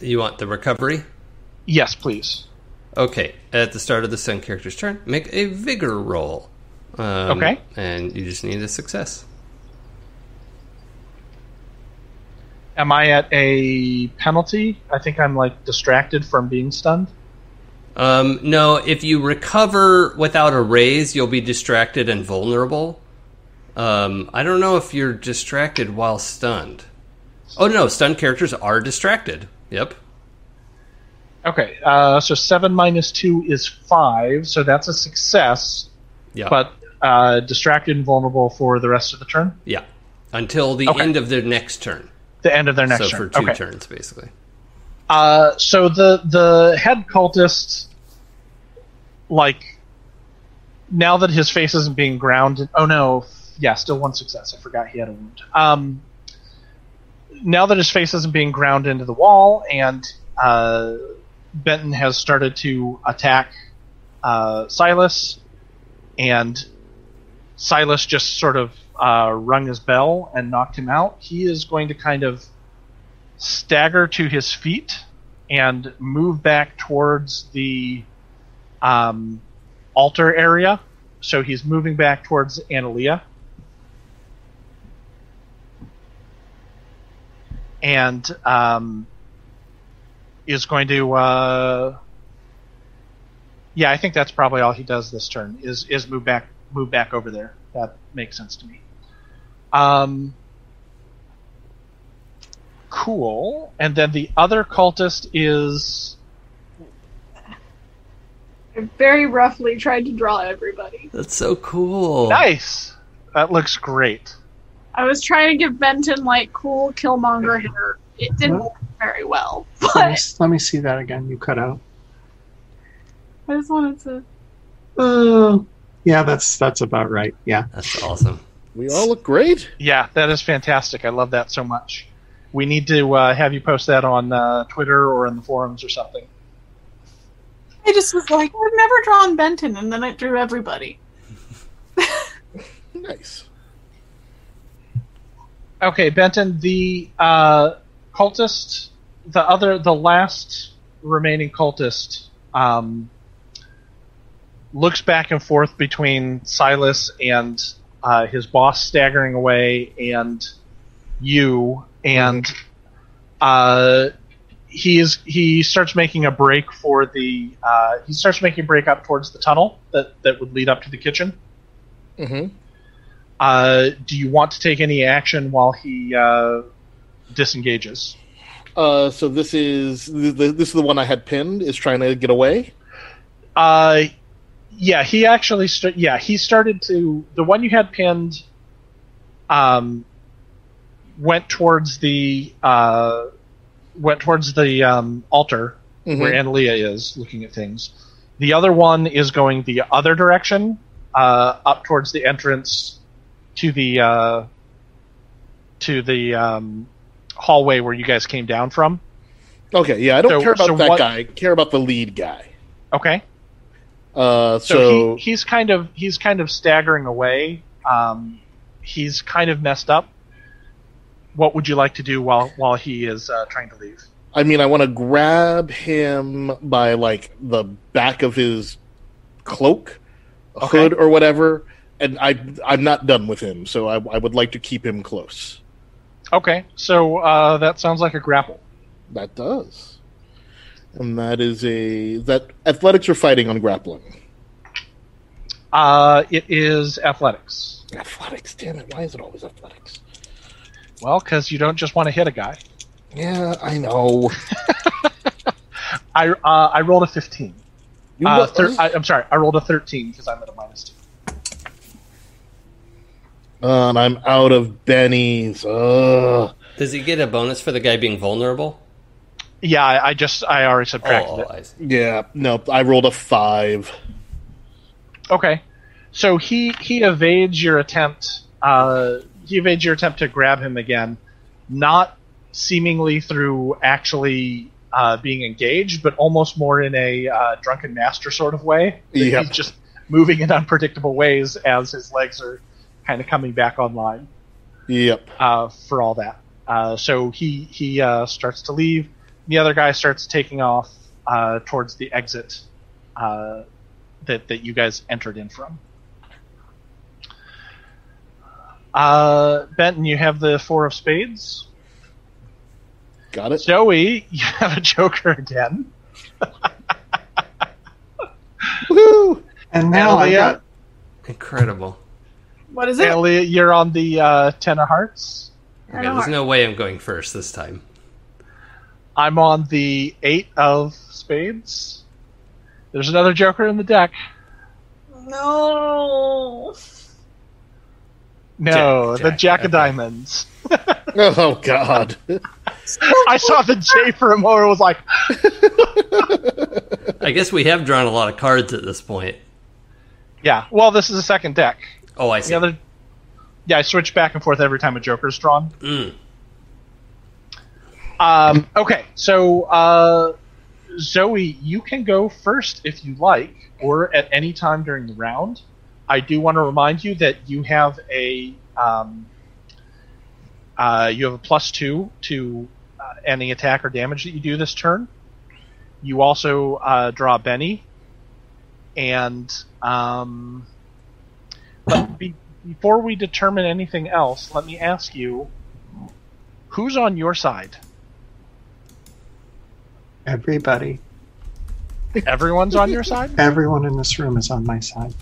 you want the recovery? Yes, please. Okay, at the start of the Sun character's turn, make a Vigor roll. Um, okay. And you just need a success. Am I at a penalty? I think I'm, like, distracted from being stunned. Um, no, if you recover without a raise, you'll be distracted and vulnerable. Um, I don't know if you're distracted while stunned. Oh, no, stunned characters are distracted. Yep. Okay, uh, so seven minus two is five, so that's a success. Yeah. But uh, distracted and vulnerable for the rest of the turn? Yeah, until the okay. end of their next turn. The end of their next so turn. So for two okay. turns, basically. Uh, so the the head cultist, like, now that his face isn't being grounded... Oh, no. Yeah, still one success. I forgot he had a wound. Um, now that his face isn't being ground into the wall, and uh, Benton has started to attack uh, Silas, and Silas just sort of Uh, rung his bell and knocked him out, he is going to kind of stagger to his feet and move back towards the um, altar area. So he's moving back towards Analia. And um, is going to... Uh, yeah, I think that's probably all he does this turn, is, is move back move back over there. That makes sense to me. Um, cool. And then the other cultist is... I very roughly tried to draw everybody. That's so cool. Nice! That looks great. I was trying to give Benton, like, cool Killmonger hair. It didn't work very well. But... Let me, let me see that again. You cut out. I just wanted to... Uh, yeah, that's that's about right. Yeah. That's awesome. We all look great. Yeah, that is fantastic. I love that so much. We need to uh, have you post that on uh, Twitter or in the forums or something. I just was like, I've never drawn Benton, and then I drew everybody. Nice. Okay, Benton, the uh, cultist, the other, the last remaining cultist, um, looks back and forth between Silas and... Uh, his boss staggering away, and you, and uh, he is he starts making a break for the uh, he starts making a break up towards the tunnel that, that would lead up to the kitchen. Mm-hmm. Uh, do you want to take any action while he uh, disengages? Uh, so this is this is the one I had pinned is trying to get away. Uh. Yeah, he actually... St- yeah, he started to... The one you had pinned um, went towards the uh, went towards the um, altar mm-hmm. where Analia is looking at things. The other one is going the other direction, uh, up towards the entrance to the uh, to the um, hallway where you guys came down from. Okay, yeah, I don't so, care about so that what, guy. I care about the lead guy. Okay. Uh, so so he, he's kind of he's kind of staggering away. Um, he's kind of messed up. What would you like to do while while he is uh, trying to leave? I mean, I want to grab him by like the back of his cloak, okay. hood, or whatever. And I I'm not done with him, so I, I would like to keep him close. Okay, so uh, that sounds like a grapple. That does. And that is a... that athletics or fighting on grappling? Uh, it is athletics. Athletics, damn it. Why is it always athletics? Well, because you don't just want to hit a guy. Yeah, I know. I uh, I rolled a fifteen. You uh, thir- I, I'm sorry, I rolled a thirteen because I'm at a minus two. Uh, and I'm out of bennies. Ugh. Does he get a bonus for the guy being vulnerable? Yeah, I just, I already subtracted oh, it. Yeah, no, I rolled a five. Okay. So he, he evades your attempt, uh, he evades your attempt to grab him again, not seemingly through actually uh, being engaged, but almost more in a uh, drunken master sort of way. Yep. He's just moving in unpredictable ways as his legs are kind of coming back online. Yep. Uh, for all that. Uh, so he, he uh, starts to leave. The other guy starts taking off uh, towards the exit uh, that that you guys entered in from. Uh, Benton, you have the four of spades. Got it. Zoe, you have a joker again. Woo! And now Analia, I got incredible. What is it? Analia, you're on the uh, ten of hearts. Okay, there's no way I'm going first this time. I'm on the eight of spades. There's another joker in the deck. No. No, jack, the jack, jack of okay. diamonds. Oh, God. I saw the J for a moment and was like... I guess we have drawn a lot of cards at this point. Yeah, well, this is the second deck. Oh, I see. The other... Yeah, I switch back and forth every time a joker's drawn. Mm. Um, okay, so, uh, Zoe, you can go first if you like, or at any time during the round. I do want to remind you that you have a um, uh, you have a plus two to uh, any attack or damage that you do this turn. You also uh, draw Benny, and um, but be, before we determine anything else, let me ask you, who's on your side? Everybody. Everyone's on your side? Everyone in this room is on my side.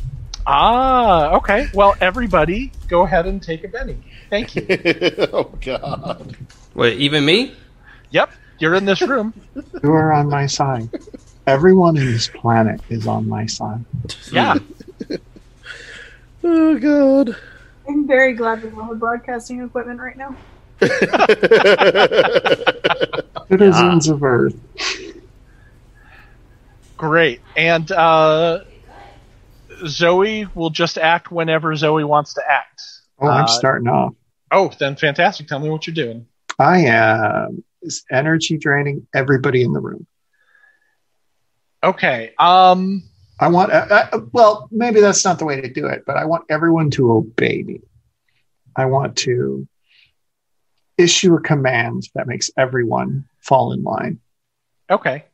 Ah, okay. Well, everybody, go ahead and take a Benny. Thank you. Oh, God. Wait, even me? Yep, you're in this room. You are on my side. Everyone in this planet is on my side. Yeah. Oh, God. I'm very glad we don't have broadcasting equipment right now. Citizens ah. of Earth. Great. And, uh... Zoe will just act whenever Zoe wants to act. Oh, I'm uh, starting off. Oh, then fantastic. Tell me what you're doing. I am energy draining everybody in the room. Okay. Um, I want, I, I, well, maybe that's not the way to do it, but I want everyone to obey me. I want to issue a command that makes everyone fall in line. Okay.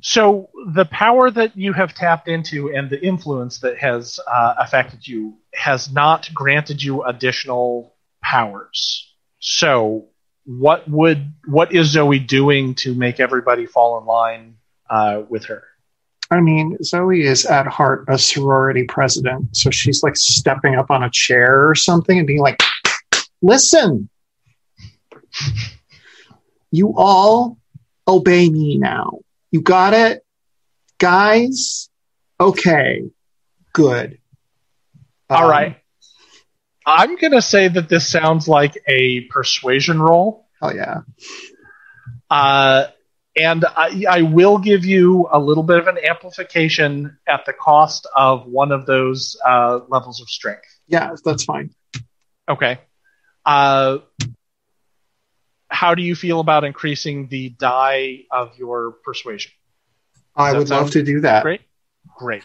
So the power that you have tapped into and the influence that has uh, affected you has not granted you additional powers. So what would what is Zoe doing to make everybody fall in line uh, with her? I mean, Zoe is at heart a sorority president, so she's like stepping up on a chair or something and being like, listen, you all obey me now. You got it, guys? Okay, good. Um, All right. I'm going to say that this sounds like a persuasion roll. Oh, yeah. Uh, and I, I will give you a little bit of an amplification at the cost of one of those uh, levels of strength. Yeah, that's fine. Okay. Uh How do you feel about increasing the die of your persuasion? I would love to do that. Great. Great.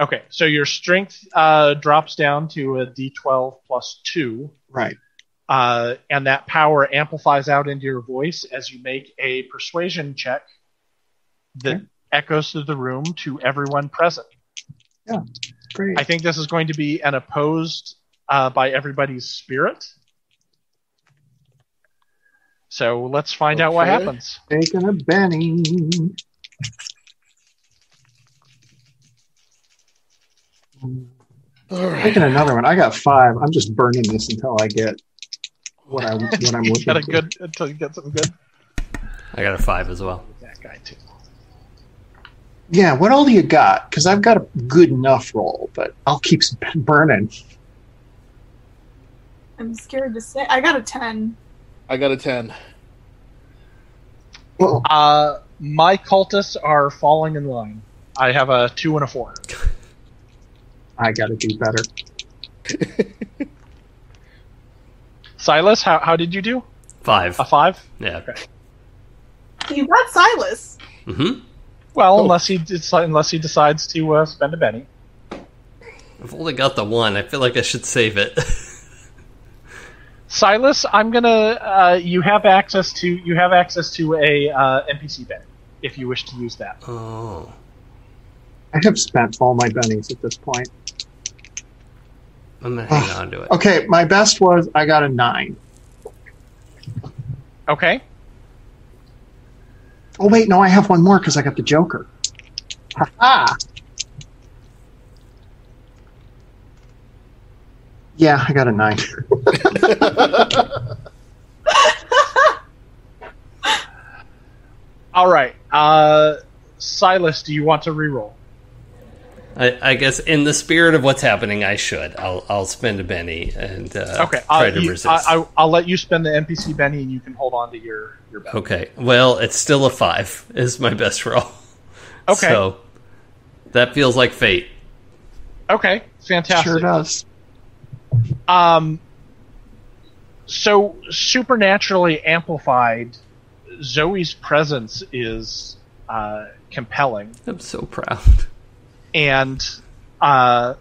Okay. So your strength uh, drops down to a D twelve plus two. Right. Uh, and that power amplifies out into your voice as you make a persuasion check that okay. echoes through the room to everyone present. Yeah. Great. I think this is going to be an opposed uh, by everybody's spirit. So let's find okay. out what happens. Taking a Benny. All right. Taking another one. I got five. I'm just burning this until I get what I what I'm looking for. Good, until you get something good. I got a five as well. That guy too. Yeah. What all do you got? Because I've got a good enough roll, but I'll keep burning. I'm scared to say. I got a ten. I got a ten. Uh, my cultists are falling in line. I have a two and a four. I gotta do better. Silas, how how did you do? Five. A five? Yeah. Okay. You got Silas. Mm-hmm. Well, oh. unless he deci- unless he decides to uh, spend a Benny. I've only got the one. I feel like I should save it. Silas, I'm gonna. Uh, you have access to you have access to a uh, N P C bed if you wish to use that. Oh, I have spent all my bennies at this point. I'm going to hang uh, on to it. Okay, my best was I got a nine. Okay. Oh, wait, no, I have one more because I got the Joker. Ha-ha! Yeah, I got a nine. All right. Uh, Silas, do you want to reroll? I, I guess in the spirit of what's happening, I should. I'll, I'll spend a Benny and uh, okay, try I'll, to you, resist. I, I, I'll let you spend the N P C Benny and you can hold on to your, your Benny. Okay. Well, it's still a five is my best roll. Okay. So that feels like fate. Okay. Fantastic. Sure does. Um. So supernaturally amplified, Zoe's presence is uh, compelling. I'm so proud. And uh,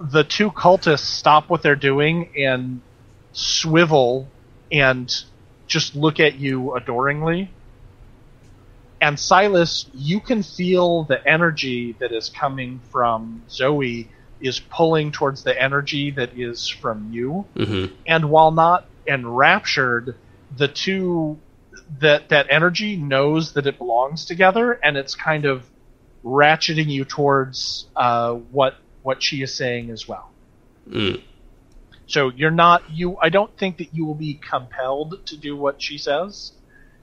the two cultists stop what they're doing and swivel and just look at you adoringly. And Silas, you can feel the energy that is coming from Zoe is pulling towards the energy that is from you. Mm-hmm. And while not enraptured, the two, that that energy knows that it belongs together, and it's kind of ratcheting you towards uh, what what she is saying as well. Mm. So you're not you. I don't think that you will be compelled to do what she says,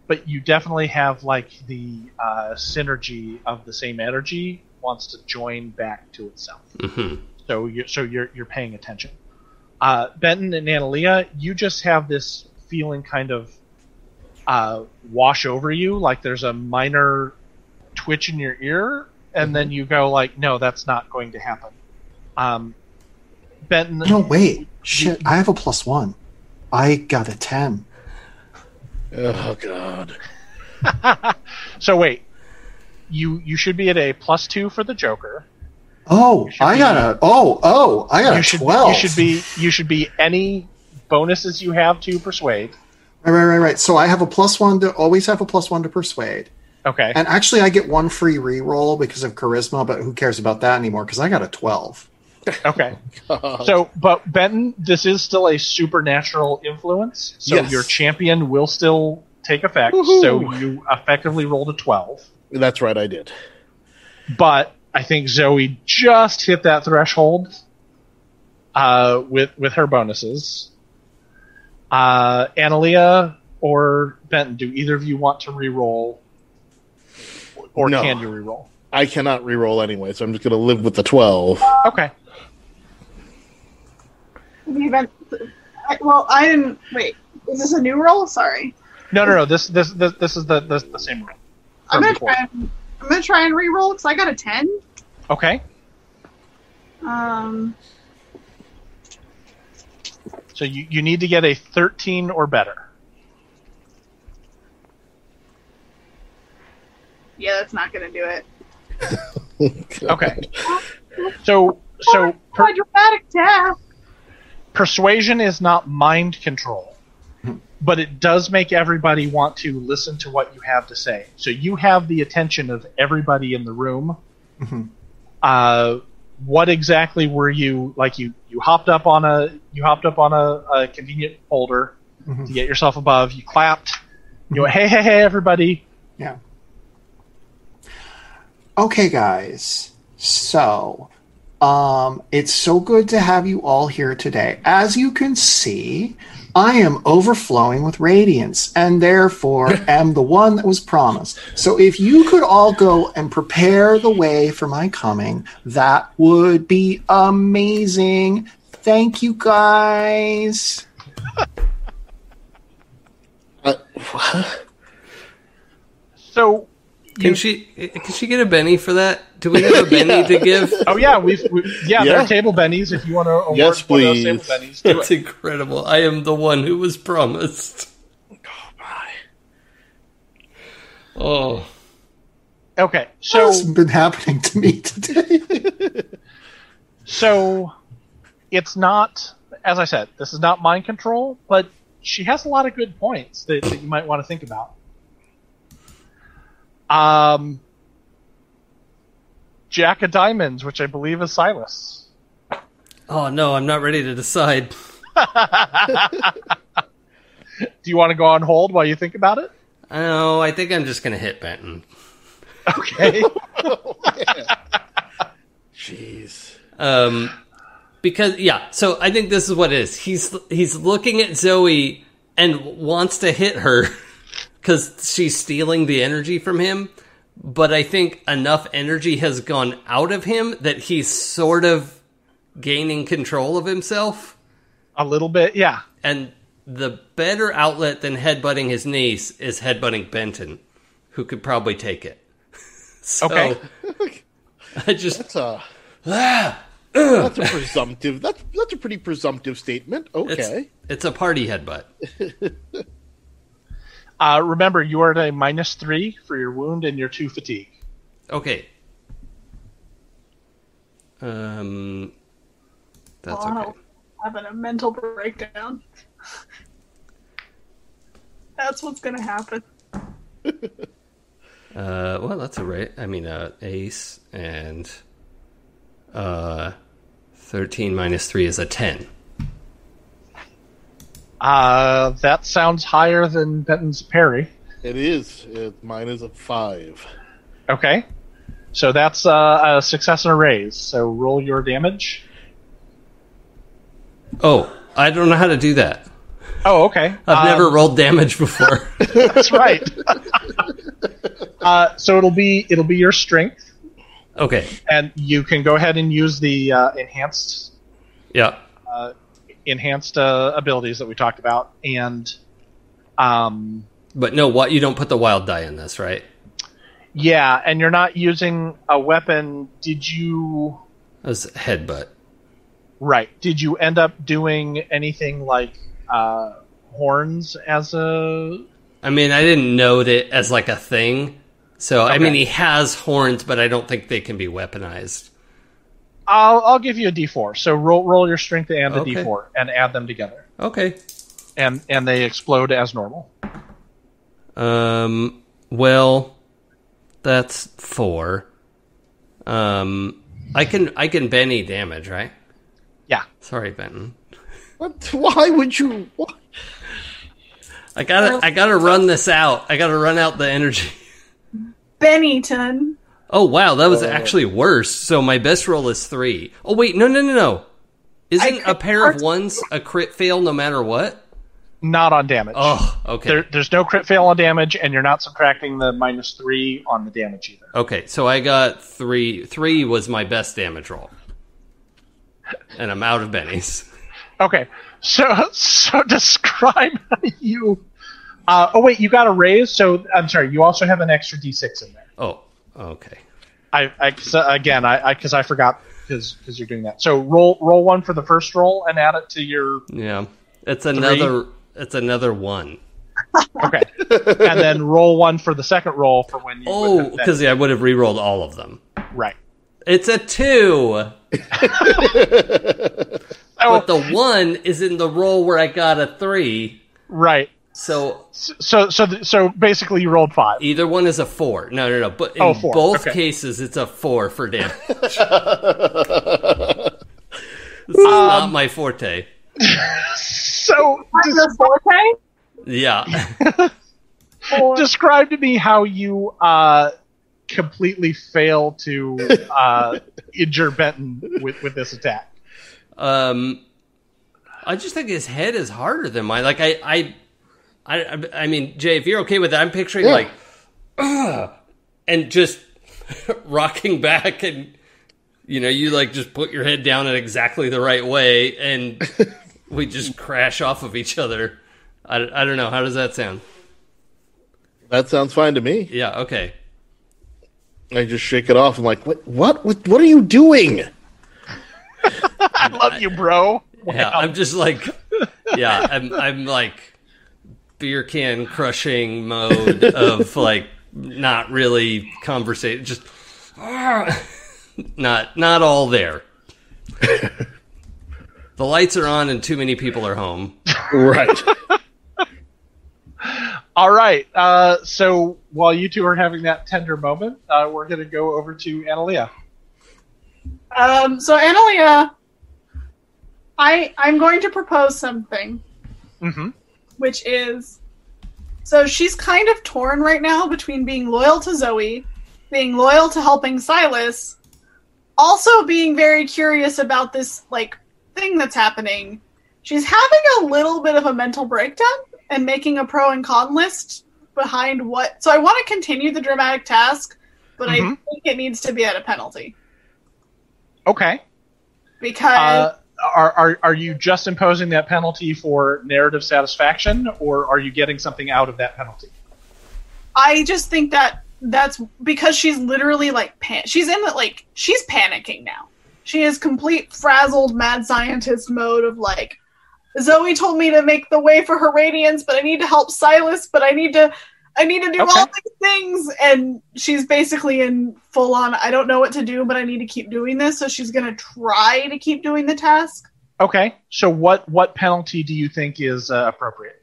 but you definitely have like the uh, synergy of the same energy wants to join back to itself. Mm-hmm. So you so you're you're paying attention. Uh, Benton and Analia, you just have this feeling kind of uh, wash over you, like there's a minor twitch in your ear, and then you go like, no, that's not going to happen. Um, Benton... No, wait. Shit, I have a plus one. I got a ten. Oh, God. So, wait. You you should be at a plus two for the Joker. Oh, I got a... Oh, oh, I got a should, twelve. You should be You should be any bonuses you have to persuade. Right, right, right, right. So I have a plus one to... Always have a plus one to persuade. Okay. And actually, I get one free reroll because of charisma, but who cares about that anymore? Because I got a twelve. Okay. God. So, but Benton, this is still a supernatural influence, so yes. Your champion will still take effect. Woo-hoo. So you effectively rolled a twelve. That's right, I did. But I think Zoe just hit that threshold uh, with with her bonuses. Uh, Analia or Benton, do either of you want to reroll? Or no, can you reroll? I cannot reroll anyway, so I'm just going to live with the twelve. Okay. The event. Well, I didn't. Wait, is this a new roll? Sorry. No, no, no. This, this, this, this is the, this, the same roll. I'm going to try. And, I'm going to try and reroll because I got a ten. Okay. Um. So you you need to get a thirteen or better. Yeah, that's not going to do it. Okay. So, so per- dramatic task. Persuasion is not mind control, but it does make everybody want to listen to what you have to say. So you have the attention of everybody in the room. Mm-hmm. Uh, what exactly were you like? You, you hopped up on a you hopped up on a, a convenient boulder mm-hmm. to get yourself above. You clapped. You mm-hmm. went, hey, hey, hey, everybody. Yeah. Okay, guys, so um, it's so good to have you all here today. As you can see, I am overflowing with radiance and therefore am the one that was promised. So if you could all go and prepare the way for my coming, that would be amazing. Thank you, guys. uh, what? So... Can she can she get a Benny for that? Do we have a Benny yeah. to give? Oh yeah, we've we, yeah, yeah. There are table Bennies if you want to award yes, one of those table Bennies. Do That's it. Incredible. I am the one who was promised. Oh my. Oh. Okay. So what's been happening to me today? So it's not, as I said, this is not mind control, but she has a lot of good points that, that you might want to think about. Um, Jack of Diamonds, which I believe is Silas. Oh, no, I'm not ready to decide. Do you want to go on hold while you think about it? Oh, I think I'm just going to hit Benton. Okay. Oh, yeah. Jeez. Um, because, yeah, so I think this is what it is. He's, he's looking at Zoe and wants to hit her because she's stealing the energy from him. But I think enough energy has gone out of him that he's sort of gaining control of himself. A little bit, yeah. And the better outlet than headbutting his niece is headbutting Benton, who could probably take it. So, okay. I just... That's a, ah, that's a presumptive... That's, that's a pretty presumptive statement. Okay. It's, it's a party headbutt. uh, remember, you are at a minus three for your wound and your two fatigue. Okay. Um, That's wow. okay. I'm having a mental breakdown. That's what's going to happen. uh, well, that's a right. I mean, uh, ace and uh, thirteen minus three is a ten. Uh, that sounds higher than Benton's parry. It is. It, mine is a five. Okay. So that's uh, a success and a raise. So roll your damage. Oh, I don't know how to do that. Oh, okay. I've um, never rolled damage before. That's right. uh, so it'll be it'll be your strength. Okay. And you can go ahead and use the uh, enhanced, yeah, uh, enhanced uh, abilities that we talked about. And, um, but no, what you don't put the wild die in this, right? Yeah, and you're not using a weapon. Did you? That was headbutt. Right. Did you end up doing anything like uh, horns as a... I mean, I didn't note it as like a thing. So, okay. I mean, he has horns, but I don't think they can be weaponized. I'll I'll give you a d four. So roll roll your strength and a okay. d four and add them together. Okay. And and they explode as normal. Um. Well, that's four. Um. I can I can bend any damage, right? Yeah. Sorry, Benton. What? Why would you? What? I gotta, I gotta run this out. I gotta run out the energy. Bennington. Oh wow, that was oh. actually worse. So my best roll is three. Oh wait, no, no, no, no. Isn't I, a pair I, of ones a crit fail no matter what? Not on damage. Oh, okay. There, there's no crit fail on damage, and you're not subtracting the minus three on the damage either. Okay, so I got three. Three was my best damage roll. And I'm out of bennies. Okay, so so describe how you... Uh, oh, wait, you got a raise, so... I'm sorry, you also have an extra d six in there. Oh, okay. I, I so Again, I because I, I forgot because you're doing that. So roll roll one for the first roll and add it to your... Yeah, it's another, it's another one. Okay, and then roll one for the second roll for when you... Oh, because yeah, I would have re-rolled all of them. Right. It's a two! But the one is in the roll where I got a three. Right. So so so so basically you rolled five. Either one is a four. No, no, no. But in oh, both okay. cases, it's a four for damage. It's um, not my forte. So... Is this forte? Yeah. Describe to me how you... Uh, completely fail to uh, injure Benton with, with this attack. Um, I just think his head is harder than mine. Like I, I, I, I mean, Jay, if you're okay with that, I'm picturing yeah. like, ugh, and just rocking back, and you know, you like just put your head down in exactly the right way, and we just crash off of each other. I, I don't know. How does that sound? That sounds fine to me. Yeah. Okay. I just shake it off. I'm like, what? What? What, what are you doing? I love you, bro. Wow. Yeah, I'm just like, yeah, I'm, I'm like beer can crushing mode of like not really conversation, just uh, not not all there. The lights are on and too many people are home. Right. All right, uh, so while you two are having that tender moment, uh, we're going to go over to Analia. Um, so, Analia, I, I'm going to propose something. Mm-hmm. Which is, so she's kind of torn right now between being loyal to Zoe, being loyal to helping Silas, also being very curious about this, like, thing that's happening. She's having a little bit of a mental breakdown and making a pro and con list behind what... So I want to continue the dramatic task, but mm-hmm. I think it needs to be at a penalty. Okay. Because... Uh, are, are are you just imposing that penalty for narrative satisfaction, or are you getting something out of that penalty? I just think that that's... Because she's literally, like... Pan- she's in the, like... She's panicking now. She is complete frazzled mad scientist mode of, like... Zoe told me to make the way for her radiance, but I need to help Silas, but I need to I need to do okay. all these things. And she's basically in full on, I don't know what to do, but I need to keep doing this. So she's going to try to keep doing the task. Okay. So what, what penalty do you think is uh, appropriate?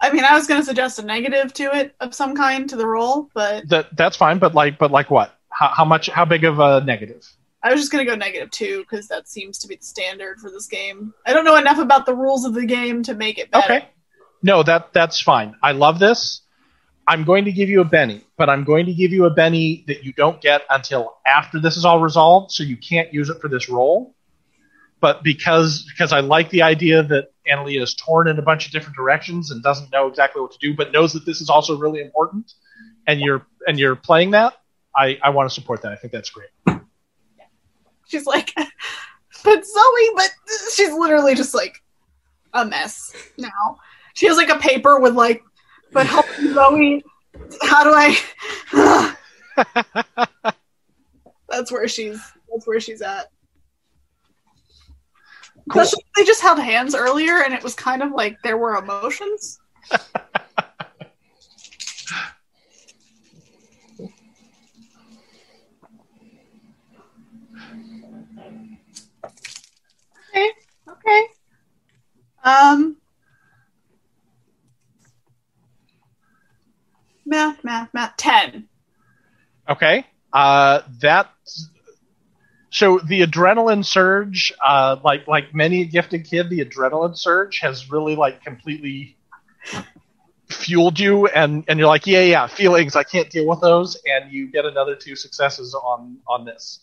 I mean, I was going to suggest a negative to it of some kind to the roll, but that, that's fine. But like, but like what, how, how much, how big of a negative? I was just going to go negative two because that seems to be the standard for this game. I don't know enough about the rules of the game to make it better. Okay. No, that that's fine. I love this. I'm going to give you a Benny, but I'm going to give you a Benny that you don't get until after this is all resolved, so you can't use it for this roll. But because because I like the idea that Analia is torn in a bunch of different directions and doesn't know exactly what to do, but knows that this is also really important, and you're and you're playing that, I, I want to support that. I think that's great. She's like, but Zoe, but she's literally just like a mess now. She has like a paper with like, but help Zoe, how do I? That's where she's. That's where she's at. Cool. Especially they just held hands earlier, and it was kind of like there were emotions. Okay. Okay. Um. Math. Math. Math. Ten. Okay. Uh. That. So the adrenaline surge, uh, like like many a gifted kid, the adrenaline surge has really like completely fueled you, and, and you're like, yeah, yeah, feelings. I can't deal with those, and you get another two successes on on this.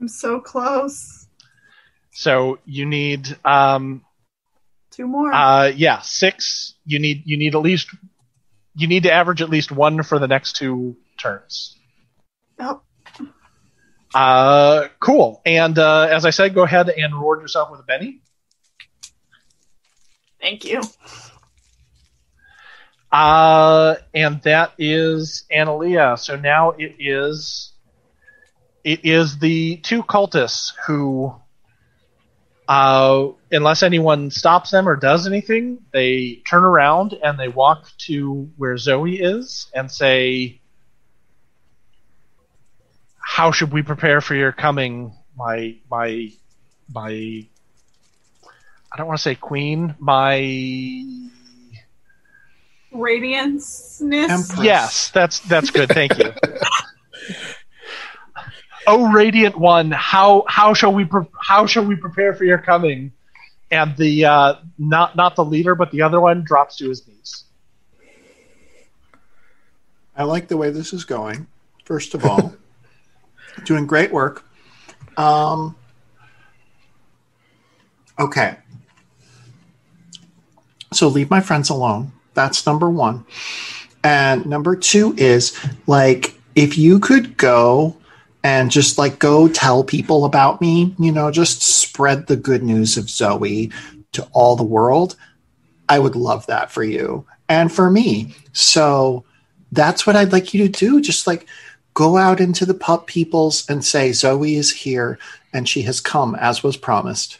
I'm so close. So you need um, two more. Uh, yeah, six. You need you need at least you need to average at least one for the next two turns. Oh. Uh, cool. And uh, as I said, go ahead and reward yourself with a Benny. Thank you. Uh, and that is Analia. So now it is it is the two cultists who. Uh, unless anyone stops them or does anything, they turn around and they walk to where Zoe is and say, "How should we prepare for your coming, my my my? I don't want to say queen, my radiance-ness." Empress. Yes, that's that's good. Thank you. Oh, Radiant One, how how shall we pre- how shall we prepare for your coming? And the uh, not not the leader, but the other one drops to his knees. I like the way this is going. First of all, doing great work. Um, okay, so leave my friends alone. That's number one, and number two is like if you could go. And just like go tell people about me, you know, just spread the good news of Zoe to all the world. I would love that for you and for me. So that's what I'd like you to do. Just like go out into the pub peoples and say, Zoe is here and she has come as was promised.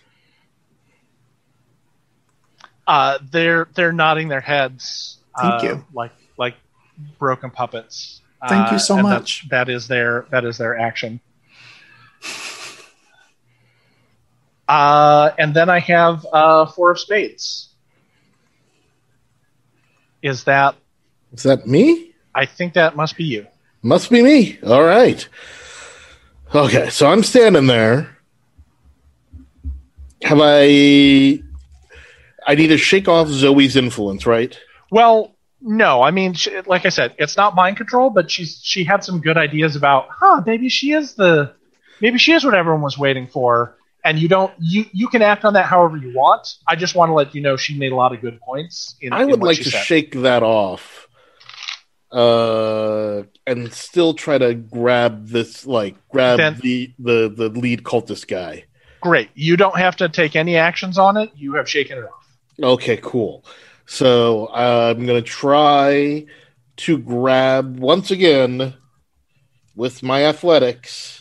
Uh, they're they're nodding their heads. Thank uh, you. Like like broken puppets. Thank you so uh, much. That, that is their that is their action. Uh, and then I have uh, four of spades. Is that is that me? I think that must be you. Must be me. All right. Okay, so I'm standing there. Have I... I need to shake off Zoe's influence, right? Well, no. I mean, she, like I said, it's not mind control, but she's she had some good ideas about, huh, maybe she is the... Maybe she is what everyone was waiting for, and you don't. You, you can act on that however you want. I just want to let you know she made a lot of good points. In, I would in what like she to said. Shake that off, uh, and still try to grab this, like grab then, the, the the lead cultist guy. Great, you don't have to take any actions on it. You have shaken it off. Okay, cool. So uh, I'm gonna try to grab once again with my athletics.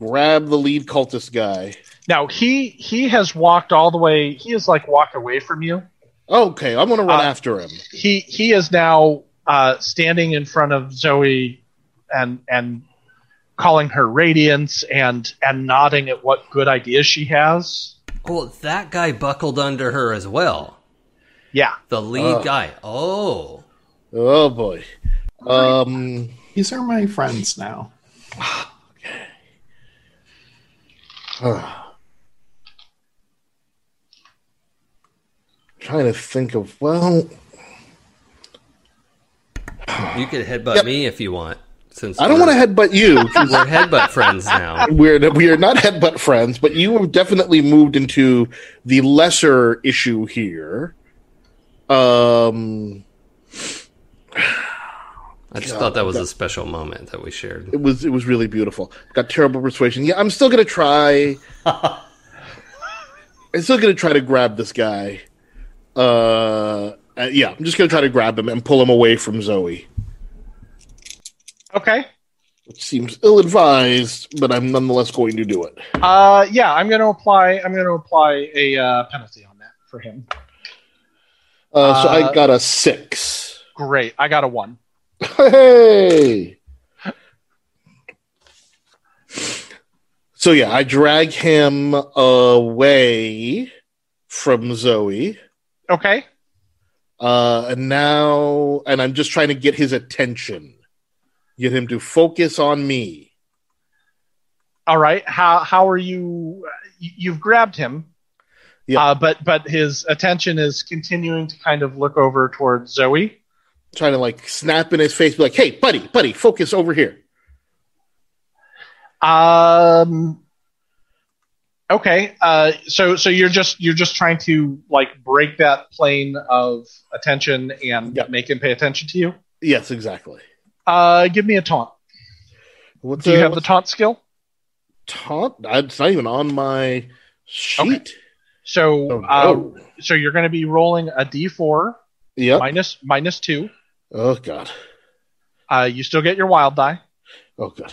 Grab the lead cultist guy. Now, he he has walked all the way. He has, like, walked away from you. Okay, I'm going to run uh, after him. He he is now uh, standing in front of Zoe and and calling her Radiance and, and nodding at what good ideas she has. Well, that guy buckled under her as well. Yeah. The lead uh, guy. Oh. Oh, boy. Um, These are my friends now. Uh, trying to think of, well... You could headbutt yep. me if you want. Since I don't want to headbutt you. We're headbutt friends now. We're, we are not headbutt friends, but you have definitely moved into the lesser issue here. Um... I just God, thought that was God. a special moment that we shared. It was it was really beautiful. Got terrible persuasion. Yeah, I'm still going to try. I'm still going to try to grab this guy. Uh, yeah, I'm just going to try to grab him and pull him away from Zoe. Okay. Which seems ill-advised, but I'm nonetheless going to do it. Uh, yeah, I'm going to apply. I'm going to apply a uh, penalty on that for him. Uh, uh, so I got a six. Great. I got a one. Hey! So yeah, I drag him away from Zoe. Okay. Uh, and now, and I'm just trying to get his attention, get him to focus on me. All right. How how are you? You've grabbed him. Yeah. Uh, but but his attention is continuing to kind of look over towards Zoe. Trying to, like, snap in his face, be like, hey, buddy, buddy, focus over here. Um. Okay. Uh. So, so you're just you're just trying to, like, break that plane of attention and yep. make him pay attention to you. Yes, exactly. Uh, give me a taunt. What's Do you a, have the taunt skill? Taunt? It's not even on my sheet. Okay. So, oh, no. uh, so you're going to be rolling a d four. Yep. Minus minus two. Oh, God. Uh, you still get your wild die. Oh, God.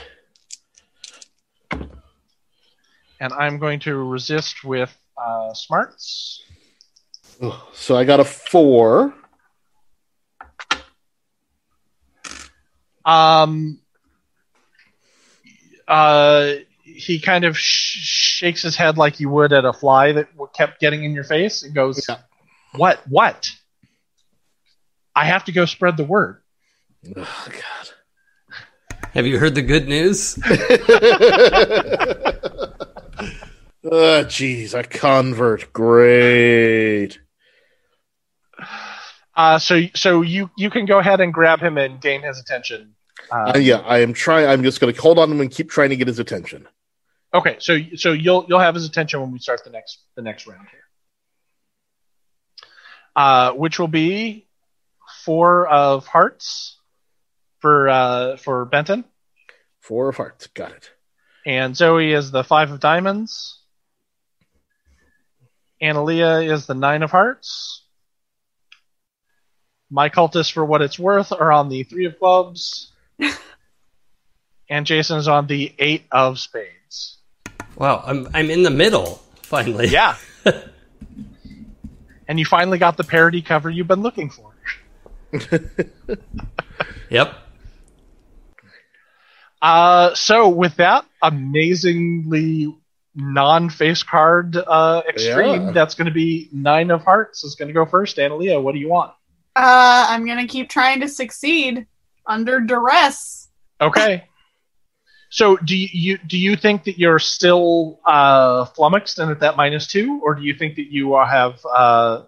And I'm going to resist with uh, smarts. Oh, so I got a four. Um. Uh, he kind of sh- shakes his head like you would at a fly that kept getting in your face and goes, yeah. What? What? I have to go spread the word. Oh, God. Have you heard the good news? Oh, jeez, a convert. Great. Uh, so so you, you can go ahead and grab him and gain his attention. Uh, uh, yeah, I am trying. I'm just going to hold on to him and keep trying to get his attention. Okay, so so you'll you'll have his attention when we start the next the next round here. Uh, which will be Four of hearts for uh, for Benton. Four of hearts, got it. And Zoe is the five of diamonds. Analia is the nine of hearts. My cultists, for what it's worth, are on the three of clubs. And Jason is on the eight of spades. Wow, I'm I'm in the middle, finally. Yeah. And you finally got the parody cover you've been looking for. Yep. Uh, so with that amazingly non-face card uh, extreme, yeah. That's going to be nine of hearts. Is going to go first. Analia, what do you want? Uh, I'm going to keep trying to succeed under duress. Okay. So do you do you think that you're still uh, flummoxed and at that minus two, or do you think that you have uh,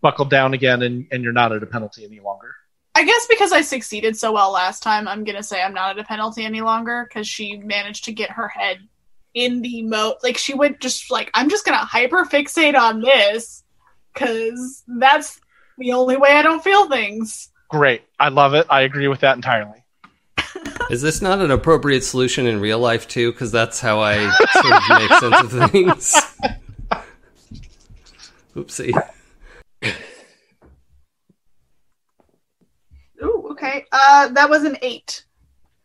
buckled down again and, and you're not at a penalty any longer? I guess because I succeeded so well last time, I'm going to say I'm not at a penalty any longer, because she managed to get her head in the moat. Like, she went just like, I'm just going to hyperfixate on this, because that's the only way I don't feel things. Great. I love it. I agree with that entirely. Is this not an appropriate solution in real life, too? Because that's how I sort of make sense of things. Oopsie. Oh, okay. Uh, that was an eight.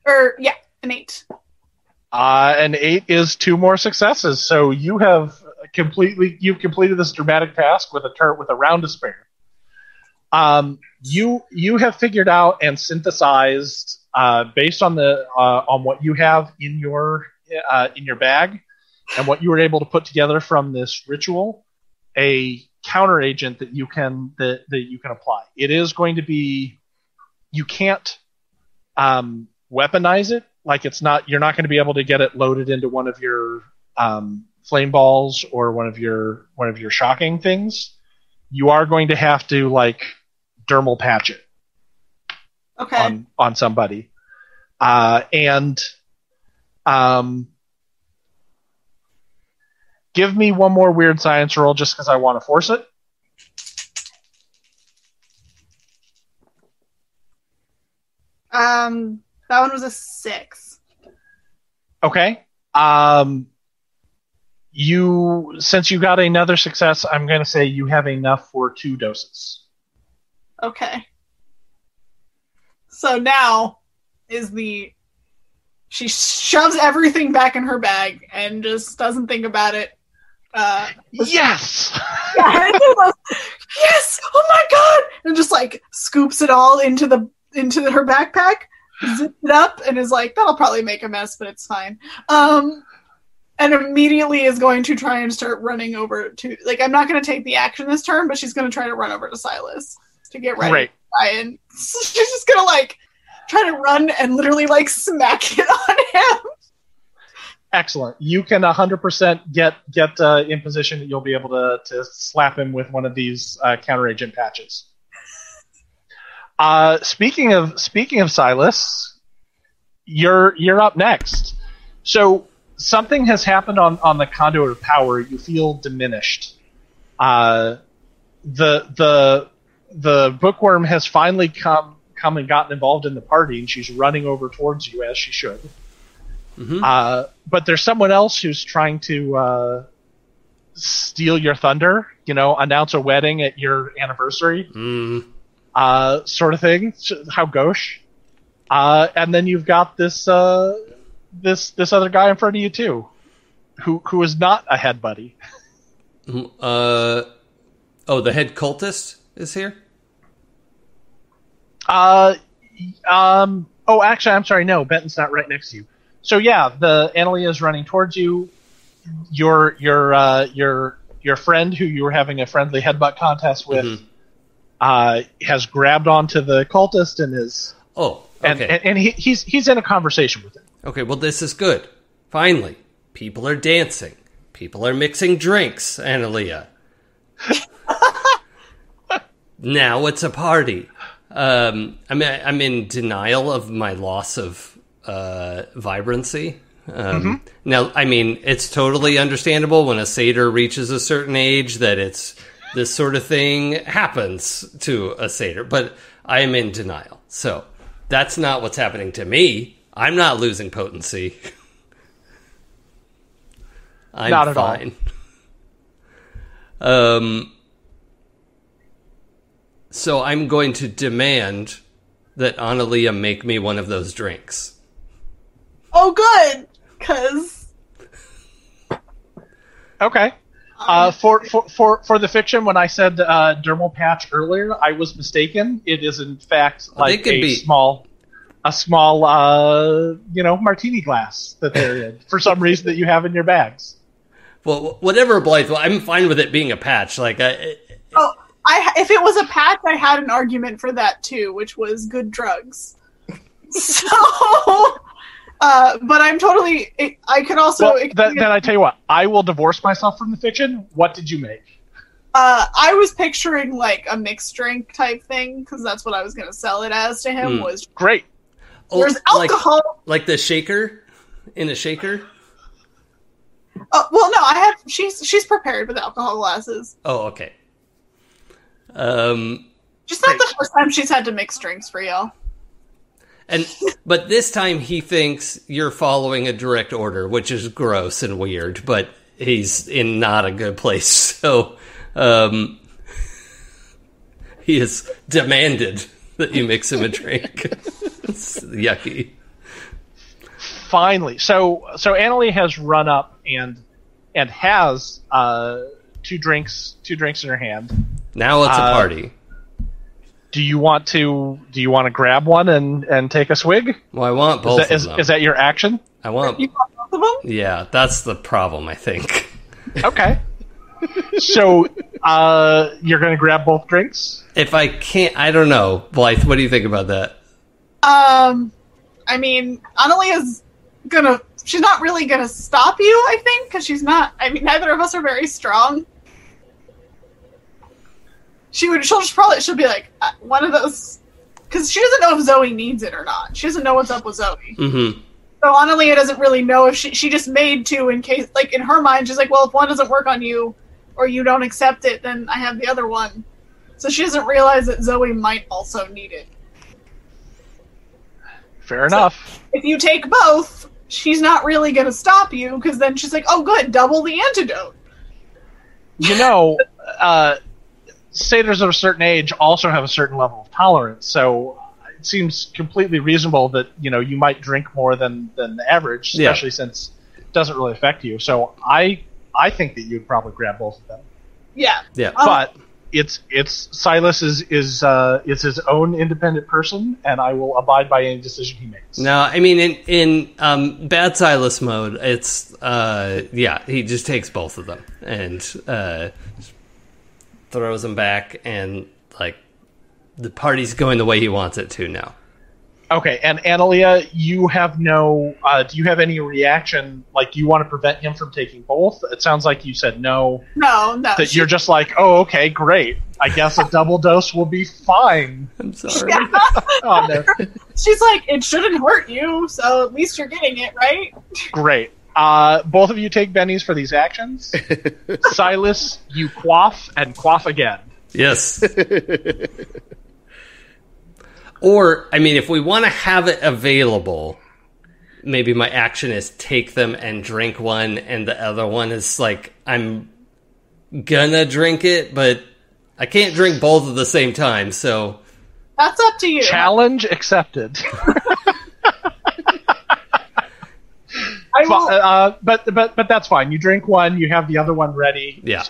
Or, yeah, an eight. Uh, an eight is two more successes, so you have completely, you've completed this dramatic task with a turn, with a round to spare. Um, you you have figured out and synthesized, uh, based on the uh, on what you have in your uh, in your bag and what you were able to put together from this ritual, a counter agent that you can that, that you can apply. It is going to be, you can't um, weaponize it. Like, it's not, you're not going to be able to get it loaded into one of your um, flame balls or one of your one of your shocking things. You are going to have to, like, dermal patch it. Okay. On, on somebody. Uh, and um, give me one more weird science roll just because I want to force it. Um, that one was a six. Okay. Um... You, since you got another success, I'm going to say you have enough for two doses. Okay. So now is the, she shoves everything back in her bag and just doesn't think about it. Uh, yes! Yeah, yes! Oh my god! And just, like, scoops it all into the into her backpack, zips it up, and is like, that'll probably make a mess, but it's fine. Um... And immediately is going to try and start running over to... Like, I'm not going to take the action this turn, but she's going to try to run over to Silas to get ready. Right. And she's just going to, like, try to run and literally, like, smack it on him. Excellent. You can one hundred percent get get uh, in position that you'll be able to, to slap him with one of these uh, counter-agent patches. uh, speaking of speaking of Silas, you're you're up next. So... Something has happened on, on the conduit of power. You feel diminished. Uh, the the the bookworm has finally come come and gotten involved in the party, and she's running over towards you as she should. Mm-hmm. Uh, but there's someone else who's trying to uh, steal your thunder. You know, announce a wedding at your anniversary, mm. uh, sort of thing. How gauche. Uh, and then you've got this. Uh, This this other guy in front of you too, who who is not a head buddy. Uh, oh, the head cultist is here. Uh, um. Oh, actually, I'm sorry. No, Benton's not right next to you. So yeah, the Analia is running towards you. Your your uh, your your friend who you were having a friendly headbutt contest with, mm-hmm. uh, has grabbed onto the cultist and is oh okay, and, and, and he, he's he's in a conversation with him. Okay, well, this is good. Finally, people are dancing. People are mixing drinks, Analia. Now it's a party. Um, I'm, I'm in denial of my loss of uh, vibrancy. Um, mm-hmm. Now, I mean, it's totally understandable when a satyr reaches a certain age that it's this sort of thing happens to a satyr. But I am in denial. So that's not what's happening to me. I'm not losing potency. I'm not at fine. all. Um, so I'm going to demand that Analia make me one of those drinks. Oh, good, because okay. Uh, for, for for for the fiction, when I said uh, dermal patch earlier, I was mistaken. It is in fact like well, a be- small. A small, uh, you know, martini glass that they're in for some reason that you have in your bags. Well, whatever, Blythe. Well, I'm fine with it being a patch. Like, I, it, oh, I if it was a patch, I had an argument for that too, which was good drugs. So Uh, but I'm totally. It, I could also. Well, th- then I tell you what. I will divorce myself from the fiction. What did you make? Uh, I was picturing like a mixed drink type thing because that's what I was going to sell it as to him. Mm. Was great. There's oh, alcohol, like, like the shaker in a shaker. Uh, well, no, I have. She's she's prepared with alcohol glasses. Oh, okay. Um, just not great. The first time she's had to mix drinks for y'all. And but this time he thinks you're following a direct order, which is gross and weird. But he's in not a good place, so um, he has demanded that you mix him a drink. It's yucky. Finally, so so Annalie has run up and and has uh, two drinks two drinks in her hand. Now it's a uh, party. Do you want to? Do you want to grab one and, and take a swig? Well, I want both. Is that, of is, them. Is that your action? I want. You want both of them? Yeah, that's the problem. I think. Okay. So uh, you're going to grab both drinks? If I can't, I don't know, Blythe. What do you think about that? Um, I mean, Analia is gonna. She's not really gonna stop you, I think, because she's not. I mean, neither of us are very strong. She would. She'll just probably. She'll be like uh, one of those, because she doesn't know if Zoe needs it or not. She doesn't know what's up with Zoe. Mm-hmm. So Analia doesn't really know if she. She just made two in case. Like in her mind, she's like, well, if one doesn't work on you, or you don't accept it, then I have the other one. So she doesn't realize that Zoe might also need it. Fair so enough. If you take both, she's not really going to stop you, because then she's like, oh, good, double the antidote. You know. uh... Satyrs of a certain age also have a certain level of tolerance, so it seems completely reasonable that, you know, you might drink more than, than the average, especially yeah. since it doesn't really affect you. So I I think that you'd probably grab both of them. Yeah. Yeah. But um, it's it's Silas is is uh, is his own independent person, and I will abide by any decision he makes. No, I mean in in um, bad Silas mode, it's uh, yeah, he just takes both of them and. Uh, throws him back, and like the party's going the way he wants it to now. Okay, and Analia, you have no uh do you have any reaction? Like, do you want to prevent him from taking both? It sounds like you said no. No, no. That she... you're just like, oh, okay, great. I guess a double dose will be fine. I'm sorry. Yeah. Oh, no. She's like, it shouldn't hurt you, so at least you're getting it, right? Great. Uh, both of you take bennies for these actions. Silas, you quaff and quaff again. Yes. Or, I mean, if we want to have it available, maybe my action is take them and drink one, and the other one is like, I'm gonna drink it, but I can't drink both at the same time, so... That's up to you. Challenge accepted. I will. Uh, but but but that's fine. You drink one, you have the other one ready. Yeah,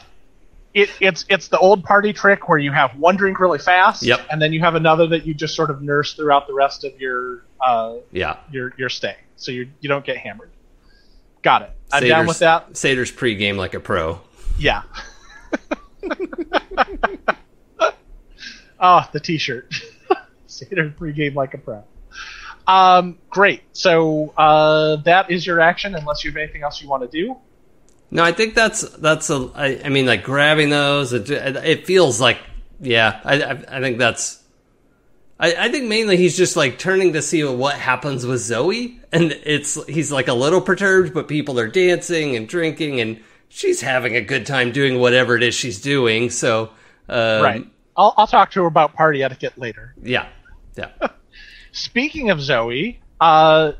it, it's it's the old party trick where you have one drink really fast, yep. and then you have another that you just sort of nurse throughout the rest of your uh yeah your your stay, so you you don't get hammered. Got it. I'm Sater's, down with that. Sater's pregame like a pro. Yeah. Oh, the T-shirt. Sater's pregame like a pro. Um, great. So uh, that is your action, unless you have anything else you want to do. No, I think that's that's a. I, I mean, like grabbing those. It, it feels like, yeah. I I, I think that's. I, I think mainly he's just like turning to see what happens with Zoe, and it's he's like a little perturbed, but people are dancing and drinking, and she's having a good time doing whatever it is she's doing. So um, right, I'll I'll talk to her about party etiquette later. Yeah, yeah. Speaking of Zoe, uh,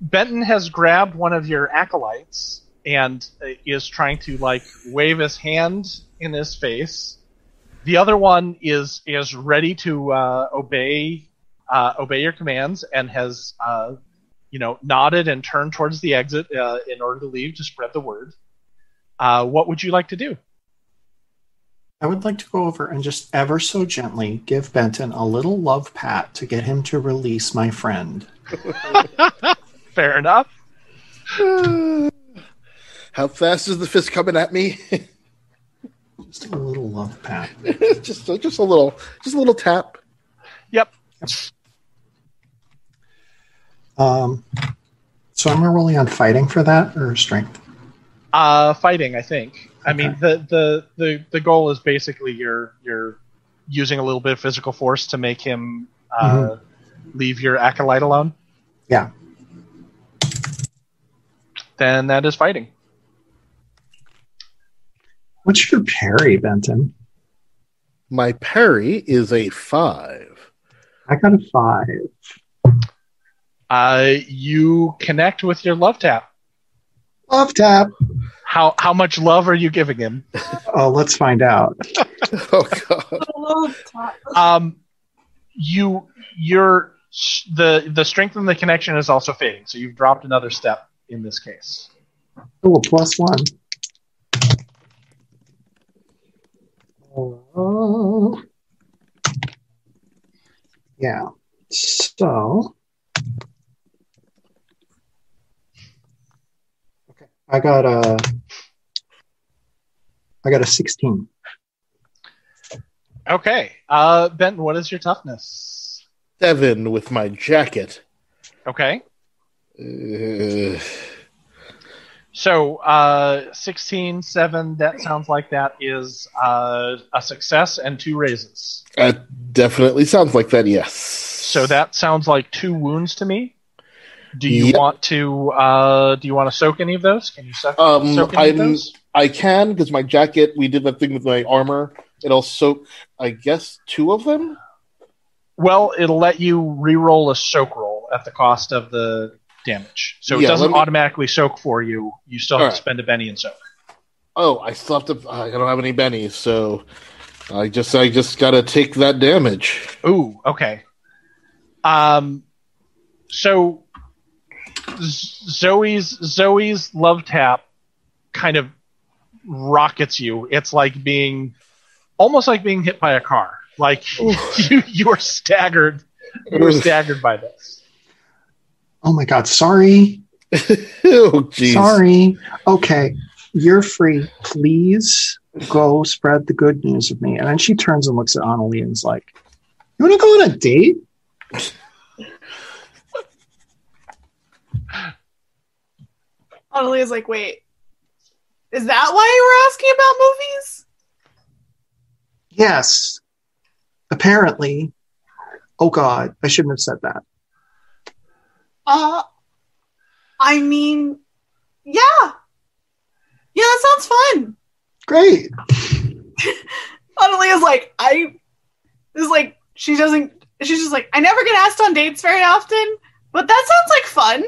Benton has grabbed one of your acolytes and is trying to, like, wave his hand in his face. The other one is is ready to uh, obey uh, obey your commands and has, uh, you know, nodded and turned towards the exit uh, in order to leave to spread the word. Uh, what would you like to do? I would like to go over and just ever so gently give Benton a little love pat to get him to release my friend. Fair enough. Uh, how fast is the fist coming at me? Just a little love pat. just, just a little, just a little tap. Yep. Um, so am I rolling on fighting for that or strength? Uh, fighting, I think. Okay. I mean, the, the, the, the goal is basically you're, you're using a little bit of physical force to make him uh, mm-hmm. leave your acolyte alone. Yeah. Then that is fighting. What's your parry, Benton? My parry is a five. I got a five. Uh, you connect with your love tap. Love tap. How how much love are you giving him? Oh, let's find out. Oh God. Um, you your the the strength in the connection is also fading, so you've dropped another step in this case. Oh, plus one. Oh. Yeah. So. Okay. I got a. I got a sixteen. Okay. Uh, Benton, what is your toughness? Seven with my jacket. Okay. Uh... So, uh, sixteen, seven, that sounds like that is uh, a success and two raises. That definitely sounds like that, yes. So that sounds like two wounds to me. Do you yep. want to uh, do you want to soak any of those? Can you soak, um, soak any I'm, of those? I can, because my jacket, we did that thing with my armor. It'll soak, I guess, two of them? Well, it'll let you re-roll a soak roll at the cost of the... damage. So yeah, it doesn't me... automatically soak for you. You still have All right. to spend a Benny and soak. Oh, I still have to... I don't have any Bennies, so I just I just gotta take that damage. Ooh, okay. Um, so Zoe's Zoe's love tap kind of rockets you. It's like being... almost like being hit by a car. Like, you, you are staggered. You are staggered by this. Oh my God! Sorry. Oh, geez. Sorry. Okay, you're free. Please go spread the good news with me. And then she turns and looks at Analia and is like, "You want to go on a date?" Analia's like, "Wait, is that why you were asking about movies?" Yes. Apparently. Oh God! I shouldn't have said that. Uh, I mean, yeah. Yeah, that sounds fun. Great. Analia's like, I, is like, she doesn't, she's just like, I never get asked on dates very often, but that sounds like fun.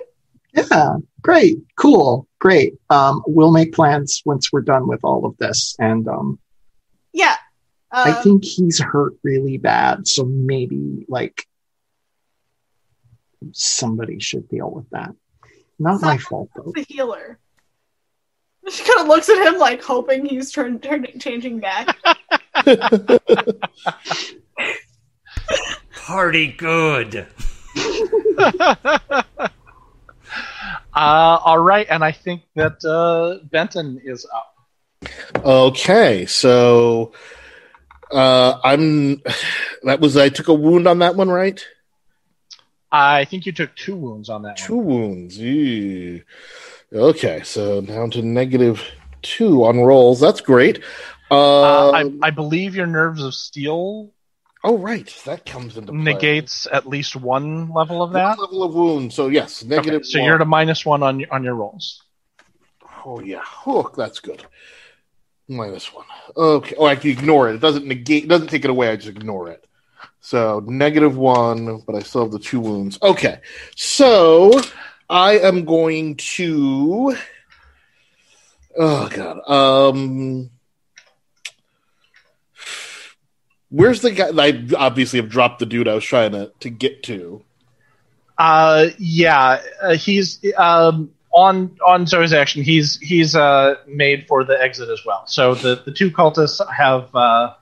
Yeah, great, cool, great. Um, we'll make plans once we're done with all of this. And, um, yeah. Um, I think he's hurt really bad. So maybe, like, somebody should deal with that. Not my fault, though. The healer. She kind of looks at him like, hoping he's turn, turn, changing back. Party good. uh, all right, and I think that uh, Benton is up. Okay, so uh, I'm. That was I took a wound on that one, right? I think you took two wounds on that two one. Two wounds. Ew. Okay, so down to negative two on rolls. That's great. Uh, uh, I, I believe your nerves of steel... Oh, right. That comes into play. Negates at least one level of that? One level of wound, so yes, negative okay, so one. So you're at a minus one on, on your rolls. Oh, yeah. Oh, that's good. Minus one. Okay. Oh, I can ignore it. It doesn't negate. It doesn't take it away. I just ignore it. So, negative one, but I still have the two wounds. Okay, so I am going to... Oh, God. Um, where's the guy? I obviously have dropped the dude I was trying to, to get to. Uh, yeah, uh, he's... Um, on on Zoe's action, he's he's uh, made for the exit as well. So, the, the two cultists have... Uh,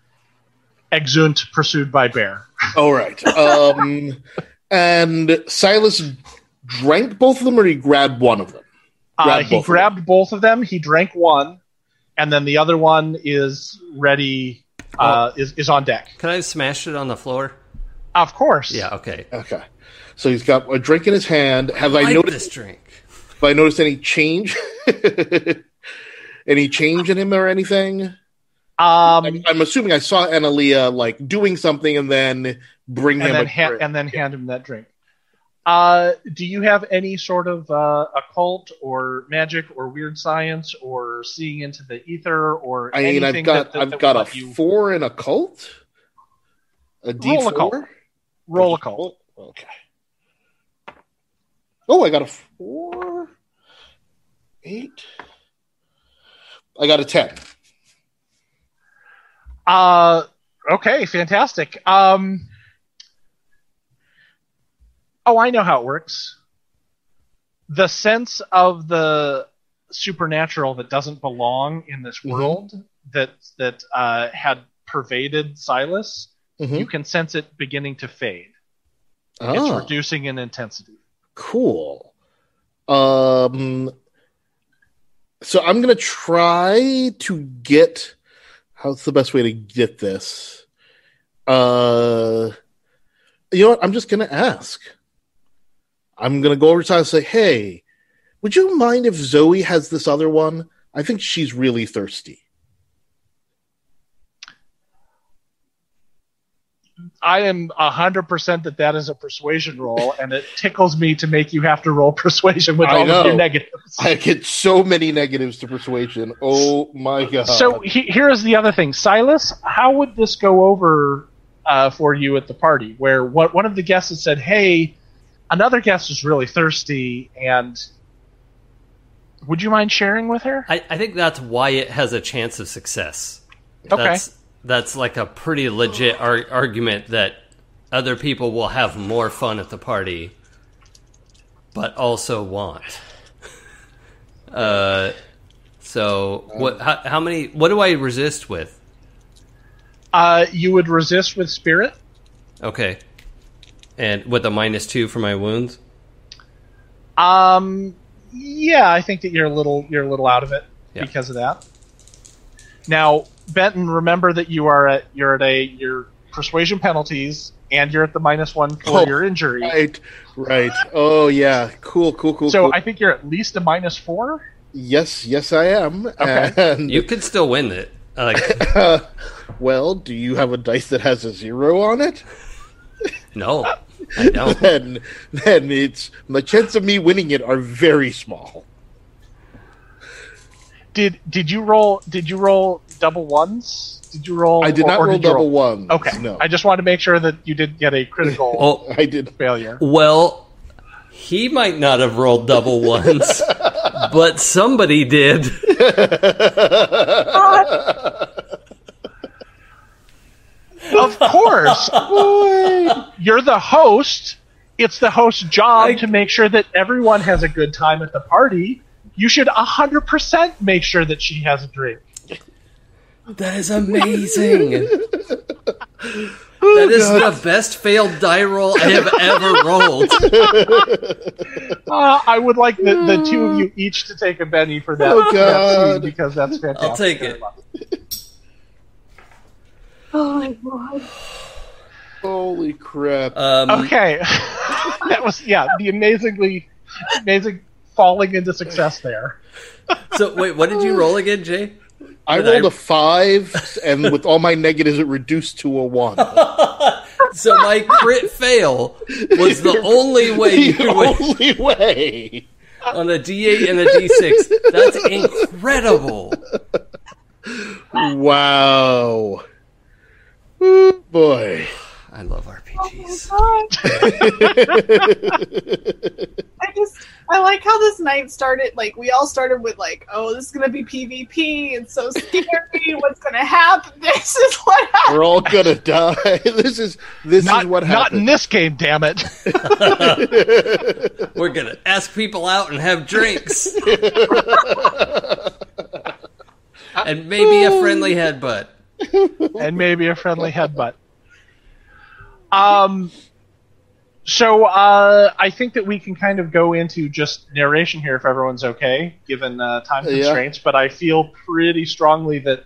exeunt, pursued by bear. All right. Um, and Silas drank both of them, or he grabbed one of them? Grabbed uh, he both grabbed of both of them. He drank one, and then the other one is ready, uh, oh. is, is on deck. Can I smash it on the floor? Of course. Yeah, okay. Okay. So he's got a drink in his hand. Have I, I like noticed this drink? Have I noticed any change? Any change in him or anything? Um, I'm, I'm assuming I saw Analia like doing something and then bring and him then a ha- drink. and then yeah. hand him that drink. Uh, do you have any sort of uh, occult or magic or weird science or seeing into the ether or I mean, anything? I've got that, that, I've that got a you... four in occult. A D roll occult. Roll occult. Okay. Oh, I got a four, eight. I got a ten. Uh, okay, fantastic. Um, oh, I know how it works. The sense of the supernatural that doesn't belong in this world mm-hmm. that that uh, had pervaded Silas, mm-hmm. you can sense it beginning to fade. Oh. It's reducing in intensity. Cool. Um. So I'm going to try to get... How's the best way to get this? Uh, you know what? I'm just going to ask. I'm going to go over to her and say, hey, would you mind if Zoe has this other one? I think she's really thirsty. I am one hundred percent that that is a persuasion roll, and it tickles me to make you have to roll persuasion with all of your negatives. I get so many negatives to persuasion. Oh, my God. So he, here's the other thing. Silas, how would this go over uh, for you at the party, where what, one of the guests had said, hey, another guest is really thirsty, and would you mind sharing with her? I, I think that's why it has a chance of success. Okay. That's, That's like a pretty legit ar- argument that other people will have more fun at the party, but also want. uh, so what? How, how many? What do I resist with? Uh, you would resist with spirit. Okay, and with a minus two for my wounds. Um. Yeah, I think that you're a little you're a little out of it yeah. because of that. Now, Benton, remember that you are at you're at a your persuasion penalties, and you're at the minus one for oh, your injury. Right, right. Oh yeah, cool, cool, cool. So cool. I think you're at least a minus four. Yes, yes, I am. Okay, and you could still win it. I like uh, well, do you have a dice that has a zero on it? No, I don't. Then, then it's the chance of me winning it are very small. Did did you roll? Did you roll double ones? Did you roll? I did or, not or roll did double roll? ones. Okay, no. I just wanted to make sure that you didn't get a critical. oh, I did failure. Well, he might not have rolled double ones, but somebody did. Of course, you're the host. It's the host's job I... to make sure that everyone has a good time at the party. You should one hundred percent make sure that she has a drink. That is amazing. That is God. the best failed die roll I have ever rolled. Uh, I would like the, the two of you each to take a Benny for that, oh God. that scene because that's fantastic. I'll take it. Oh, my God. Holy crap. Um, okay. That was, yeah, the amazingly amazing... falling into success there. So wait, what did you roll again, Jay? I did rolled I... a five, and with all my negatives, it reduced to a one. So my crit fail was the only way. The you only would... way on a D eight and a D six. That's incredible. Wow, oh, boy. I love R P Gs. Oh I just, I like how this night started. Like, we all started with, like, oh, this is going to be PvP. It's so scary. What's going to happen? This is what happened. We're all going to die. This is this not, is what happened. Not in this game, damn it. We're going to ask people out and have drinks. And maybe a friendly headbutt. And maybe a friendly headbutt. Um, so, uh, I think that we can kind of go into just narration here if everyone's okay, given, uh, time constraints, yeah. But I feel pretty strongly that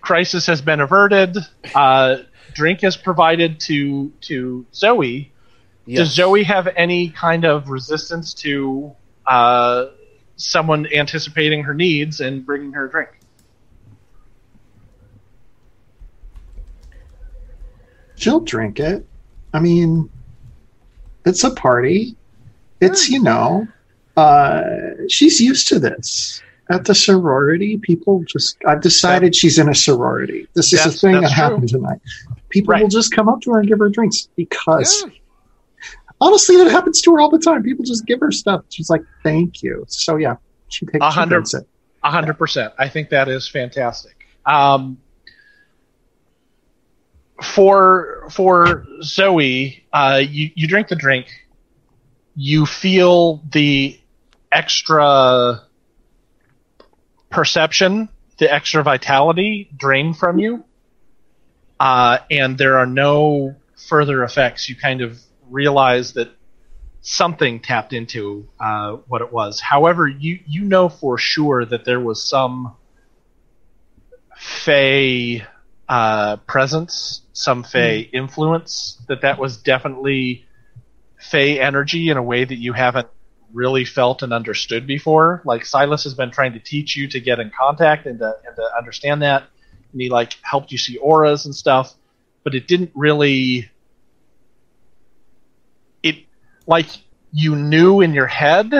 crisis has been averted, uh, drink is provided to, to Zoe, Yes. Does Zoe have any kind of resistance to uh, someone anticipating her needs and bringing her a drink? She'll drink it. I mean, it's a party. It's, you know, uh, she's used to this. At the sorority, people just... I've decided that, she's in a sorority. This is a thing that true. happened tonight. People right. will just come up to her and give her drinks because... Yeah. Honestly, that happens to her all the time. People just give her stuff. She's like, "Thank you." So yeah, she takes it. A hundred percent. I think that is fantastic. Um, for for Zoe, uh, you you drink the drink. You feel the extra perception, the extra vitality drain from you, uh, and there are no further effects. You kind of realize that something tapped into uh, what it was. However, you, you know for sure that there was some fey uh, presence, some fey mm. influence, that that was definitely fey energy in a way that you haven't really felt and understood before. Like, Silas has been trying to teach you to get in contact and to, and to understand that, and he like helped you see auras and stuff, but it didn't really... Like, you knew in your head,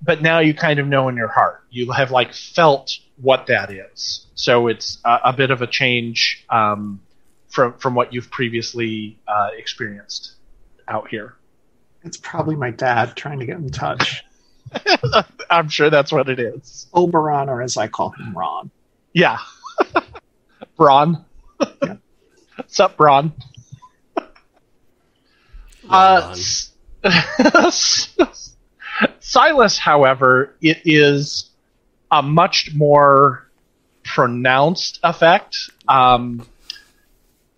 but now you kind of know in your heart. You have, like, felt what that is. So it's a, a bit of a change um, from from what you've previously uh, experienced out here. It's probably my dad trying to get in touch. I'm sure that's what it is. Oberon, or as I call him, Ron. Yeah. Bron. Yeah. What's up, Bron? Uh, Silas, however, it is a much more pronounced effect. Um,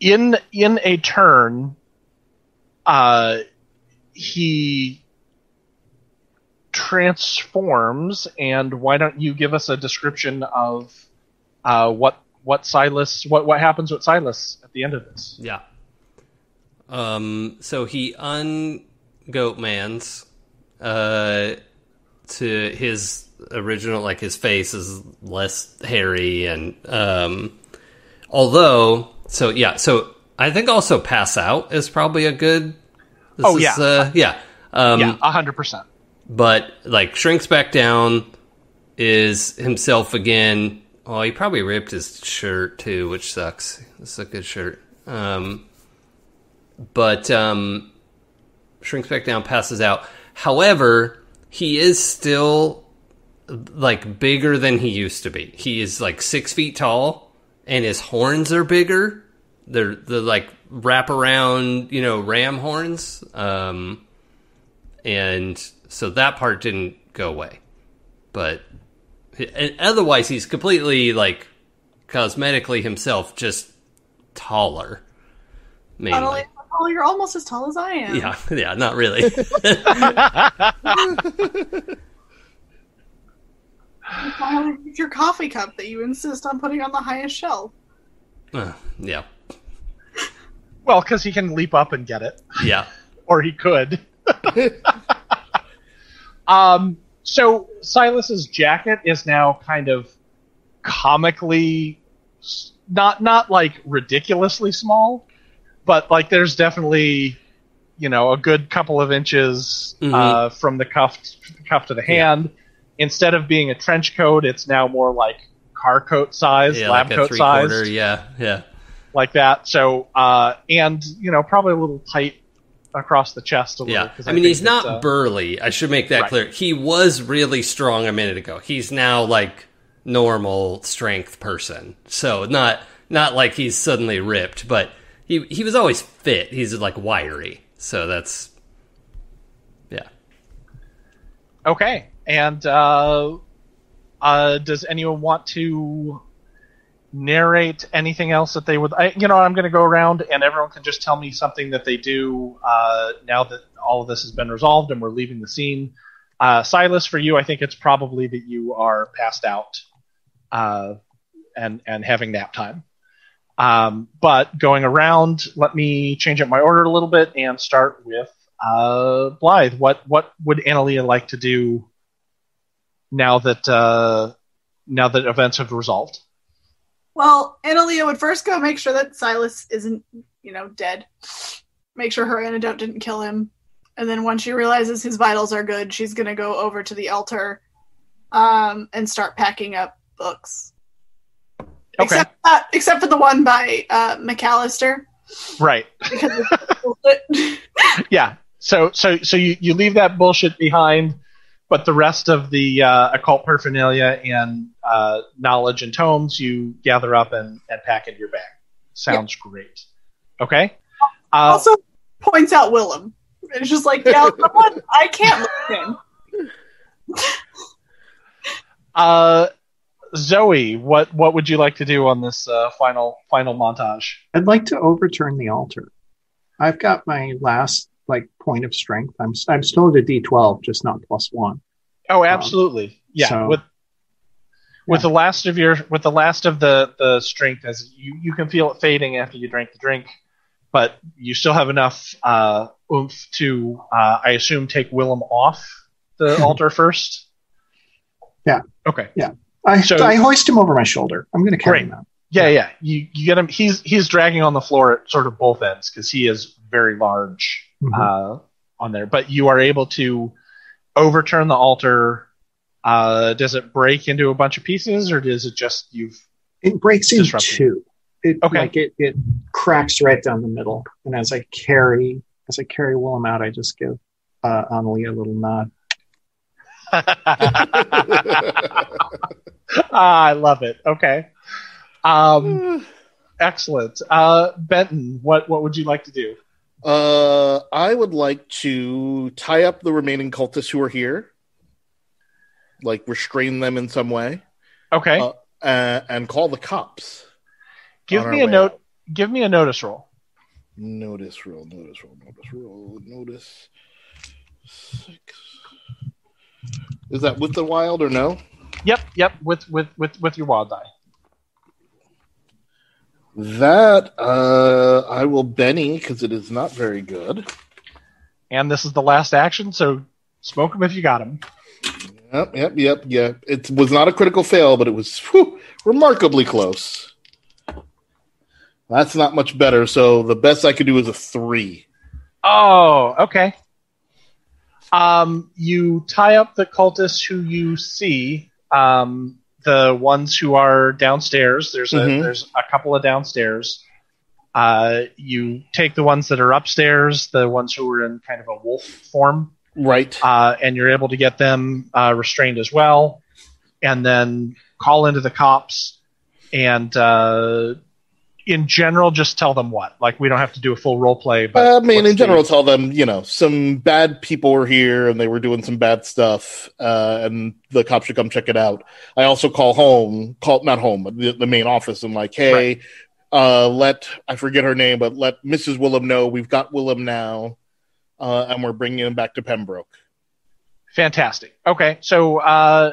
in in a turn, uh, he transforms, and why don't you give us a description of uh, what what Silas what what happens with Silas at the end of this? Yeah. Um. So he un. Goatman's uh to his original, like, his face is less hairy, and um although so yeah so I think also pass out is probably a good this oh yeah is, uh, yeah um yeah a hundred percent, but like shrinks back down, is himself again. Oh, he probably ripped his shirt too, which sucks. It's a good shirt. um but um Shrinks back down, passes out. However, he is still, like, bigger than he used to be. He is, like, six feet tall, and his horns are bigger. They're, they're like, wraparound, you know, ram horns. Um, and so that part didn't go away. But and otherwise, he's completely, like, cosmetically himself, just taller, mainly. Totally. Oh, you're almost as tall as I am. Yeah, yeah, not really. It's your coffee cup that you insist on putting on the highest shelf. Uh, yeah. Well, because he can leap up and get it. Yeah. Or he could. um. So Silas's jacket is now kind of comically, not not like ridiculously small. But, like, there's definitely, you know, a good couple of inches mm-hmm. uh, from the cuff to, cuff to the hand. Yeah. Instead of being a trench coat, it's now more like car coat size, yeah, lab like coat size. Yeah, yeah. Like that. So, uh, and, you know, probably a little tight across the chest a little. Yeah, I, I mean, he's not uh, burly. I should make that right. clear. He was really strong a minute ago. He's now, like, normal strength person. So, not not like he's suddenly ripped, but... He he was always fit. He's, like, wiry. So that's... Yeah. Okay. And uh, uh, does anyone want to narrate anything else that they would... I, you know, I'm going to go around, and everyone can just tell me something that they do uh, now that all of this has been resolved and we're leaving the scene. Uh, Silas, for you, I think it's probably that you are passed out uh, and and having nap time. Um, but going around, let me change up my order a little bit and start with Uh, Blythe, what what would Analia like to do now that uh, now that events have resolved? Well, Analia would first go make sure that Silas isn't, you know, dead. Make sure her antidote didn't kill him. And then once she realizes his vitals are good, she's going to go over to the altar um, and start packing up books. Okay. Except, uh, except for the one by uh, Maleister. Right. Because it's bullshit. Yeah. So so so you, you leave that bullshit behind, but the rest of the uh, occult paraphernalia and uh, knowledge and tomes you gather up and, and pack into your bag. Sounds yeah. great. Okay. Uh, also points out Willem. It's just like, yeah, someone, I can't look in. uh, Zoe, what, what would you like to do on this uh, final final montage? I'd like to overturn the altar. I've got my last like point of strength. I'm I'm still at a D twelve, just not plus one. Oh, absolutely, um, yeah. So, with with yeah. the last of your with the last of the, the strength, as you, you can feel it fading after you drink the drink, but you still have enough uh, oomph to, uh, I assume, take Willem off the altar first. Yeah. Okay. Yeah. I so, I hoist him over my shoulder. I'm going to carry great. him out. Yeah, yeah. You you get him. He's he's dragging on the floor at sort of both ends because he is very large mm-hmm. uh, on there. But you are able to overturn the altar. Uh, does it break into a bunch of pieces, or does it just you've? It breaks into two. It, okay. Like it, it cracks right down the middle. And as I carry as I carry Willem out, I just give uh, Analia a little nod. Ah, I love it. Okay. Um, excellent. Uh, Benton, what, what would you like to do? Uh, I would like to tie up the remaining cultists who are here. Like, restrain them in some way. Okay. Uh, uh, and call the cops. Give me a note. Out. Give me a notice roll. Notice roll, notice roll, notice roll, notice. Six. Is that with the wild or no? Yep, yep, with with, with, with your wild die. That uh, I will Benny because it is not very good. And this is the last action, so smoke him if you got him. Yep, yep, yep, yep. It was not a critical fail, but it was whew, remarkably close. That's not much better, so the best I could do is a three. Oh, okay. Um, you tie up the cultists who you see, um, the ones who are downstairs. There's a, mm-hmm. there's a couple of downstairs. Uh, you take the ones that are upstairs, the ones who are in kind of a wolf form. Right. Uh, and you're able to get them uh, restrained as well, and then call into the cops and... Uh, in general, just tell them what. Like, we don't have to do a full role play. But uh, I mean, in general, tell them, you know, some bad people were here and they were doing some bad stuff, uh, and the cops should come check it out. I also call home, call not home, but the, the main office, and like, hey, right. uh, let, I forget her name, but let Missus Willem know we've got Willem now, uh, and we're bringing him back to Pembroke. Fantastic. Okay, so uh,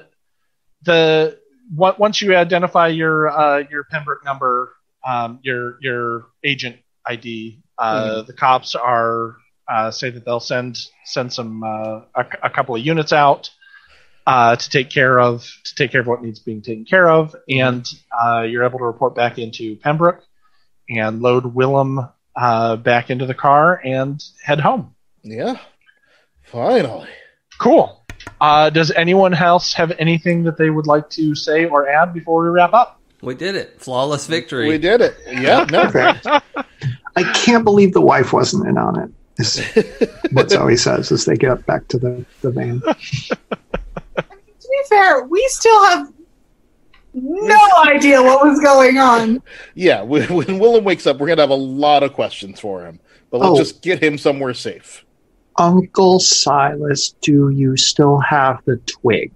the once you identify your uh, your Pembroke number. Um, your your agent I D. Uh, mm-hmm. The cops are uh, say that they'll send send some uh, a, a couple of units out uh, to take care of to take care of what needs being taken care of, and uh, you're able to report back into Pembroke and load Willem uh, back into the car and head home. Yeah, finally. Cool. Uh, does anyone else have anything that they would like to say or add before we wrap up? We did it. Flawless victory. We did it. Yeah. No. Perfect. I can't believe the wife wasn't in on it. Is what Zoe says as they get back to the, the van. I mean, to be fair, we still have no idea what was going on. Yeah. When, when Willem wakes up, we're going to have a lot of questions for him. But let's oh. just get him somewhere safe. Uncle Silas, do you still have the twig?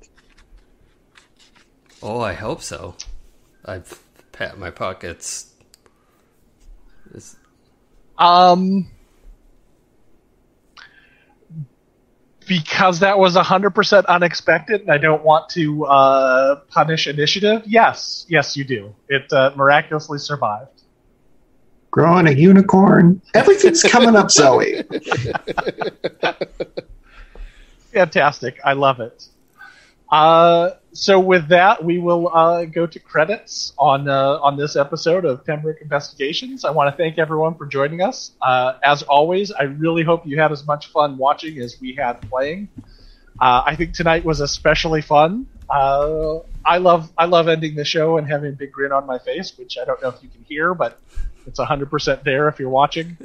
Oh, I hope so. I pat my pockets. It's... Um, because that was one hundred percent unexpected, and I don't want to uh, punish initiative. Yes, yes, you do. It uh, miraculously survived. growing a unicorn. Everything's coming up, Zoe. Fantastic. I love it. Uh, so with that, we will uh, go to credits on uh, on this episode of Pembroke Investigations. I want to thank everyone for joining us. Uh, as always, I really hope you had as much fun watching as we had playing. Uh, I think tonight was especially fun. Uh, I love I love ending the show and having a big grin on my face, which I don't know if you can hear, but it's one hundred percent there if you're watching.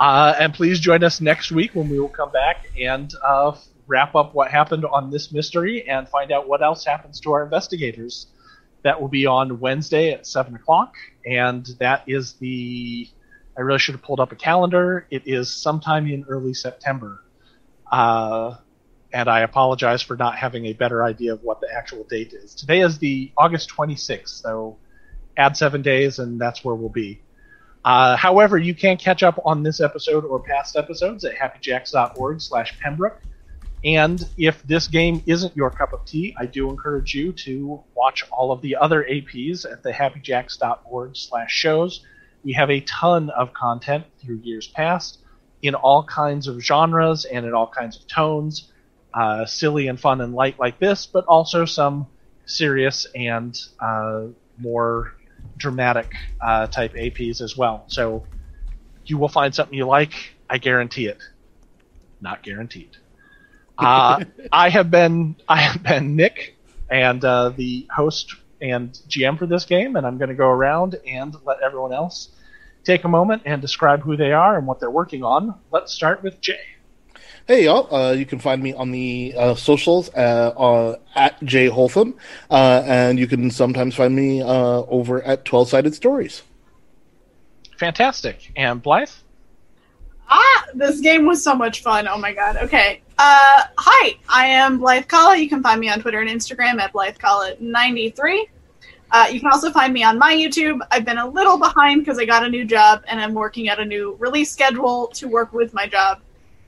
Uh, and please join us next week when we will come back and uh, wrap up what happened on this mystery and find out what else happens to our investigators. That will be on Wednesday at seven o'clock, and that is the... I really should have pulled up a calendar. It is sometime in early September. Uh... And I apologize for not having a better idea of what the actual date is. Today is the August twenty-sixth, so add seven days, and that's where we'll be. Uh, however, you can catch up on this episode or past episodes at happyjacks.org slash Pembroke. And if this game isn't your cup of tea, I do encourage you to watch all of the other A Ps at the happyjacks.org slash shows. We have a ton of content through years past in all kinds of genres and in all kinds of tones. Uh, silly and fun and light like this, but also some serious and uh, more dramatic uh, type A Ps as well. So you will find something you like. I guarantee it. Not guaranteed. Uh, I have been I have been Nick, and uh, the host and G M for this game, and I'm going to go around and let everyone else take a moment and describe who they are and what they're working on. Let's start with Jay. Hey, y'all. Uh, you can find me on the uh, socials uh, uh, at Jay Holtham, uh, and you can sometimes find me uh, over at twelve-Sided Stories. Fantastic. And Blythe? Ah, this game was so much fun. Oh, my God. Okay. Uh, hi, I am Blythe Kala. You can find me on Twitter and Instagram at Blythe Kala ninety-three. Uh, you can also find me on my YouTube. I've been a little behind because I got a new job, and I'm working at a new release schedule to work with my job.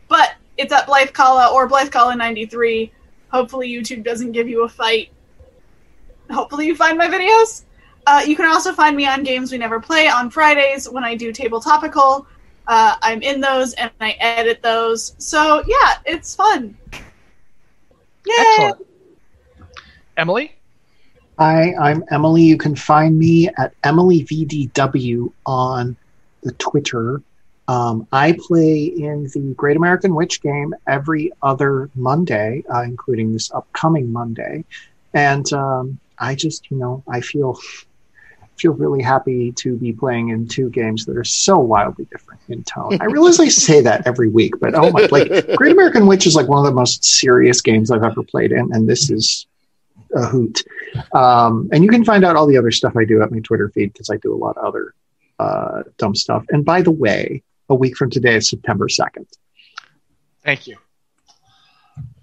But it's at Blythe Kala or Blythe Kala ninety-three. Hopefully YouTube doesn't give you a fight. Hopefully you find my videos. Uh, you can also find me on Games We Never Play on Fridays when I do Table Topical. Uh, I'm in those and I edit those. So, yeah, it's fun. Yay! Excellent. Emily? Hi, I'm Emily. You can find me at Emily V D W on the Twitter. Um, I play in the Great American Witch game every other Monday, uh, including this upcoming Monday. And um, I just, you know, I feel feel really happy to be playing in two games that are so wildly different in tone. I realize I say that every week, but oh my, like Great American Witch is like one of the most serious games I've ever played in, and this is a hoot. Um, and you can find out all the other stuff I do at my Twitter feed because I do a lot of other uh, dumb stuff. And by the way, a week from today is September second. Thank you.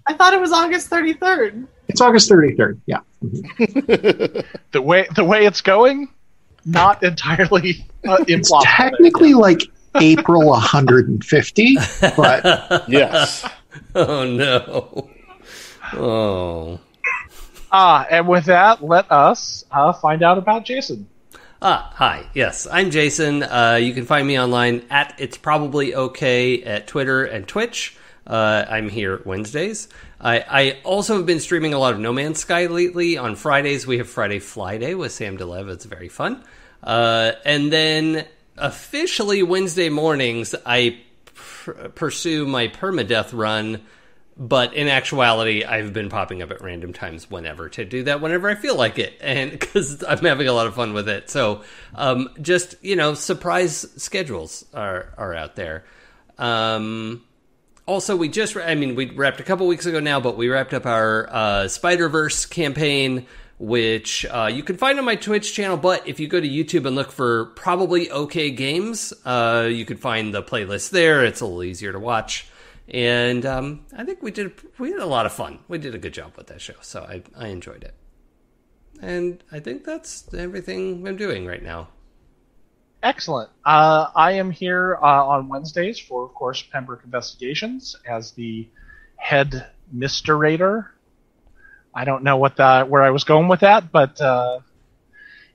I thought it was August thirty-third. It's August thirty-third, yeah. the way the way it's going, not entirely uh, implausible. It's technically yeah. like April one hundred fifty, but... yes. Oh, no. Oh. Ah, and with that, let us uh, find out about Jason. Ah, hi. Yes, I'm Jason. Uh, you can find me online at It's Probably Okay at Twitter and Twitch. Uh, I'm here Wednesdays. I, I also have been streaming a lot of No Man's Sky lately. On Fridays, we have Friday Fly Day with Sam DeLev. It's very fun. Uh, and then officially Wednesday mornings, I pr- pursue my permadeath run. But in actuality, I've been popping up at random times whenever to do that, whenever I feel like it, and because I'm having a lot of fun with it. So um, just, you know, surprise schedules are, are out there. Um, also, we just, I mean, we wrapped a couple weeks ago now, but we wrapped up our uh, Spider-Verse campaign, which uh, you can find on my Twitch channel. But if you go to YouTube and look for Probably OK Games, uh, you can find the playlist there. It's a little easier to watch. And um, I think we did we had a lot of fun. We did a good job with that show, so I, I enjoyed it. And I think that's everything I'm doing right now. Excellent. Uh, I am here uh, on Wednesdays for, of course, Pembroke Investigations as the head misterator. I don't know what the, where I was going with that, but uh,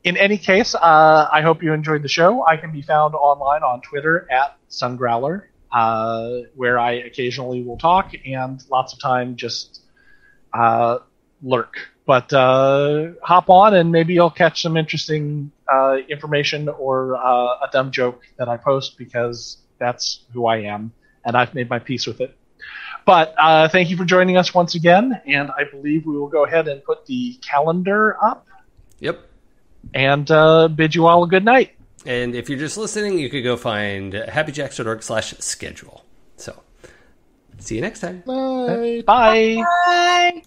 In any case, uh, I hope you enjoyed the show. I can be found online on Twitter at Sungrowler, uh, where I occasionally will talk and lots of time just uh, lurk. But uh, hop on and maybe you'll catch some interesting uh, information or uh, a dumb joke that I post, because that's who I am, and I've made my peace with it. But uh, thank you for joining us once again, and I believe we will go ahead and put the calendar up. Yep. And uh, bid you all a good night. And if you're just listening, you could go find happyjacks.org slash schedule. So, see you next time. Bye. Bye. Bye.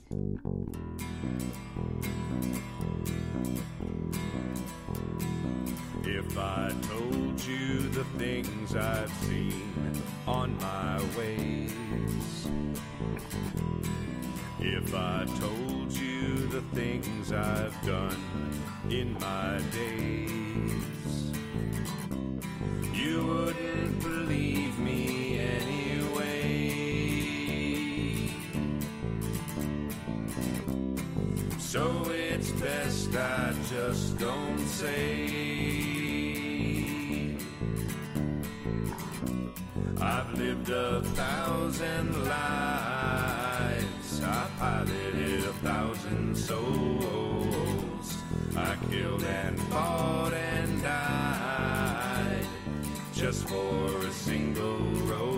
If I told you the things I've seen on my ways, if I told you the things I've done in my days, you wouldn't believe me anyway. So it's best I just don't say. I've lived a thousand lives, I piloted a thousand souls, I killed and fought and died, just for a single road.